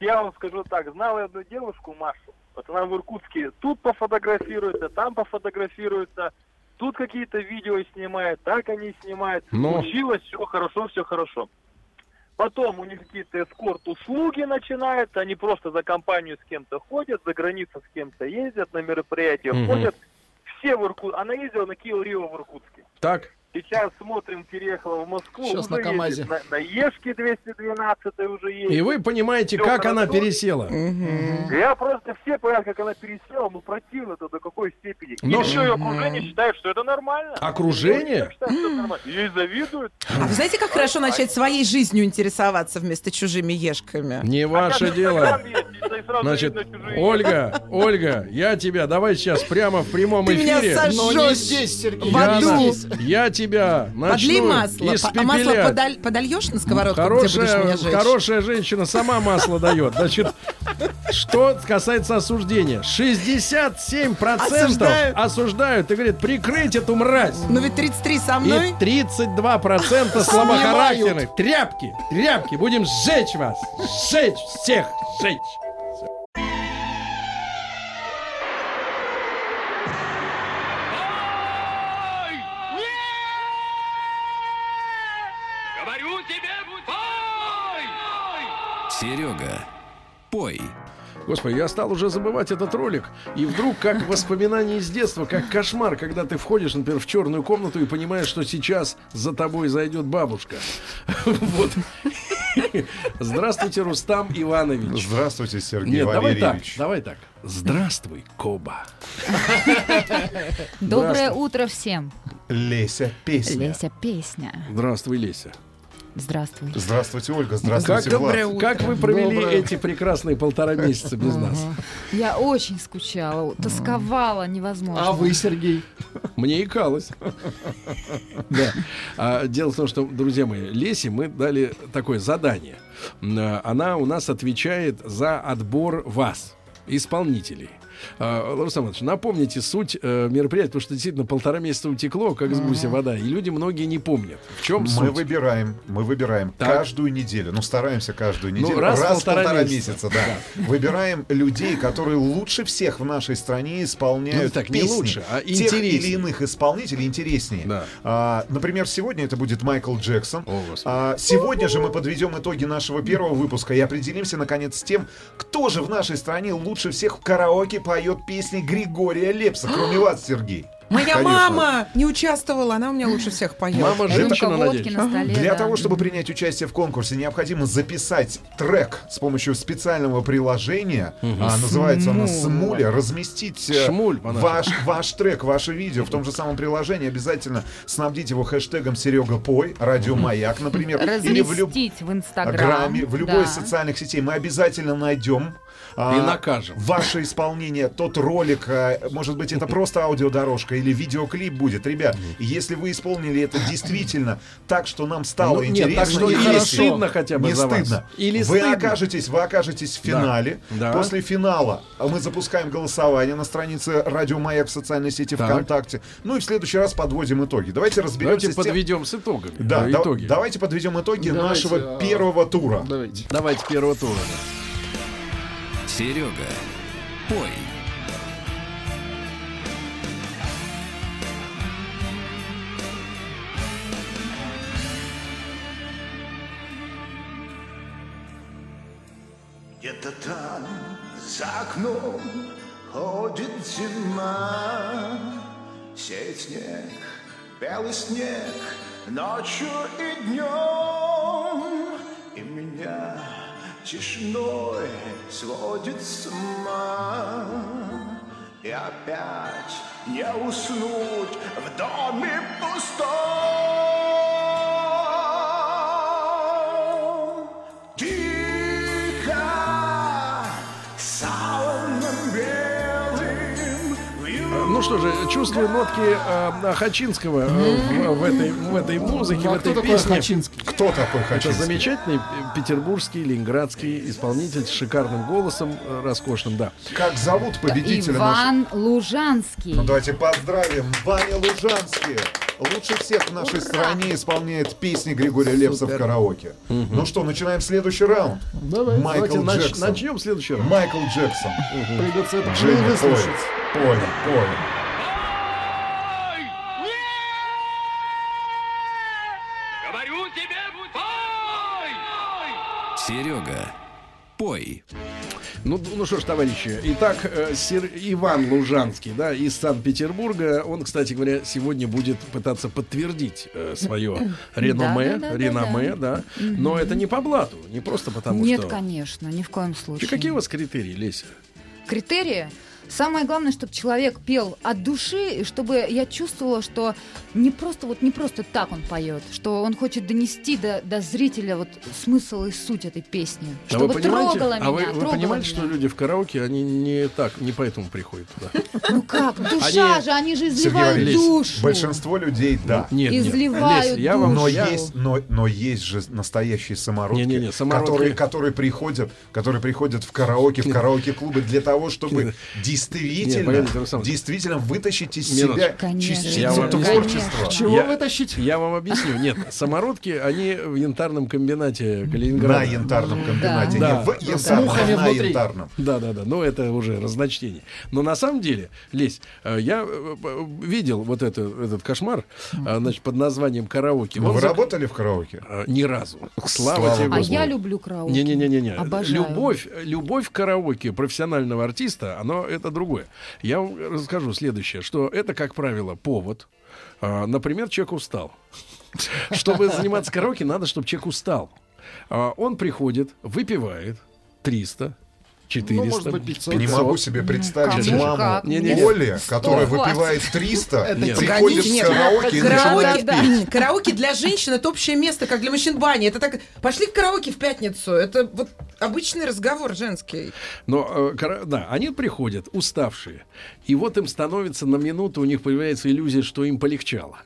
Я вам скажу так, знал я одну девушку, Машу, вот она в Иркутске тут пофотографируется, там пофотографируется, тут какие-то видео снимает, так они снимают. Но... Училась, все хорошо, все хорошо. Потом у них какие-то эскорт-услуги начинают, они просто за компанию с кем-то ходят, за границу с кем-то ездят, на мероприятия mm-hmm. ходят. Все в Иркутске. Она ездила на Киев-Рио в Иркутске. Так. Сейчас смотрим, переехала в Москву. Сейчас на КамАЗе. На, на Ешке двести двенадцать уже есть. И вы понимаете, все как хорошо. Она пересела. Угу. Я просто все понимают, как она пересела. Ну, противно-то до какой степени. Но... И еще ее окружение считает, что это нормально. Окружение? Ей завидуют. А вы знаете, как хорошо начать своей жизнью интересоваться вместо чужими Ешками? Не ваше дело. Значит, Ольга, Ольга, я тебя давай сейчас прямо в прямом эфире. Но не здесь, Сергей. Я тебя тебя начну масло. А масло подаль... подольешь на сковородку, хорошая, где будешь меня жечь? Хорошая женщина сама масло дает. Значит, что касается осуждения. шестьдесят семь процентов осуждают и говорят, прикрыть эту мразь. Ну ведь тридцать три со мной. И тридцать два процента слабохарактерных. Тряпки, тряпки, будем сжечь вас. Сжечь всех, сжечь. Серега, пой. Господи, я стал уже забывать этот ролик. И вдруг, как воспоминание из детства, как кошмар, когда ты входишь, например, в черную комнату и понимаешь, что сейчас за тобой зайдет бабушка. Вот. Здравствуйте, Рустам Иванович. Здравствуйте, Сергей Нет, Валерьевич. Давай так, давай так. Здравствуй, Коба. Доброе утро всем. Леся, песня. Леся, песня. Здравствуй, Леся. Здравствуй. Здравствуйте, Ольга. Здравствуйте, как, Влад. Утро. Как вы провели доброе. Эти прекрасные полтора месяца без uh-huh. нас? Я очень скучала, тосковала невозможно. А вы, Сергей? Мне икалось. Да. А, дело в том, что, друзья мои, Лесе мы дали такое задание. Она у нас отвечает за отбор вас, исполнителей. Рустам Иванович, напомните суть э, мероприятия, потому что действительно полтора месяца утекло, как с гуся вода, и люди многие не помнят. В чем мы суть? Мы выбираем, мы выбираем так. каждую неделю, ну стараемся каждую неделю, ну, раз, раз в полтора, полтора месяца, месяца да. Да. Выбираем людей, которые лучше всех в нашей стране исполняют ну, так, песни. Не лучше, а тех или иных исполнителей интереснее. Да. А, например, сегодня это будет Майкл Джексон. О, а, сегодня же мы подведем итоги нашего первого выпуска и определимся, наконец, с тем, кто же в нашей стране лучше всех в караоке поет песни Григория Лепса, кроме вас, Сергей. Моя Конечно. Мама не участвовала, она у меня лучше всех поет. Мама женщина, надеюсь. На столе, Для да. того, чтобы принять участие в конкурсе, необходимо записать трек с помощью специального приложения. Угу. А, называется оно «Смуля». Разместить Шмуль, ваш, ваш трек, ваше видео в том же самом приложении. Обязательно снабдить его хэштегом «Серега Пой», «Радио Маяк», например. Разместить или в, люб... в Инстаграме. В любой да. из социальных сетей мы обязательно найдем. А, и накажем. Ваше исполнение, тот ролик, а, может быть, это просто аудиодорожка или видеоклип будет. Ребят, если вы исполнили это действительно так, что нам стало ну, интересно, нет, так, что или не стыдно хотя бы не за стыдно. Вас. Или вы, стыдно. Окажетесь, вы окажетесь в финале. Да. После финала мы запускаем голосование на странице «Радио Маяк» в социальной сети так. ВКонтакте. Ну и в следующий раз подводим итоги. Давайте разберемся. Давайте с подведем тем... с итогами. Да, да, итоги. Давайте подведем итоги давайте, нашего а... первого тура. Давайте. Давайте первого тура. Серега, пой. Где-то там, за окном, ходит зима. Сеет снег, белый снег, ночью и днем. И меня тишиной сводит с ума. И опять не уснуть в доме пустом. Дико, сауном белым. Ну что же, чувствую нотки э, Хачинского э, в, в, этой, в этой музыке, а в этой кто песне. Хачинский? Кто такой Хачинский? Это замечательный петербургский, ленинградский исполнитель с шикарным голосом, э, роскошным, да. Как зовут победителя? Иван нашего... Лужанский. Ну, давайте поздравим Ваня Лужанский. Лучше всех в нашей Ура! стране исполняет песни Григория Лепса в караоке. Угу. Ну что, начинаем следующий раунд. Давай, Майкл давайте Джексон. Начнем следующий раунд. Майкл Джексон. Угу. Придется это выслушать. Понял, понял. Говорю тебе, пой! Серега, пой. Ну, ну что ж, товарищи, итак, сер... Иван Лужанский, да, из Санкт-Петербурга, он, кстати говоря, сегодня будет пытаться подтвердить э, свое реноме, да, да, да, реноме, да, да. да, но это не по блату, не просто потому Нет, что... Нет, конечно, ни в коем случае. И какие у вас критерии, Леся? Критерии? Самое главное, чтобы человек пел от души, и чтобы я чувствовала, что не просто, вот не просто так он поет, что он хочет донести до, до зрителя вот смысл и суть этой песни. А чтобы вы трогала меня. А вы, вы понимаете, меня. Что люди в караоке, они не так, не поэтому приходят туда? Ну как, душа же, они же изливают душу. Большинство людей, да. Изливают душу. Но есть же настоящие самородки, которые приходят в караоке, в караоке-клубы для того, чтобы... Действительно, Нет, действительно вытащить из Минут. себя частицу творчества. Чего я, вытащить? Я вам объясню. Нет, самородки, они в янтарном комбинате Калининграда. На янтарном комбинате. Да. Не в янтарном, да. а на внутри. янтарном. Да, да, да. Но это уже разночтение. Но на самом деле, Лесь, я видел вот это, этот кошмар, значит, под названием караоке. Но вы зак... работали в караоке? Ни разу. Слава, Слава тебе. А я люблю караоке. Не-не-не. Обожаю. Любовь, любовь к караоке профессионального артиста, она это другое. Я вам расскажу следующее, что это, как правило, повод. Например, человек устал. Чтобы заниматься караоке, надо, чтобы человек устал. Он приходит, выпивает триста, четыреста, ну, может быть, пятьсот. Не могу себе представить маму Оли, которая выпивает триста, приходит в караоке и начинает пить. Караоке для женщин — это общее место, как для мужчин бани. Это так, пошли в караоке в пятницу. Это вот обычный разговор женский. Но, да, они приходят уставшие. И вот им становится на минуту, у них появляется иллюзия, что им полегчало.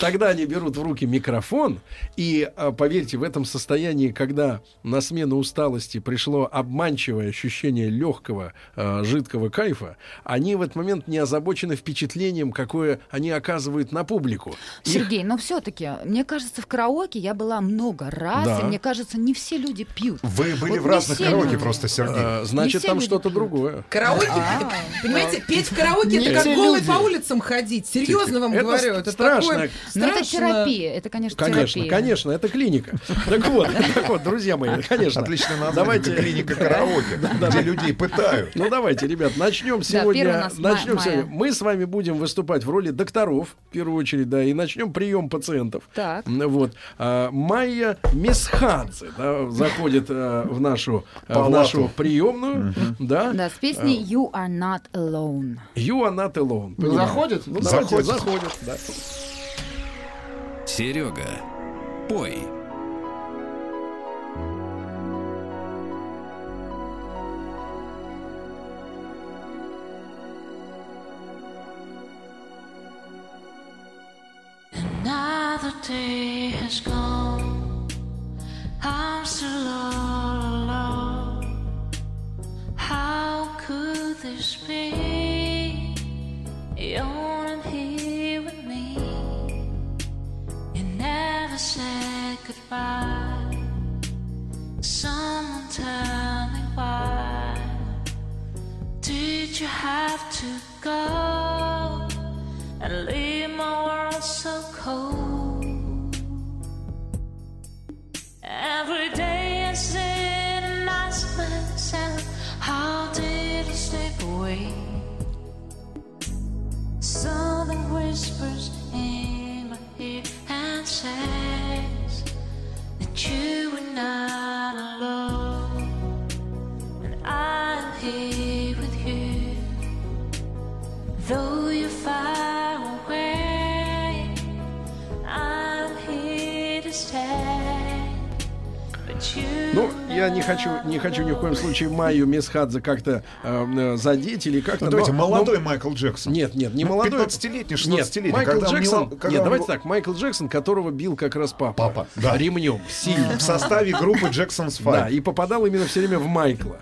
Тогда они берут в руки микрофон. И, поверьте, в этом состоянии, когда на смену усталости пришло обманчивое ощущение легкого, э, жидкого кайфа, они в этот момент не озабочены впечатлением, какое они оказывают на публику. Сергей, Их... но все-таки, мне кажется, в караоке я была много раз, да. и мне кажется, не все люди пьют. Вы были вот в разных караоке люди. Просто, Сергей. А, значит, там что-то пьют. другое. Караоке, А-а-а. понимаете, петь в караоке — это как голый по улицам ходить. Серьезно вам говорю. Это страшно. Это терапия. Это, конечно, терапия. Конечно, это клиника. Так вот, друзья мои, конечно. Отлично название. Клиника караоке. Да, да, где да. людей пытают. Ну давайте, ребят, начнем сегодня. Да, начнем май, сегодня. Мы с вами будем выступать в роли докторов, в первую очередь, да, и начнем прием пациентов. Так. Вот. А, Майя Месхадзе, да, заходит а, в нашу, а, в нашу приемную. Mm-hmm. Да. да, с песней You Are Not Alone. You Are Not Alone. Понимаете? Заходит? Ну, заходит. Давайте, заходит. Да. Серега, пой. Another day has gone, I'm still all alone. How could this be? You're not here with me. You never said goodbye. Someone tell me why. Did you have to go and leave my world so cold? Every day I sit and ask myself, how did I slip away? Something whispers in my ear and says that you were not alone, and I'm here with you, though you're far. Ну, я не хочу, не хочу ни в коем случае Майю Мисхадзе как-то э, задеть или как-то. Ну, давайте, но, молодой но... Майкл Джексон. Нет, нет, не ну, молодой. пятнадцатилетний, шестнадцатилетний. Майкл когда Джексон. Милан, когда нет, он... давайте так. Майкл Джексон, которого бил как раз папа. Папа. Да. Ремнем. Сильно. В составе группы Джексонс Файв. Да, и попадал именно все время в Майкла.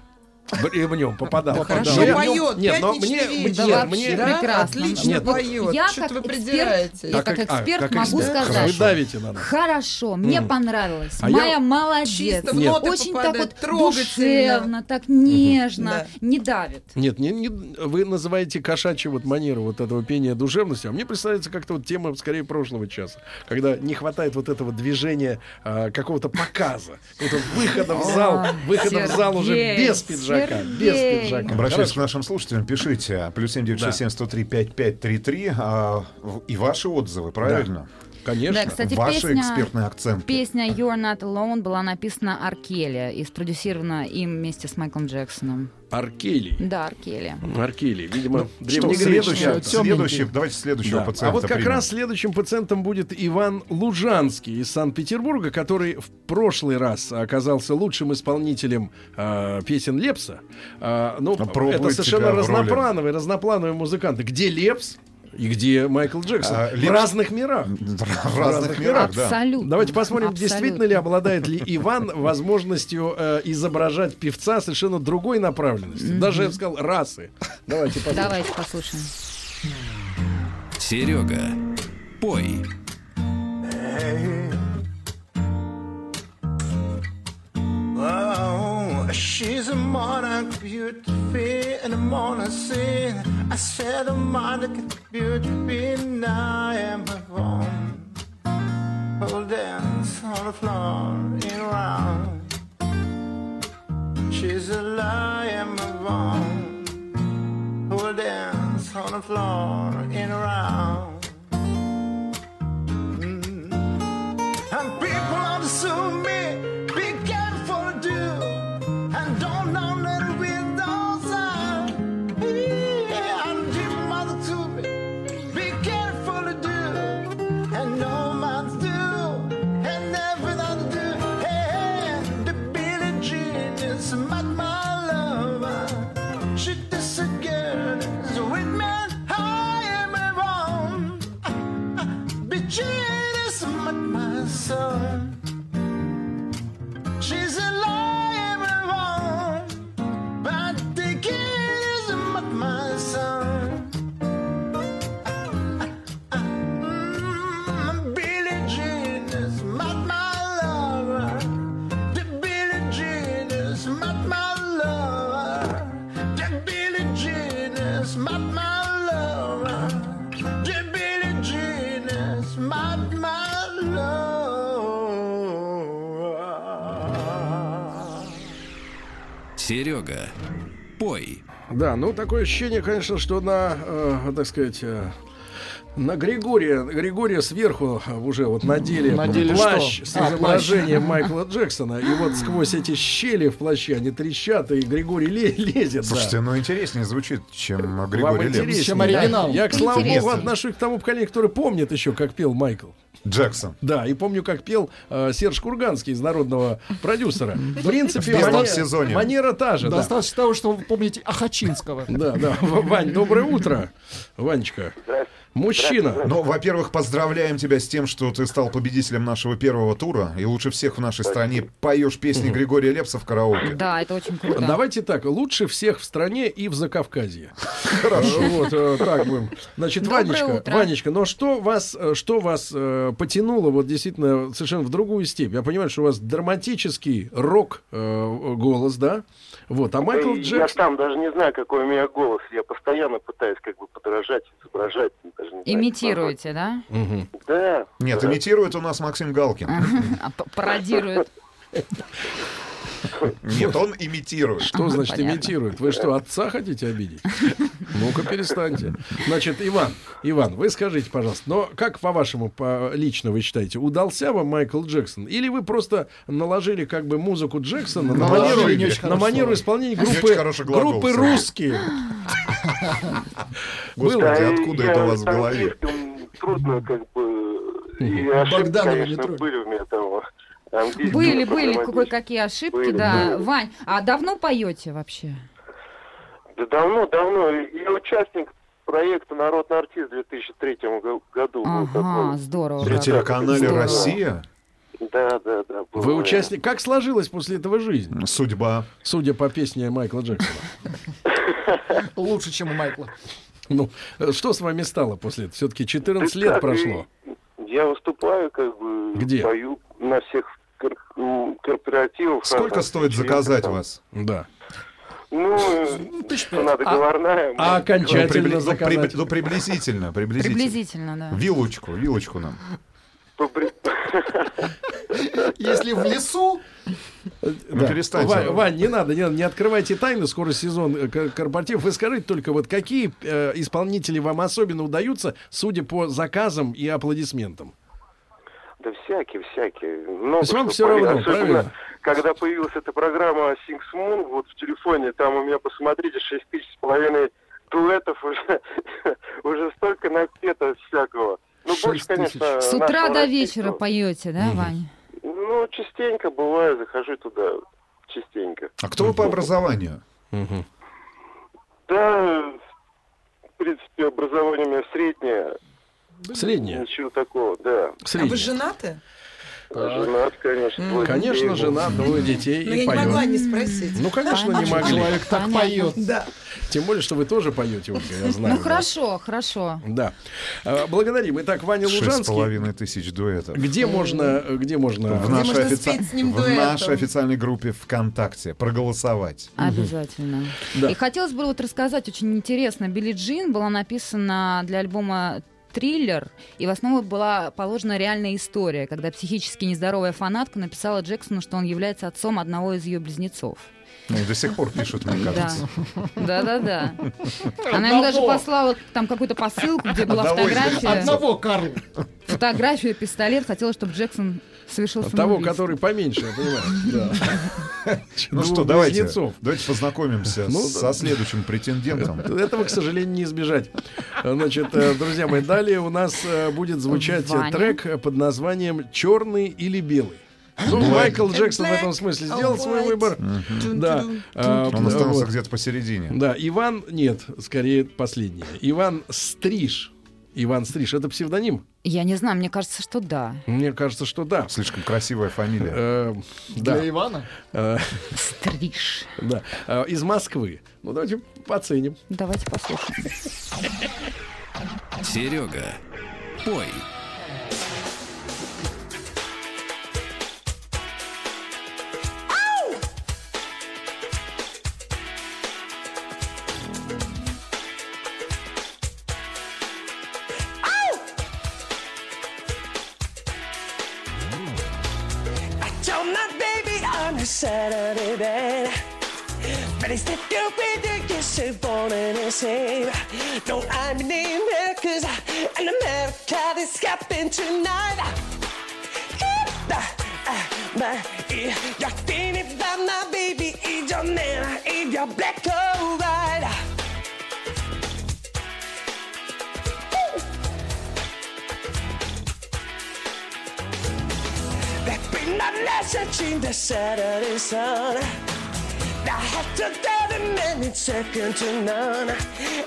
В нем попадал. Ну, попадал. Хорошо поет. Нет, но мне, мне, да, мне прекрасно. Отлично нет, поет. Я что-то вы придираете. Я как эксперт а, как могу эксперт. сказать. Вы давите на нас. Хорошо, мне mm. понравилось. А Майя я... молодец. Очень попадает, так вот душевно, так нежно. Mm-hmm. Да. Не давит. Нет, не, не, вы называете кошачью вот манеру вот этого пения душевностью. А мне представляется как-то вот тема скорее прошлого часа. Когда не хватает вот этого движения а, какого-то показа. Какого-то выхода в зал. Выхода в зал уже без пиджака. Без Обращаюсь к нашим слушателям, пишите плюс семь девять шесть семь сто три пятьдесят пять тридцать три а, и ваши отзывы, правильно? Да. Конечно, да, кстати, ваши песня, экспертные акценты. Песня You're Not Alone была написана Аркелли и спродюсирована им вместе с Майклом Джексоном. Аркелий. Да, Аркелий. Аркелий, видимо, ну, древнегреческая. Следующий, давайте следующего да. пациента. А вот как примем. раз следующим пациентом будет Иван Лужанский из Санкт-Петербурга, который в прошлый раз оказался лучшим исполнителем э, песен Лепса. Э, ну, это совершенно разноплановые, разноплановые музыканты. Где Лепс? И где Майкл Джексон? А, в Лепс... разных мирах. В разных мирах, да. Абсолютно. Давайте посмотрим, Абсолютно. действительно ли обладает ли Иван возможностью э, изображать певца совершенно другой направленности. Mm-hmm. Даже, я бы сказал, расы. Давайте послушаем. Давайте послушаем. Серега, пой. She's a monarch, beautiful, and a monarch sin. I said a monarch, beautiful, and I am her own. We'll dance on the floor in round. She's a lion, my own. We'll dance on the floor in round. Mm. And people are assuming me, be careful to do. And don't know that with those eyes I'm deep mother to be be careful to do and no man to do and never to do hey the Billie Jean is not my lover she disagrees with me I am wrong but she is not my son she's a Серега, пой. Да, ну такое ощущение, конечно, что на, э, так сказать, э, на Григория, Григория сверху уже вот надели, надели плащ что? с изображением а, Майкла Джексона. И вот сквозь эти щели в плаще они трещат, и Григорий ле- лезет. Слушайте, да. ну интереснее звучит, чем Григорий Лепс. Чем оригинал. Я, к слава богу, отношусь к тому поколению, который помнит еще, как пел Майкл Джексон. Да, и помню, как пел э, Серж Курганский из «Народного продюсера». В принципе, в манера, сезоне. манера та же. Достаточно да. того, что вы помните Ахачинского. Да, да. Вань, доброе утро. Ванечка. Мужчина. Ну, во-первых, поздравляем тебя с тем, что ты стал победителем нашего первого тура. И лучше всех в нашей стране поешь песни Григория Лепса в караоке. Да, это очень круто. Давайте так, лучше всех в стране и в Закавказье. Хорошо. Вот так будем. Значит, Ванечка, Ванечка, но что вас, что вас потянуло вот действительно совершенно в другую степь? Я понимаю, что у вас драматический рок-голос, да? Вот, а Майкл Джексон... Я сам даже не знаю, какой у меня голос. Я постоянно пытаюсь как бы подражать, изображать. Имитируете, да? Угу. Да. Нет, да. имитирует у нас Максим Галкин. Пародирует. Нет, он имитирует. Что значит Понятно. имитирует? Вы что, отца хотите обидеть? Ну-ка, перестаньте. Значит, Иван, Иван, вы скажите, пожалуйста, но как по-вашему, по- лично вы считаете, удался вам Майкл Джексон? Или вы просто наложили как бы музыку Джексона на манеру, на манеру исполнения группы, группы «Русские»? Господи, откуда это у вас в голове? Трудно как бы... Богдановы не трудно. Были, были кое-какие ошибки, были, да. Были. Вань, а давно поете вообще? Да давно, давно. Я участник проекта «Народный артист» в две тысячи третьем году. Ага, такой. Здорово. На телеканале здорово. «Россия»? Да, да, да. Бывает. Вы участник... Как сложилась после этого жизнь? Судьба. Судя по песне Майкла Джексона. Лучше, чем у Майкла. Ну, что с вами стало после этого? Все-таки четырнадцать лет прошло. Я выступаю, как бы... Где? Пою на всех корпоративах. Сколько стоит заказать вас? Да. Ну, ты что, надо а, говорная. А окончательно ну, заказать. Ну, при, ну, приблизительно, приблизительно. Приблизительно, да. Вилочку, вилочку нам. Если в лесу... Да. Перестань. Вань, Вань, не надо, не, не открывайте тайны, скоро сезон корпоратив. Вы скажите только, вот какие э, исполнители вам особенно удаются, судя по заказам и аплодисментам? Да всякие, всякие. Много, то есть вам все равно, особенно, правильно? Когда появилась эта программа «Sing Moon», вот в телефоне, там у меня, посмотрите, шесть тысяч с половиной дуэтов, уже, уже столько напета всякого. Ну, больше, конечно, с утра до вечера поете, да, mm-hmm. Вань? Ну, частенько бываю, захожу туда, частенько. А кто вы по образованию? Mm-hmm. Да, в принципе, образование у меня среднее. Средняя? Ничего такого, да. Средняя. А вы женаты? А, женат, конечно. Mm. Конечно, женат, двое детей и поет. Ну, я не могла не спросить. Ну, конечно, не могла. Человек так поет. Да. Тем более, что вы тоже поете, Ольга, я знаю. Ну, хорошо, хорошо. Да. Благодарим. Итак, Ваня Лужанский. Шесть с половиной тысяч дуэтов. Где можно... Где можно спеть с ним дуэтом? В нашей официальной группе ВКонтакте проголосовать. Обязательно. И хотелось бы вот рассказать очень интересно. «Билли Джин» была написана для альбома «Триллер», и в основу была положена реальная история, когда психически нездоровая фанатка написала Джексону, что он является отцом одного из ее близнецов. Ну, до сих пор пишут, мне кажется. Да-да-да. Она ему даже послала там какую-то посылку, где была фотография. Одного, Карл. Фотографию, пистолет. Хотела, чтобы Джексон совершил самоубийство. Того, который поменьше, я понимаю. Ну что, давайте познакомимся со следующим претендентом. Этого, к сожалению, не избежать. Значит, друзья мои, далее у нас будет звучать трек под названием «Черный или белый». Ну, Майкл Джексон в этом смысле сделал свой выбор. Да. Он остался где-то посередине. Да, Иван, нет, скорее последний. Иван Стриж. Иван Стриж, это псевдоним? Я не знаю, мне кажется, что да. Мне кажется, что да. Слишком красивая фамилия. Для Ивана? Стриж. Да. Из Москвы. Ну, давайте оценим. Давайте послушаем. Серега, пой. Saturday night, but it's the way that you should born and a save. Don't I mean it, cause an America is happening tonight. Keep my ear, you're thinking about my baby, eat your man, eat your black or white. My message in the Saturday sun. I have to tell the man it's second to none.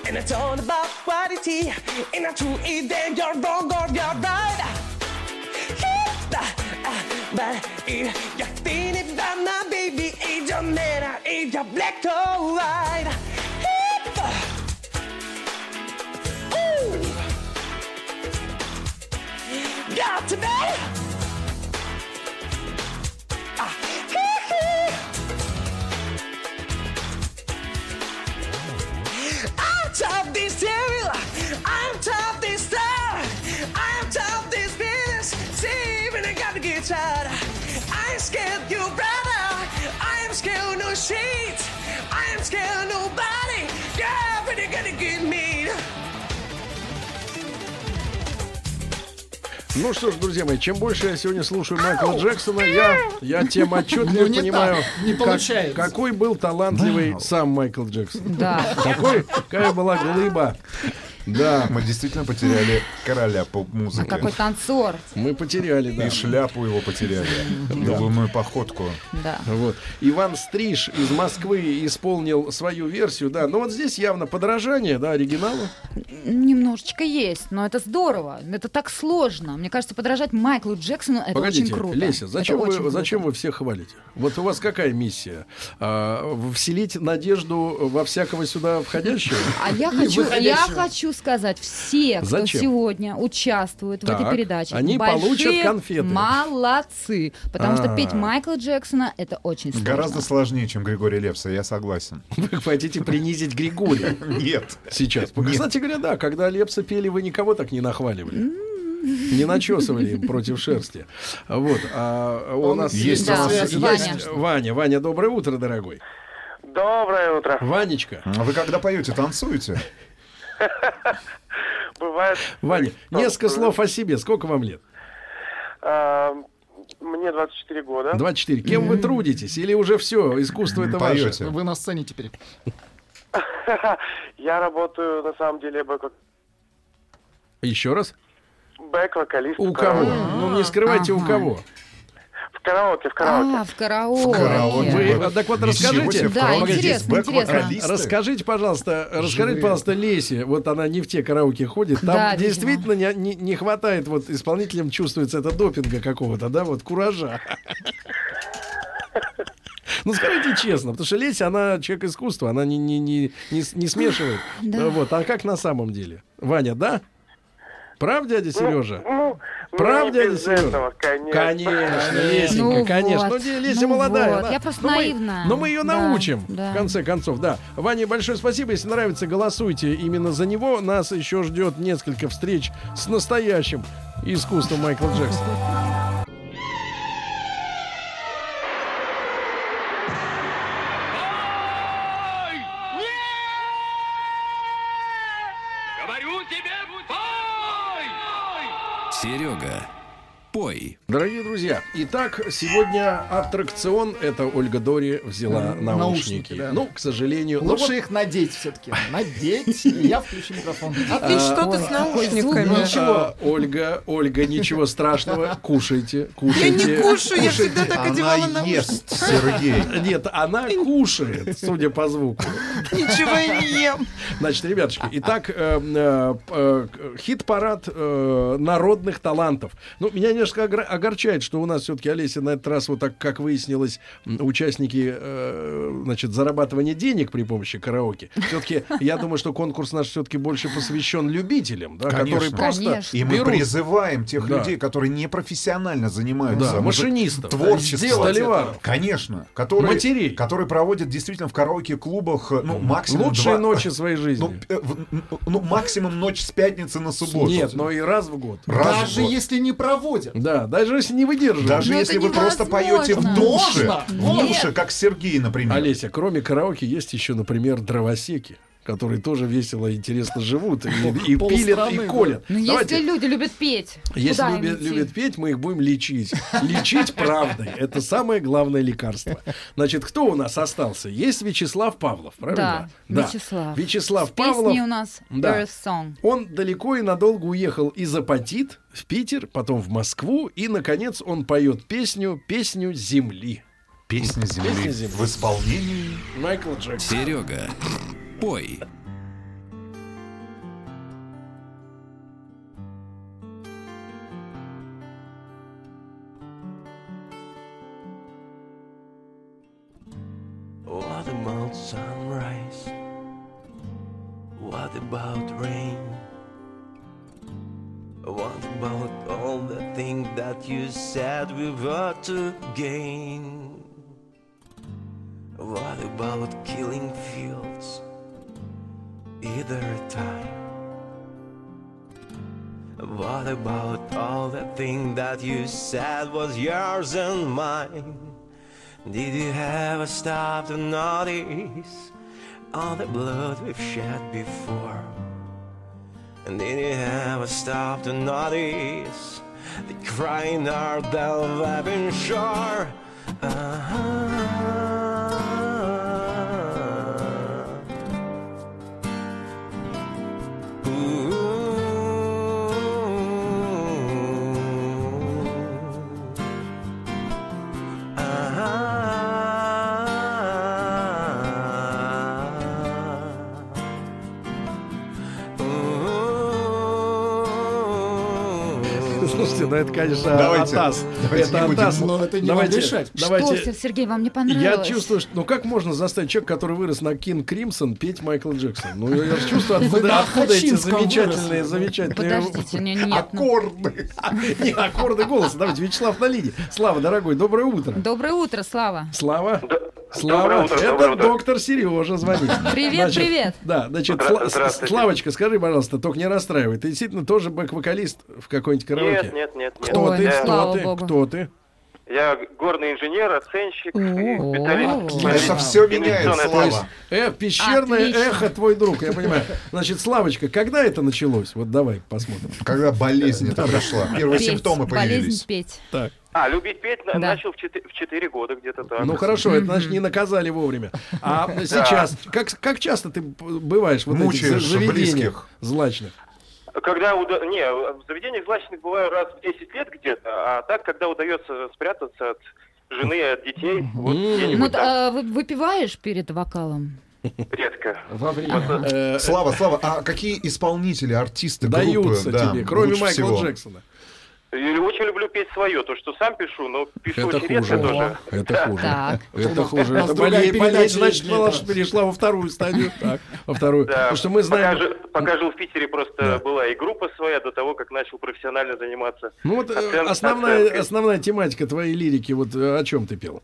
And it's all about quality. And I do it, then you're wrong or you're right. But if you're thinking about my baby, it's your man, it's your black or white. Ooh. Got to be. Out of this area, I'm out of this town, I'm out of this business. See, even I gotta get tired. I'm scared, you brother. I'm scared, no shit. I'm scared, nobody. Yeah, but they're gonna get me. Ну что ж, друзья мои, чем больше я сегодня слушаю Майкла Джексона, я, я тем отчетливо ну, понимаю, не как, какой был талантливый да. сам Майкл Джексон. Да. Какой, какая была глыба. Да, мы действительно потеряли короля поп-музыки. А какой танцор. Мы потеряли, да. И шляпу его потеряли. Любимую походку. Да. Вот. Иван Стриж из Москвы исполнил свою версию, да. Но вот здесь явно подражание, да, оригиналу. Немножечко есть, но это здорово. Это так сложно. Мне кажется, подражать Майклу Джексону — это Погодите, очень круто. Леся, зачем, вы, круто. зачем вы всех хвалите? Вот у вас какая миссия? А, вселить надежду во всякого сюда входящего? А я хочу, я хочу сказать, все, кто зачем? сегодня участвует так, в этой передаче, они получат конфеты. Молодцы. Потому А-а-а. что петь Майкла Джексона — это очень сложно. Гораздо сложнее, чем Григория Лепса, я согласен. Вы хотите принизить Григория? Нет. Сейчас. Кстати говоря, да, когда Лепса пели, вы никого так не нахваливали. Не начесывали им против шерсти. Вот. А у нас есть, да, у нас есть Ваня. Ваня. Ваня, доброе утро, дорогой. Доброе утро. Ванечка. А вы когда поете, танцуете? Бывает. Ваня, несколько слов о себе. Сколько вам лет? Мне двадцать четыре года. двадцать четыре. Кем вы трудитесь? Или уже все, искусство это ваше? Вы на сцене теперь. Я работаю, на самом деле, как... Еще раз? Бэк-вокалист. У кого? А-а-а. Ну, не скрывайте, А-а-а. у кого. В караоке, в караоке. А, в караоке. В караоке. Вы, так вот, расскажите. Да, интересно, интересно. Расскажите, пожалуйста, Живые. расскажите, пожалуйста, Лесе, вот она не в те караоке ходит, там да, действительно не, не, не хватает, вот исполнителям чувствуется это допинга какого-то, да, вот куража. Ну, скажите честно, потому что Леся, она человек искусства, она не, не, не, не, не смешивает. Да. Вот. А как на самом деле? Ваня, да? Прав, дядя Сережа? Ну, ну, Прав, ну, дядя Сережа? Этого, конечно. Конечно, Лесенька, ну, конечно. Вот, ну, Леся ну, молодая. Вот. Она, я просто но наивна. Мы, но мы ее да, научим, да. в конце концов. Да. Ване большое спасибо. Если нравится, голосуйте именно за него. Нас еще ждет несколько встреч с настоящим искусством Майкла Джексона. Серега, пой. Дорогие друзья, итак, сегодня аттракцион — это Ольга Дори взяла наушники. наушники да. Ну, к сожалению... Лучше вот... их надеть все-таки. Надеть. Я включу микрофон. А ты что-то с наушниками. Ничего. Ольга, Ольга, ничего страшного. Кушайте, кушайте. Я не кушаю, я всегда так одевала наушники. Она ест, Сергей. Нет, она кушает, судя по звуку. Ничего я не ем. Значит, ребяточки, итак, э, э, хит-парад э, народных талантов. Ну, меня немножко огорчает, что у нас все-таки, Олеся, на этот раз, вот так, как выяснилось, участники э, значит, зарабатывания денег при помощи караоке. Все-таки, я думаю, что конкурс наш все-таки больше посвящен любителям, да, которые просто Конечно. И мы берут. призываем тех да. людей, которые непрофессионально занимаются. Да, машинистов, творчеством. Столиваров. Конечно. Которые, матерей. Которые проводят действительно в караоке-клубах... Ну, максимум Лучшие два... ночи своей жизни. Ну, ну, максимум ночь с пятницы на субботу. Нет, но и раз в год. Раз даже в год. если не проводят. Да, даже если не выдерживают. Даже но если вы невозможно. просто поете в душе. В душе, как Сергей, например. Олеся, кроме караоке есть еще, например, дровосеки, которые тоже весело и интересно живут, и, и пилят, и колят. Но Давайте. если люди любят петь, если любят, любят петь, мы их будем лечить. Лечить правдой. Это самое главное лекарство. Значит, кто у нас остался? Есть Вячеслав Павлов, правильно? Да, да. Вячеслав. Вячеслав Павлов. У нас да. Он далеко и надолго уехал из Апатит в Питер, потом в Москву, и, наконец, он поет песню «Песню земли». Песня земли, Песня земли. в исполнении Майкла Джексона. Серега. Пой. What about sunrise? What about rain? What about all the things that you said we were to gain? What about killing fields? Either time. What about all the things that you said was yours and mine? Did you ever stop to notice all the blood we've shed before? And did you ever stop to notice the crying out that we've been sure? Uh-huh. Ooh. Слушайте, ну это, конечно, давайте, Атас. Давайте это Атас. Будем. Но это не давайте, вам решать. Давайте. Что, Сергей, вам не понравилось? Я чувствую, что... Ну как можно заставить человека, который вырос на Кинг Кримсон, петь Майкл Джексон? Ну я чувствую, откуда, откуда эти замечательные, замечательные... Подождите, нет, нет. Аккорды. Не, аккорды голоса. Давайте, Вячеслав на линии. Слава, дорогой, доброе утро. Доброе утро, Слава. Слава. Слава, утро, это доктор Сережа звонит. Привет, значит, привет. Да, значит, Славочка, скажи, пожалуйста, только не расстраивай. Ты действительно тоже бэк-вокалист в какой-нибудь караоке? Нет, нет, нет. нет. Кто Ой, ты, я... кто ты, Богу. кто ты? Я горный инженер, оценщик и специалист. Это все меняет, Слава. Э, пещерное Отлично. эхо, твой друг, я понимаю. Значит, Славочка, когда это началось? Вот давай посмотрим. Когда болезнь это прошла, первые петь, симптомы появились. Болезнь петь. Так. А, любить петь да. начал в четыре года где-то так. Ну хорошо, это, значит, не наказали вовремя. А сейчас, как, как часто ты бываешь в вот этих заведениях злачных? Когда уда... Не, в заведениях злачных бываю раз в десять лет где-то, а так, когда удается спрятаться от жены, от детей. Вот ну, а, выпиваешь перед вокалом? Редко. Время... Слава, Слава, а какие исполнители, артисты, даются группы, тебе, да, кроме Майкла всего. Джексона? Я очень люблю петь свое, то, что сам пишу, но пишу это очень редко тоже. Это да. хуже. Так. Это хуже. Это болезнь, болезнь, значит, Малаш перешла во вторую стадию. Так, во вторую. Да. Потому что мы знаем... Пока, пока жил в Питере, просто да. была и группа своя до того, как начал профессионально заниматься. Ну вот оцен... основная, оцен... основная тематика твоей лирики, вот о чем ты пел?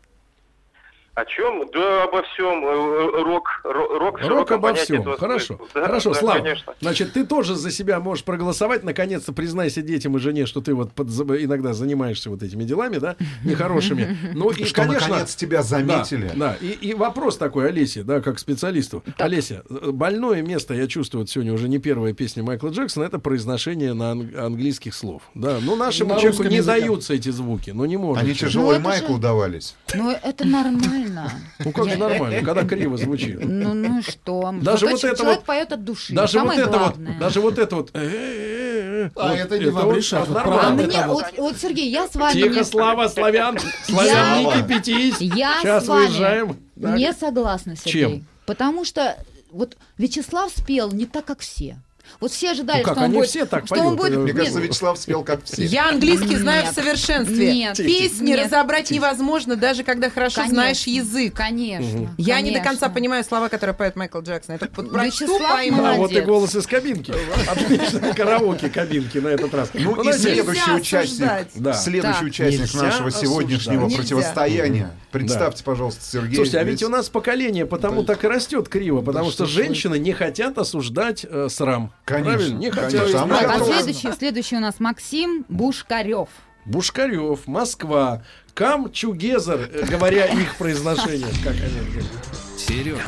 О чем? Да обо всем. Рок, рок, рок обо всем. Хорошо, да, хорошо, да, Слава. Конечно. Значит, ты тоже за себя можешь проголосовать. Наконец-то признайся детям и жене, что ты вот под, иногда занимаешься вот этими делами, да, нехорошими. Ну и, что, конечно, наконец тебя заметили. Да. да. И, и вопрос такой, Олесе, да, как специалисту. Так. Олеся, больное место, я чувствую, вот сегодня уже не первая песня Майкла Джексона, это произношение на анг- английских слов. Да, ну нашему на человеку не языка. даются эти звуки, ну не может. Они тяжело ну, Майклу же... давались. Ну это нормально. Ну как же нормально, когда криво звучит. Ну ну что? Даже вот это человек поет от души. Даже вот это вот, даже вот это вот. А это не вам решать. А мне вот, Сергей, я с вами. Тихо, Слава, славян, славян, не кипятись. Сейчас выезжаем. Не согласна, Сергей. Потому что вот Вячеслав спел не так, как все. Вот все ожидали, ну как, что он будет... Все так что поют, он будет... Мне кажется, Вячеслав спел как все. Я английский знаю нет, в совершенстве. Нет, Песни нет, разобрать нет. невозможно, даже когда хорошо конечно, знаешь язык. Конечно. Угу. Я конечно. не до конца понимаю слова, которые поет Майкл Джексон. Это Вячеслав пойму. А вот и голос из кабинки. Отлично, караоке кабинки на этот раз. Ну и следующий участник, следующий участник нашего сегодняшнего противостояния. Представьте, пожалуйста, Сергей. Слушайте, а ведь у нас поколение потому так и растет криво, потому что женщины не хотят осуждать срам. Конечно, не хотелось. А, а следующий, следующий у нас Максим Бушкарев. Бушкарев, Москва. Come together, говоря их произношение. Как они говорят. Серега,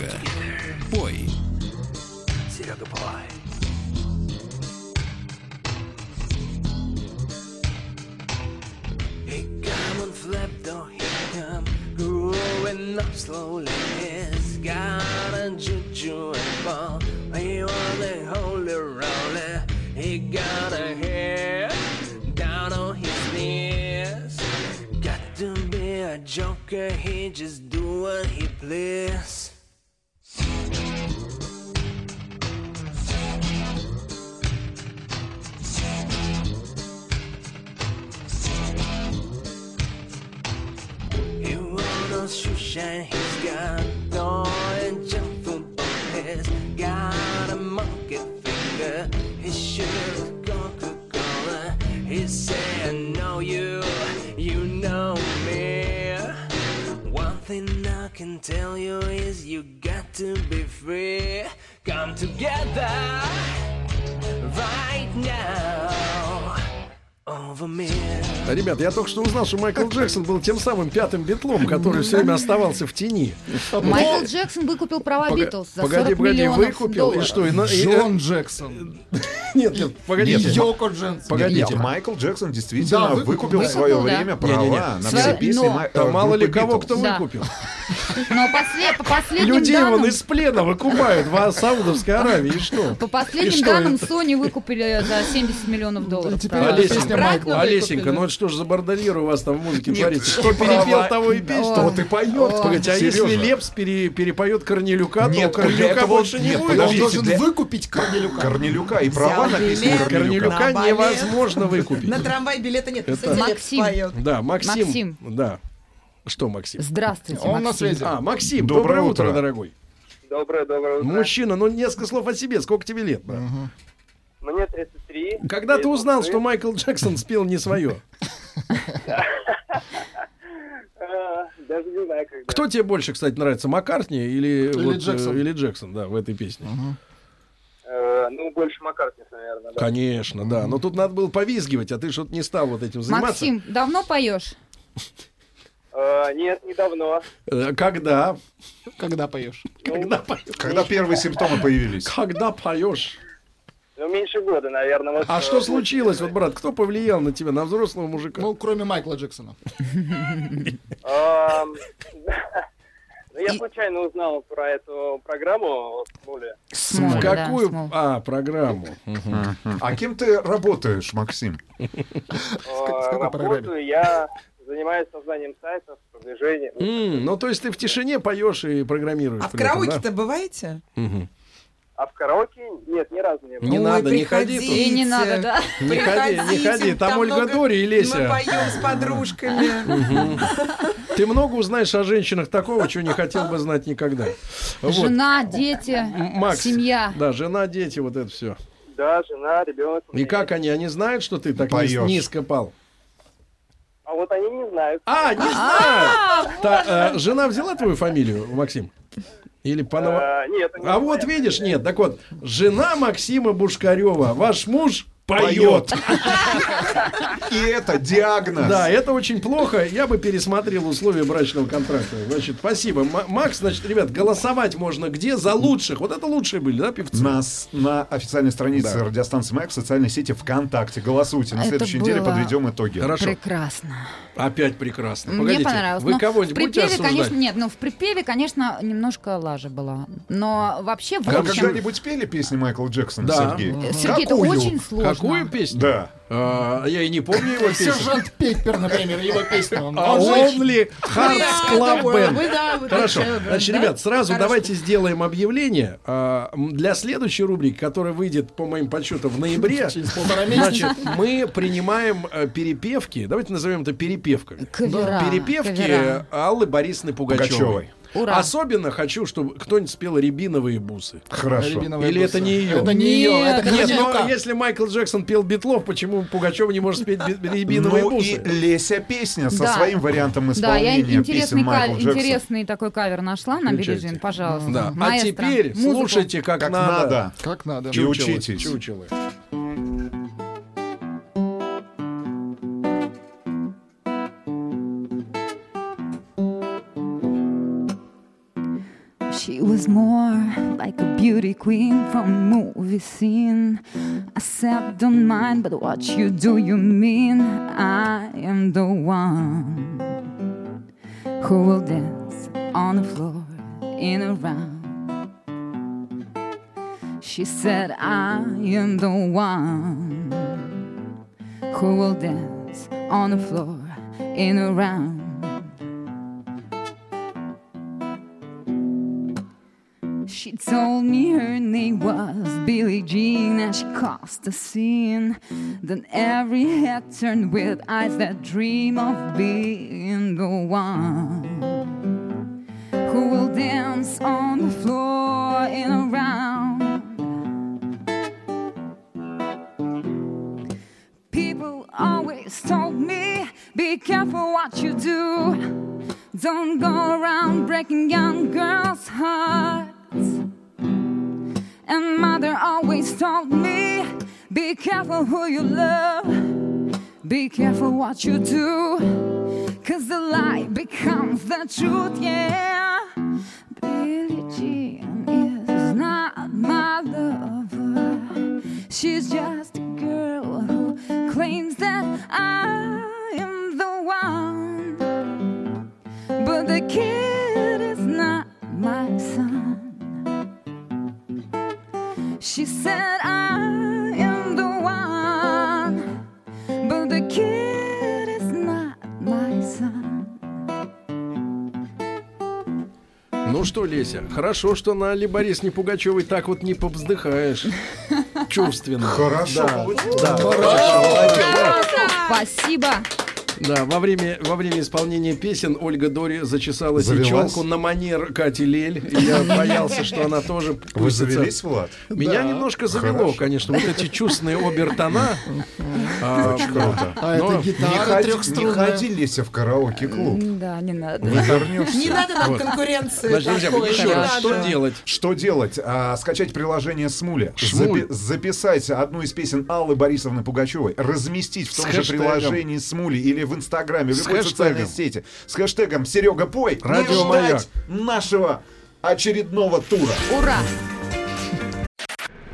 пой. Серега, пой. Hey, come on, flap, don't hit him. Growing up slowly. It's got a juju and ball. He was a holy roller. He got a hair down on his knees. Got to be a joker. He just do what he please. He won't no shoe shine. He's got no engine. Got a monkey finger. He should Coca-Cola. He said, I know you, you know me. One thing I can tell you is you got to be free. Come together right now. Ребята, я только что узнал, что Майкл Джексон был тем самым пятым битлом, который все время оставался в тени. Майкл Джексон выкупил права Битлз за сорок миллионов долларов. Погоди, погоди, выкупил, и что? И, и, Джон Джексон. Нет, нет, погодите. Йоко Джексон. Погодите, Майкл Джексон действительно да, выкупил, выкупил в свое да. время права не, не, не. на все песни. Но... Май... Да, мало ли кого кто выкупил. Но после, по последним Людей данным... Людей вон из плена выкупают в Саудовской Аравии, и что? По последним что данным, это? Sony выкупили за семьдесят миллионов долларов. Олесенька, Олесенька, ну это что ж за бордельер у вас там в музыке творится? Кто перепел, того и песня. Что ты поет? Погоди, а если Лепс перепоет Корнелюка, то Корнелюка больше не будет. Он должен выкупить Корнелюка. Корнелюка и права на песню Корнелюка. Корнелюка невозможно выкупить. На трамвай билета нет. Максим. Да, Максим. Да. Что, Максим? Здравствуйте, Он Максим. на связи. А, Максим, доброе, доброе утро, утро, дорогой. Доброе, доброе утро. Мужчина, ну несколько слов о себе. Сколько тебе лет? Да? Угу. Мне тридцать три. Когда тридцать три. Ты узнал, что Майкл Джексон спел не свое? Даже не знаю, когда. Кто тебе больше, кстати, нравится? Маккартни или Джексон, да, в этой песне? Ну, больше Маккартни, наверное. Конечно, да. Но тут надо было повизгивать, а ты что-то не стал вот этим заниматься. Максим, давно поешь? Uh, нет, недавно. Uh, когда? Когда поешь? Ну, когда поешь? Когда первые симптомы появились? Когда поешь? Ну, меньше года, наверное. Вот, а что случилось, вот, брат? Кто повлиял на тебя, на взрослого мужика? Ну, кроме Майкла Джексона. Я случайно узнал про эту программу. Смоль, какую? Да, а, программу. А кем ты работаешь, Максим? Работаю я... Занимаюсь созданием сайтов, продвижением. Mm, ну, то есть ты в тишине поешь и программируешь. А в караоке-то да? бываете? Uh-huh. А в караоке нет, ни разу не было. Не Ой, надо, не ходи тут. И не надо, да? Не ходи, не ходи. Там, там Ольга Дори и Леся. Мы поем с подружками. Ты много узнаешь о женщинах такого, чего не хотел бы знать никогда. Жена, дети, семья. Да, жена, дети, вот это все. Да, жена, ребенок. И как они? Они знают, что ты так низко пал? А вот они не знают. А, не знают! Та, э, жена взяла твою фамилию, Максим? Или по новому? А, нет, а вот видишь, нет. Так вот, жена Максима Бушкарева, ваш муж поет. И это диагноз. Да, это очень плохо. Я бы пересмотрел условия брачного контракта. Значит, спасибо. М- Макс, значит, ребят, голосовать можно где за лучших. Вот это лучшие были, да, певцы? Нас на официальной странице да. радиостанции «Маяк» в социальной сети ВКонтакте. Голосуйте. На это следующей было... неделе подведем итоги. Хорошо. Прекрасно. Опять прекрасно. Погодите, мне понравилось. Вы кого-нибудь будете осуждать? Конечно, нет, ну в припеве, конечно, немножко лажа была. Но вообще в общем... А когда-нибудь пели песни Майкла Джексона, да. Сергей? Сергей, это очень сложно. Какую песню? Да. А, я и не помню его песню. Сержант Пеппер, например, его песню. Он Only Hearts Club Band. Хорошо. Значит, ребят, сразу давайте сделаем объявление для следующей рубрики, которая выйдет, по моим подсчетам, в ноябре. Через полтора месяца. Значит, мы принимаем перепевки. Давайте назовем это перепевками. Перепевки Аллы Борисовны Пугачевой. Ура. Особенно хочу, чтобы кто-нибудь спел «Рябиновые бусы». Хорошо. Рябиновые Или бусы. Это не ее? Это не ее. Нет, это нет, но если Майкл Джексон пел «Битлов», почему Пугачева не может спеть «Рябиновые ну бусы»? Ну и Леся песня со да. своим вариантом исполнения да, я песен Майкла Джексона. Интересный такой кавер нашла на «Бережин», пожалуйста. Да. А теперь музыку. Слушайте как, как надо. надо. Как надо. И учитесь. Чучелы. She was more like a beauty queen from a movie scene. I said, don't mind, but what you do, you mean? I am the one who will dance on the floor in a round. She said, I am the one who will dance on the floor in a round. She told me her name was Billie Jean and she caused a scene. Then every head turned with eyes that dream of being the one who will dance on the floor in a round. People always told me, be careful what you do. Don't go around breaking young girls' hearts. And mother always told me, be careful who you love, be careful what you do, 'cause the lie becomes the truth, yeah. Billie Jean is not my lover, she's just a girl who claims that I am the one, but the kid my son. She said, I am the one, but the kid is not my son. Ну что, Леся, хорошо, что на Алле Борисовне Пугачевой так вот не повздыхаешь. Чувственно. Хорошо. Да. Да. Хорошо. Спасибо. Да, во время, во время исполнения песен Ольга Дори зачесала сечёлку на манер Кати Лель. Я боялся, что она тоже... Вы завелись, Влад? Меня да. немножко завело, Хорошо. конечно. Вот эти чувственные обертона. А, очень круто. А но это гитара трёхструнная. Не ходи, Леся, в караоке-клуб. Да, не надо. Не надо нам вот. конкуренции. Значит, друзья, еще раз, что делать? Что делать? А, скачать приложение «Смуля». Шмуль. Запи- записать одну из песен Аллы Борисовны Пугачевой, разместить в том С же хэштегом. приложении «Смули» или в Инстаграме, в любой социальной сети с хэштегом «Серега, пой», Радио Маяк, нашего очередного тура. Ура!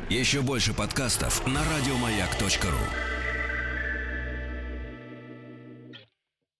Еще больше подкастов на радиомаяк точка ру.